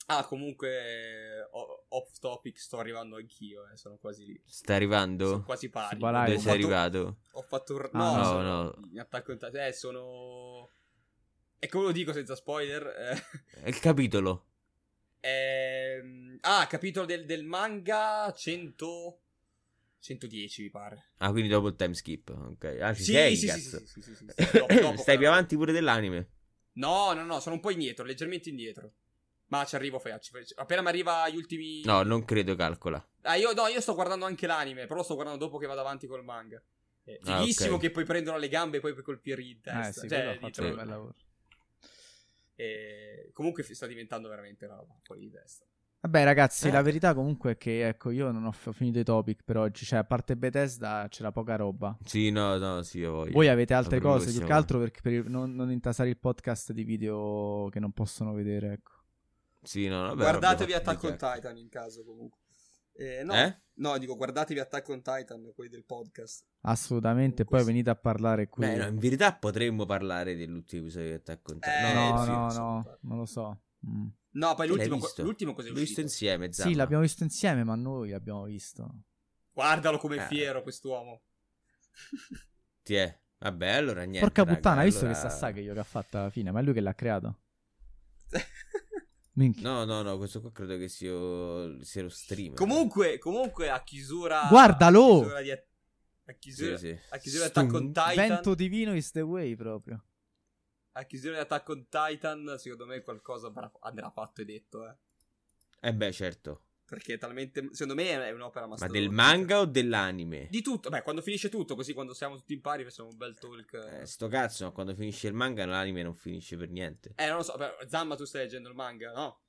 Ah, comunque off topic, sto arrivando anch'io, eh, sono quasi lì. Sta arrivando? Sono quasi pari. Dove sei arrivato? Ho fatto un... No, ah, no, sono... no. In attacco in eh, sono... E come lo dico senza spoiler? Eh... È il capitolo. Eh... Ah, capitolo del, del manga cento... centodieci mi pare. Ah, quindi dopo il time skip. Ok. Ah, ci sì, sei, sì, cazzo. Sì, sì, sì, sì, sì, sì. Dopo, dopo, stai più avanti pure dell'anime? No, no, no, sono un po' indietro, leggermente indietro. Ma ci arrivo, fai, appena mi arriva gli ultimi... No, non credo, calcola. Ah, io no, io sto guardando anche l'anime, però lo sto guardando dopo che vado avanti col manga. È fighissimo, ah, okay. Che poi prendono le gambe e poi puoi colpire in testa. Eh, sì, cioè, ho fatto un bel lavoro. E... comunque sta diventando veramente una roba fuori di testa. Vabbè ragazzi, eh. la verità comunque è che, ecco, io non ho finito i topic per oggi, cioè a parte Bethesda c'era poca roba. Sì, no, no, sì, io voglio. Voi avete altre cose, più siamo... che altro perché per il, non, non intasare il podcast di video che non possono vedere, ecco. Sì, no, vabbè. Guardatevi Attack on Titan in caso comunque. Eh, no, eh? no, dico guardatevi Attack on Titan, quelli del podcast. Assolutamente, poi venite a parlare qui. Beh, no, in verità potremmo parlare dell'ultimo episodio di Attack on Titan. Eh, no, no, sì, no, no, non lo so. Mm. No, poi l'ultimo, l'ultimo cos'è uscito? L'ho visto insieme, Zama. Sì, l'abbiamo visto insieme, ma noi l'abbiamo visto. Guardalo come eh. fiero quest'uomo. Ti è. Vabbè, allora niente. Porca raga, puttana, hai allora... visto che Sasaki io che ha fatto alla fine, ma è lui che l'ha creato. Minchia. No, no, no, questo qua credo che sia, sia lo streamer. Comunque, comunque a chiusura... Guardalo! A chiusura di, a chiusura, sì, sì. A chiusura di Attack on Titan. Vento divino is the way proprio. A chiusura di Attack on Titan, secondo me qualcosa andrà fatto e detto, eh. Eh beh, certo. Perché è talmente... secondo me è un'opera mastodontica. Ma del manga o dell'anime? Di tutto. Beh, quando finisce tutto, così quando siamo tutti in pari facciamo un bel talk. Eh, sto cazzo, no? Quando finisce il manga l'anime non finisce per niente. Eh, non lo so. Zamma, tu stai leggendo il manga, no?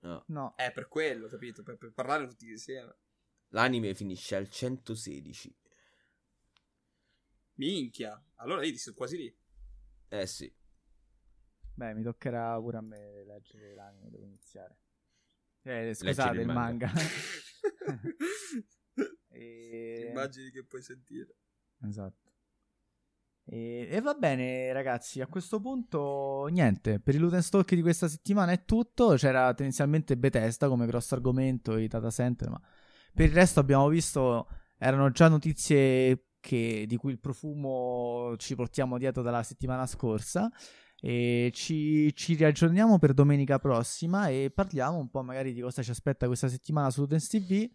No. No. È per quello, capito? Per, per parlare tutti insieme. L'anime finisce al centosedici. Minchia. Allora vedi, sono quasi lì. Eh, sì. Beh, mi toccherà pure a me leggere l'anime, devo iniziare. Eh, scusate, il manga. e... Immagini che puoi sentire. Esatto. E... e va bene, ragazzi, a questo punto niente. Per il Ludens Talk di questa settimana è tutto. C'era tendenzialmente Bethesda come grosso argomento, i data center, ma per il resto abbiamo visto, erano già notizie che... di cui il profumo ci portiamo dietro dalla settimana scorsa. E ci, ci riaggiorniamo per domenica prossima e parliamo un po' magari di cosa ci aspetta questa settimana su Ludens T V.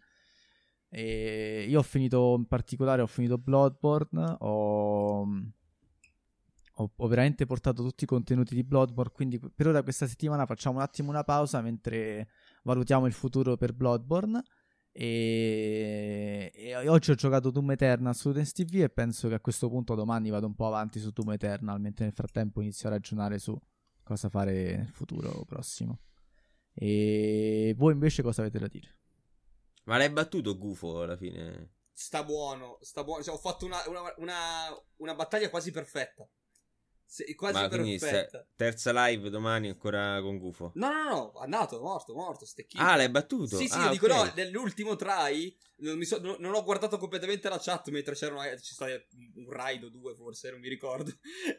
E io ho finito, in particolare ho finito Bloodborne, ho, ho, ho veramente portato tutti i contenuti di Bloodborne, quindi per ora questa settimana facciamo un attimo una pausa mentre valutiamo il futuro per Bloodborne. E... e oggi ho giocato Doom Eternal su Ludens T V e penso che a questo punto domani vado un po' avanti su Doom Eternal, mentre nel frattempo inizio a ragionare su cosa fare nel futuro prossimo. E voi invece cosa avete da dire? Ma l'hai battuto Gufo alla fine? sta buono, sta buono. Cioè, ho fatto una, una, una, una battaglia quasi perfetta. Se, quasi ma perfetta. Terza live domani ancora con Gufo? No, no, no, è andato, morto, morto, stecchino. Ah, l'hai battuto? Sì, sì, ah, io okay. dico no, nell'ultimo try non, mi so, non, non ho guardato completamente la chat mentre c'era una, ci stava un raid o due forse, non mi ricordo.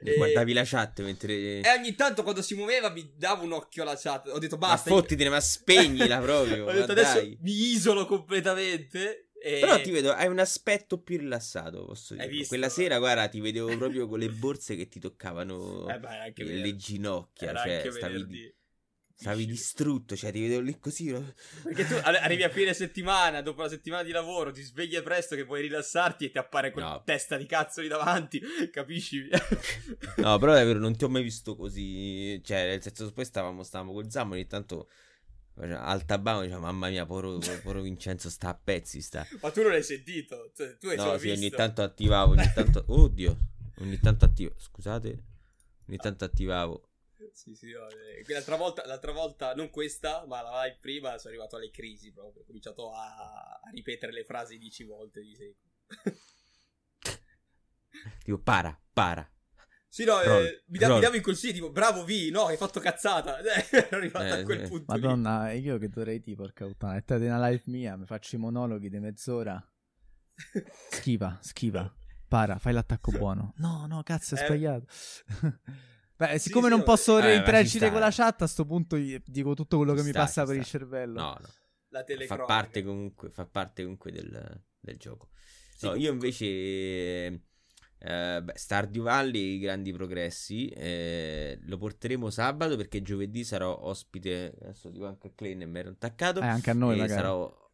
E... guardavi la chat mentre... E ogni tanto quando si muoveva mi davo un occhio alla chat, ho detto basta. Ma fottitene, ma spegnila proprio. Ho detto adesso dai. mi isolo completamente... E... Però ti vedo, hai un aspetto più rilassato, posso dire. Quella sera, guarda, ti vedevo proprio con le borse che ti toccavano eh beh, anche le venerdì. ginocchia. Era cioè, anche stavi, di... stavi distrutto, cioè ti vedevo lì così. Perché tu arrivi a fine settimana, dopo la settimana di lavoro, ti svegli presto che puoi rilassarti e ti appare quel no. testa di cazzo lì davanti, capisci? No, però davvero non ti ho mai visto così. Cioè, nel senso, poi stavamo, stavamo con Zammo ogni tanto... al tabano diciamo mamma mia povero, povero Vincenzo sta a pezzi sta. Ma tu non l'hai sentito? Cioè, tu hai no, solo sì, visto. Ogni tanto attivavo ogni tanto oddio ogni tanto attivo scusate ogni tanto attivavo sì sì no, eh. l'altra volta l'altra volta non questa ma la live prima sono arrivato alle crisi proprio, ho cominciato a, a ripetere le frasi dieci volte di seguito. Tipo para para Sì, no, eh, mi, da, mi davo in consiglio, tipo, bravo V, no, hai fatto cazzata. Ero arrivato eh, a quel sì. punto Madonna, lì. io che dovrei ti, porca puttana, è stata una live mia, mi faccio i monologhi di mezz'ora. Schiva, schiva, para, fai l'attacco buono. No, no, cazzo, è eh. sbagliato. Beh, siccome sì, non sì, posso eh, interagire con la chat, a sto punto dico tutto quello ci che sta, mi passa per sta. il cervello. No, no. La telecronica. Fa parte comunque, fa parte comunque del, del gioco. Sì, no, io invece... Uh, beh, Stardew Valley, grandi progressi, eh, lo porteremo sabato perché giovedì sarò ospite, adesso dico anche a Klein e mi ero intaccato eh, anche a noi magari sarò...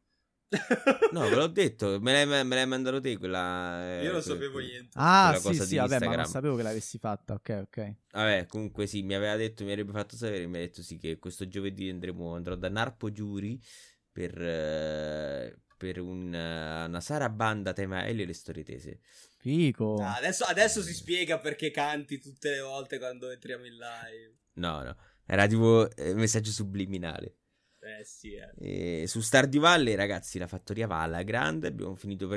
no ve l'ho detto, me l'hai, me l'hai mandato te quella eh, io non sapevo niente ah sì cosa sì di vabbè Instagram. Ma non sapevo che l'avessi fatta, ok ok vabbè comunque sì mi aveva detto, mi avrebbe fatto sapere, mi ha detto sì che questo giovedì andremo, andrò da Narpo Giuri per eh, per un, una sarabanda tema Elio e le storie tese. Fico. Ah, adesso, adesso si spiega perché canti tutte le volte quando entriamo in live. No, no, era tipo eh, messaggio subliminale. Eh sì. Eh. E su Stardew Valley, ragazzi, la fattoria va alla grande. Abbiamo finito,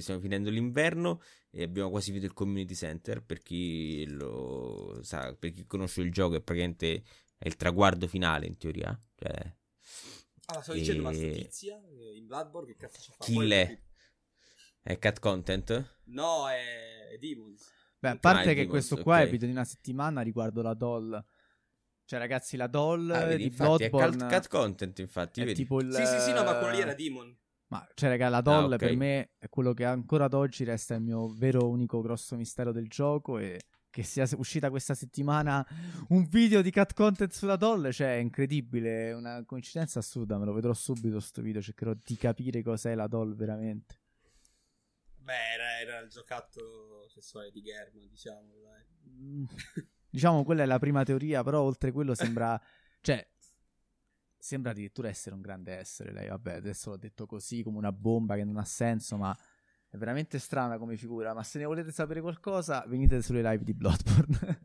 stiamo finendo l'inverno e abbiamo quasi finito il community center. Per chi lo sa, per chi conosce il gioco, è praticamente è il traguardo finale in teoria. Cioè. Ah, sto dicendo, ma sta tizia in Bloodborne che cazzo ci fa? Chi l'è? È cat content? No, è, è Demons. Beh, a parte ah, che Demons, questo qua okay. è episodio di una settimana riguardo la doll. Cioè, ragazzi, la doll ah, vedi, di infatti, Bloodborne... è cat, cat content, infatti, è vedi. Tipo il... Sì, sì, sì, no, ma quello lì era Demon. Ma, cioè, raga, la doll ah, okay. per me è quello che ancora ad oggi resta il mio vero unico grosso mistero del gioco e... che sia uscita questa settimana un video di cat content sulla doll, cioè è incredibile, è una coincidenza assurda, me lo vedrò subito sto video, cercherò di capire cos'è la doll veramente. Beh, era, era il giocattolo sessuale di Germa, diciamo. Mm, diciamo, quella è la prima teoria, però oltre quello sembra, cioè, sembra addirittura essere un grande essere lei, vabbè, adesso l'ho detto così, come una bomba che non ha senso, ma... è veramente strana come figura, ma se ne volete sapere qualcosa venite sulle live di Bloodborne.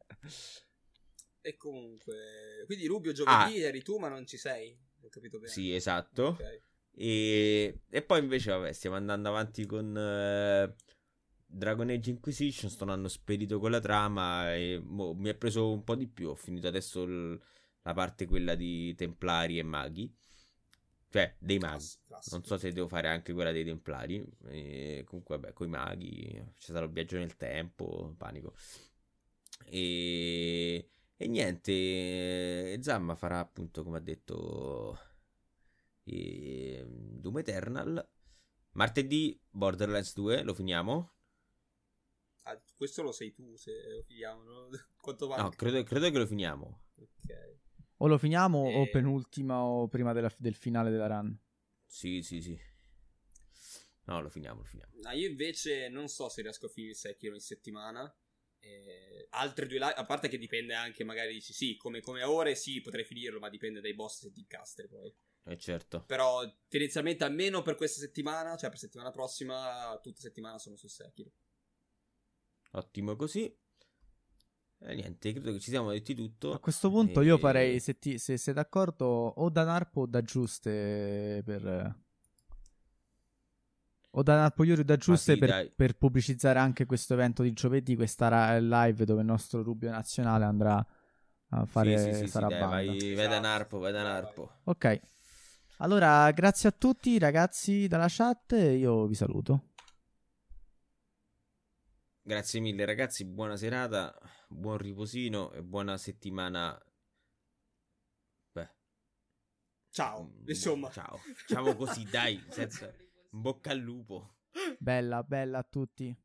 E comunque, quindi Rubio giovedì ah. eri tu ma non ci sei, ho capito bene. Sì, esatto. Okay. E... e poi invece vabbè, stiamo andando avanti con eh, Dragon Age Inquisition, sto andando spedito con la trama e mo, mi è preso un po' di più, ho finito adesso l- la parte quella di Templari e Maghi. Cioè, dei maghi. Non so se devo fare anche quella dei Templari. E comunque, vabbè, coi maghi. C'è stato il viaggio nel tempo. Panico. E, e niente. Zamma farà appunto, come ha detto, e... Doom Eternal. Martedì, Borderlands due. Lo finiamo. Ah, questo lo sei tu. Se lo finiamo. No? Quanto manca? No, credo, credo che lo finiamo. Ok. O lo finiamo e... o penultima o prima della, del finale della run? Sì, sì, sì. No, lo finiamo, lo finiamo. No, io invece non so se riesco a finire il Sekiro in settimana. Eh, altre due live, a parte che dipende anche, magari dici sì, come, come ore sì, potrei finirlo, ma dipende dai boss se ti incastri poi. Eh certo. Però tendenzialmente almeno per questa settimana, cioè per settimana prossima, tutta settimana sono su Sekiro. Ottimo così. Eh, niente, credo che ci siamo detti tutto. A questo punto e... io farei, se, ti, se sei d'accordo, o da Narpo o da Giuste per... o da Napoli o da Giuste, ah, sì, per, per pubblicizzare anche questo evento di giovedì, questa live dove il nostro Rubio nazionale andrà a fare, sì, sì, sì, sarà sì, banda. Dai, vai, vai da Narpo, vai da Narpo. Ok, allora grazie a tutti ragazzi dalla chat, io vi saluto. Grazie mille ragazzi, buona serata, buon riposino e buona settimana. Beh. Ciao, insomma. Ciao, diciamo così, dai, senza... bocca al lupo. Bella, bella a tutti.